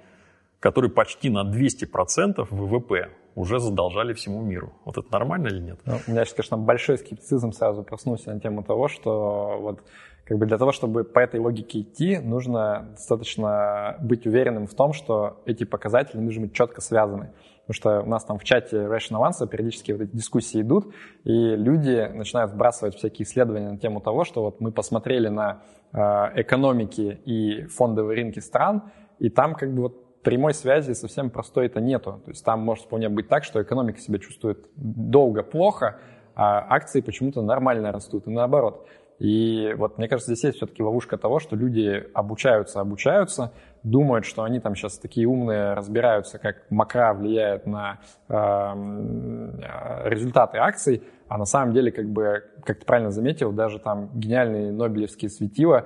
которые почти на двести процентов вэ вэ пэ уже задолжали всему миру. Вот это нормально или нет? Ну, у меня сейчас, конечно, большой скептицизм сразу проснулся на тему того, что вот как бы для того, чтобы по этой логике идти, нужно достаточно быть уверенным в том, что эти показатели должны быть четко связаны. Потому что у нас там в чате Rational Anse периодически вот эти дискуссии идут, и люди начинают сбрасывать всякие исследования на тему того, что вот мы посмотрели на э, экономики и фондовые рынки стран, и там как бы вот прямой связи совсем простой-то нету. То есть там может вполне быть так, что экономика себя чувствует долго плохо, а акции почему-то нормально растут, и наоборот. И вот, мне кажется, здесь есть все-таки ловушка того, что люди обучаются, обучаются, думают, что они там сейчас такие умные, разбираются, как макро влияет на э, результаты акций, а на самом деле, как бы, как ты правильно заметил, даже там гениальные нобелевские светила,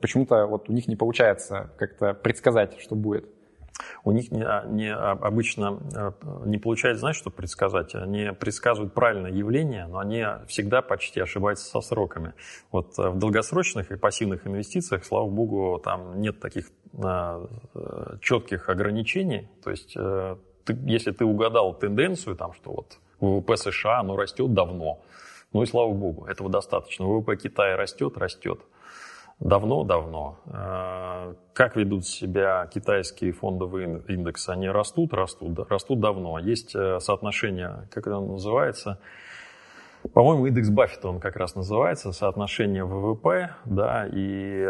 почему-то вот у них не получается как-то предсказать, что будет. У них не, не, обычно не получается, знаешь, что предсказать. Они предсказывают правильное явление, но они всегда почти ошибаются со сроками. Вот в долгосрочных и пассивных инвестициях, слава богу, там нет таких а, четких ограничений. То есть, а, ты, если ты угадал тенденцию, там, что вот вэ вэ пэ США, оно растет давно, ну и слава богу, этого достаточно. вэ вэ пэ Китая растет, растет. Давно-давно. Как ведут себя китайские фондовые индексы? Они растут, растут, растут давно. Есть соотношение, как это называется? По-моему, индекс Баффета он как раз называется. Соотношение вэ вэ пэ, да, и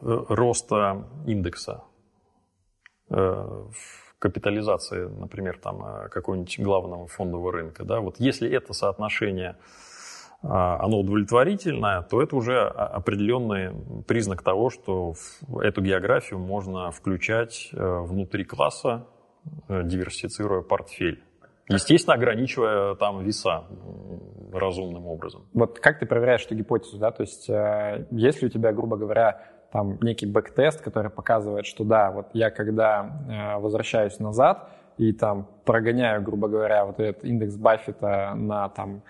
роста индекса капитализации, например, там, какого-нибудь главного фондового рынка. Да. Вот если это соотношение оно удовлетворительное, то это уже определенный признак того, что эту географию можно включать внутри класса, диверсифицируя портфель. Естественно, ограничивая там веса разумным образом. Вот как ты проверяешь эту гипотезу, да? То есть э, есть ли у тебя, грубо говоря, там некий бэк-тест, который показывает, что да, вот я когда э, возвращаюсь назад и там прогоняю, грубо говоря, вот этот индекс Баффета на там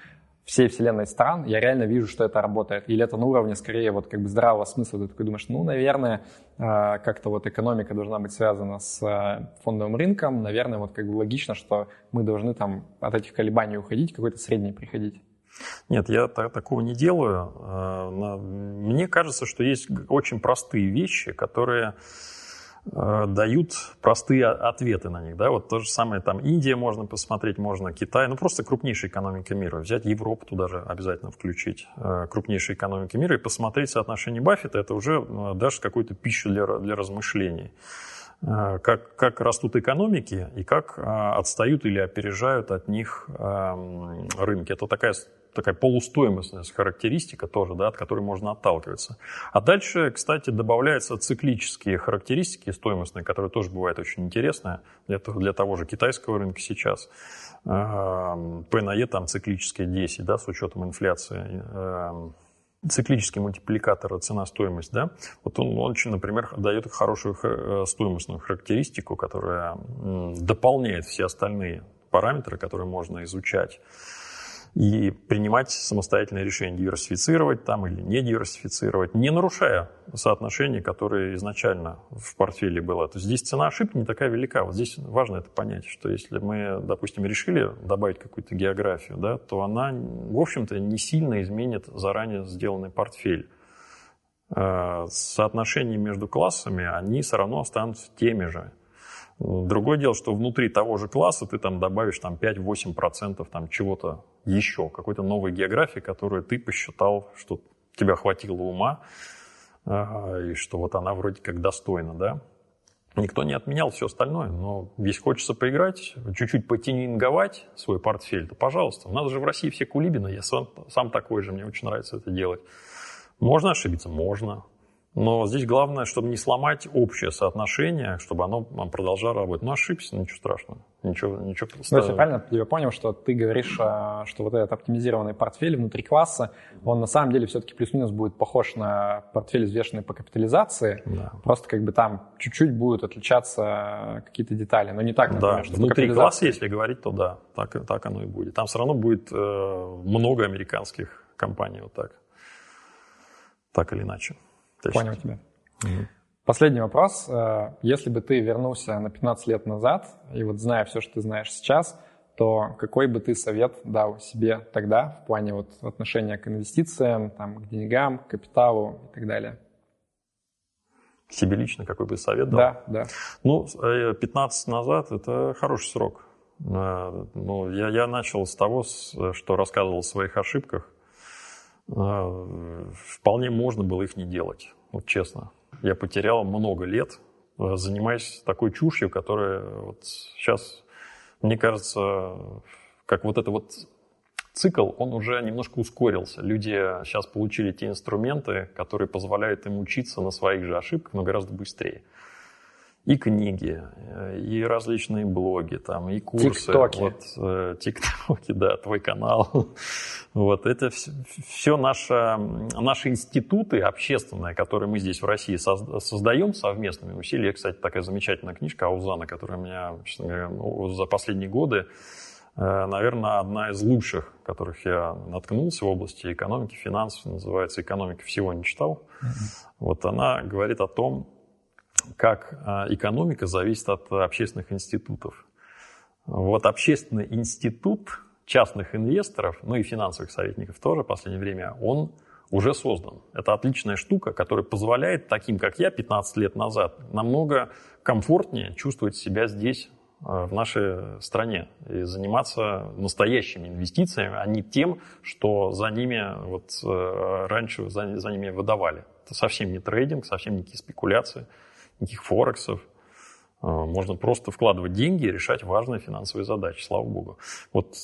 всей вселенной стран, я реально вижу, что это работает. Или это на уровне скорее вот как бы здравого смысла. Ты такой думаешь, ну, наверное, как-то вот экономика должна быть связана с фондовым рынком. Наверное, вот как бы логично, что мы должны там от этих колебаний уходить, какой-то средний приходить. Нет, я такого не делаю. Мне кажется, что есть очень простые вещи, которые дают простые ответы на них, да, вот то же самое, там, Индия можно посмотреть, можно Китай, ну, просто крупнейшая экономика мира, взять Европу туда же обязательно включить, крупнейшие экономики мира, и посмотреть соотношение Баффета, это уже даже какую-то пищу для, для размышлений, как, как растут экономики и как отстают или опережают от них рынки, это такая такая полустоимостная характеристика тоже, да, от которой можно отталкиваться. А дальше, кстати, добавляются циклические характеристики стоимостные, которые тоже бывают очень интересные для, для того же китайского рынка сейчас. P на E там циклические десять, да, с учетом инфляции. Циклический мультипликатор цена-стоимость, да, вот он, он, например, дает хорошую стоимостную характеристику, которая дополняет все остальные параметры, которые можно изучать. И принимать самостоятельное решение, диверсифицировать там или не диверсифицировать, не нарушая соотношение, которое изначально в портфеле было. То есть здесь цена ошибки не такая велика. Вот здесь важно это понять, что если мы, допустим, решили добавить какую-то географию, да, то она, в общем-то, не сильно изменит заранее сделанный портфель. Соотношения между классами, они все равно останутся теми же. Другое дело, что внутри того же класса ты там добавишь там, пять-восемь процентов там, чего-то еще, какой-то новой географии, которую ты посчитал, что тебя хватило ума, и что вот она вроде как достойна, да. Никто не отменял все остальное, но если хочется поиграть, чуть-чуть потюнинговать свой портфель, то пожалуйста. У нас же в России все кулибины, я сам, сам такой же, мне очень нравится это делать. Можно ошибиться? Можно. Но здесь главное, чтобы не сломать общее соотношение, чтобы оно продолжало работать. Ну, ошибся, ничего страшного. Ничего, ничего страшного. Ну, я правильно я понял, что ты говоришь, что вот этот оптимизированный портфель внутри класса, он на самом деле все-таки плюс-минус будет похож на портфель, взвешенный по капитализации. Да. Просто как бы там чуть-чуть будут отличаться какие-то детали. Но не так, например, да, что внутри класса, если говорить, то да, так, так оно и будет. Там все равно будет много американских компаний вот так, так или иначе. Понял тебя. Угу. Последний вопрос. Если бы ты вернулся на пятнадцать лет назад, и вот зная все, что ты знаешь сейчас, то какой бы ты совет дал себе тогда в плане вот отношения к инвестициям, там, к деньгам, к капиталу и так далее? Себе лично какой бы совет дал? Да, да. Ну, пятнадцать назад – это хороший срок. Ну, я, я начал с того, что рассказывал о своих ошибках. Вполне можно было их не делать, вот честно. Я потерял много лет, занимаясь такой чушью, которая вот сейчас, мне кажется, как вот этот вот цикл, он уже немножко ускорился. Люди сейчас получили те инструменты, которые позволяют им учиться на своих же ошибках, но гораздо быстрее. И книги, и различные блоги, там, и курсы. Тиктоки. Вот, э, тиктоки, да, твой канал. Вот, это все, все наше, наши институты общественные, которые мы здесь в России создаем совместными усилиями. Кстати, такая замечательная книжка Аузана, которая у меня, честно говоря, за последние годы, э, наверное, одна из лучших, которых я наткнулся в области экономики, финансов, называется «Экономика всего не читал». Mm-hmm. Вот она говорит о том, как экономика зависит от общественных институтов. Вот общественный институт частных инвесторов, ну и финансовых советников тоже в последнее время, он уже создан. Это отличная штука, которая позволяет таким, как я, пятнадцать лет назад, намного комфортнее чувствовать себя здесь, в нашей стране, и заниматься настоящими инвестициями, а не тем, что за ними вот раньше за, за ними выдавали. Это совсем не трейдинг, совсем никакие спекуляции, никаких форексов. Можно просто вкладывать деньги и решать важные финансовые задачи, слава богу. Вот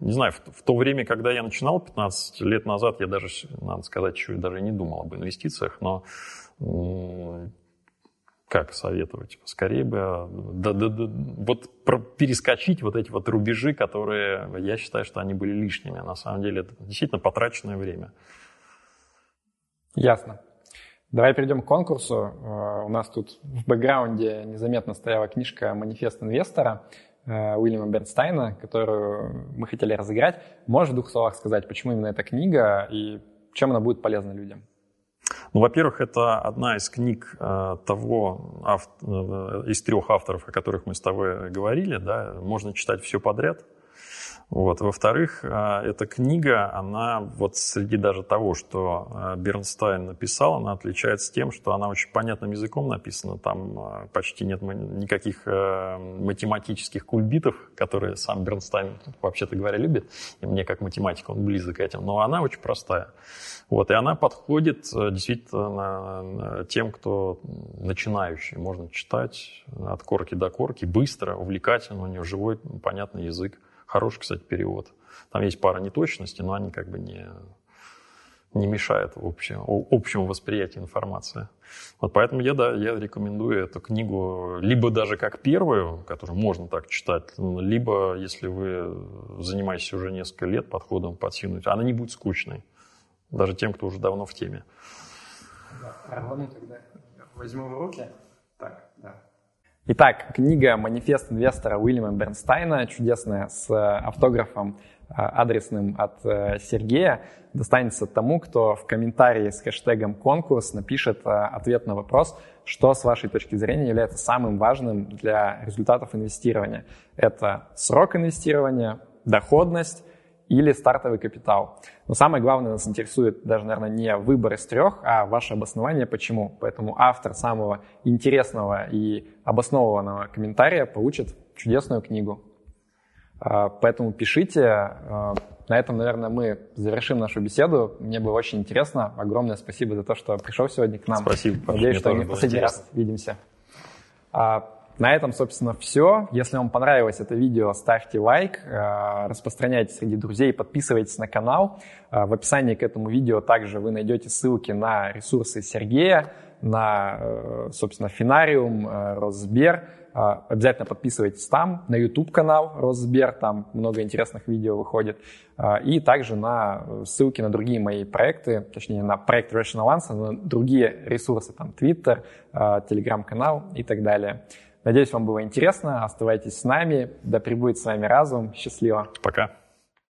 не знаю, в, в то время, когда я начинал, пятнадцать лет назад, я даже, надо сказать, еще даже не думал об инвестициях, но м- как советовать? Скорее бы да, да, да, вот про, перескочить вот эти вот рубежи, которые, я считаю, что они были лишними. На самом деле, это действительно потраченное время. Ясно. Давай перейдем к конкурсу. У нас тут в бэкграунде незаметно стояла книжка «Манифест инвестора» Уильяма Бернстайна, которую мы хотели разыграть. Можешь в двух словах сказать, почему именно эта книга и чем она будет полезна людям? Ну, во-первых, это одна из книг того, из трех авторов, о которых мы с тобой говорили, да, можно читать все подряд. Вот. Во-вторых, эта книга, она вот среди даже того, что Бернстайн написал, она отличается тем, что она очень понятным языком написана, там почти нет никаких математических кульбитов, которые сам Бернстайн, вообще-то говоря, любит, и мне как математик он близок к этим, но она очень простая. Вот. И она подходит действительно тем, кто начинающий, можно читать от корки до корки, быстро, увлекательно, у нее живой, понятный язык. Хороший, кстати, перевод. Там есть пара неточностей, но они как бы не, не мешают общему, общему восприятию информации. Вот поэтому я, да, я рекомендую эту книгу либо даже как первую, которую можно так читать, либо, если вы занимаетесь уже несколько лет подходом подсинуть, она не будет скучной, даже тем, кто уже давно в теме. Да, ладно, тогда возьму в руки. Так, да. Итак, книга «Манифест инвестора» Уильяма Бернстайна, чудесная, с автографом адресным от Сергея, достанется тому, кто в комментарии с хэштегом «конкурс» напишет ответ на вопрос, что, с вашей точки зрения, является самым важным для результатов инвестирования. Это срок инвестирования, доходность или стартовый капитал. Но самое главное нас интересует даже, наверное, не выбор из трех, а ваше обоснование почему. Поэтому автор самого интересного и обоснованного комментария получит чудесную книгу. Поэтому пишите. На этом, наверное, мы завершим нашу беседу. Мне было очень интересно. Огромное спасибо за то, что пришел сегодня к нам. Спасибо. Надеюсь, что мы в последний раз увидимся. На этом, собственно, все. Если вам понравилось это видео, ставьте лайк, распространяйте среди друзей, подписывайтесь на канал. В описании к этому видео также вы найдете ссылки на ресурсы Сергея, на, собственно, Финариум, Россбер. Обязательно подписывайтесь там, на YouTube-канал Россбер, там много интересных видео выходит. И также на ссылки на другие мои проекты, точнее, на проект Rational Anse, на другие ресурсы, там Twitter, Telegram-канал и так далее. Надеюсь, вам было интересно. Оставайтесь с нами. Да пребудет с вами разум. Счастливо. Пока.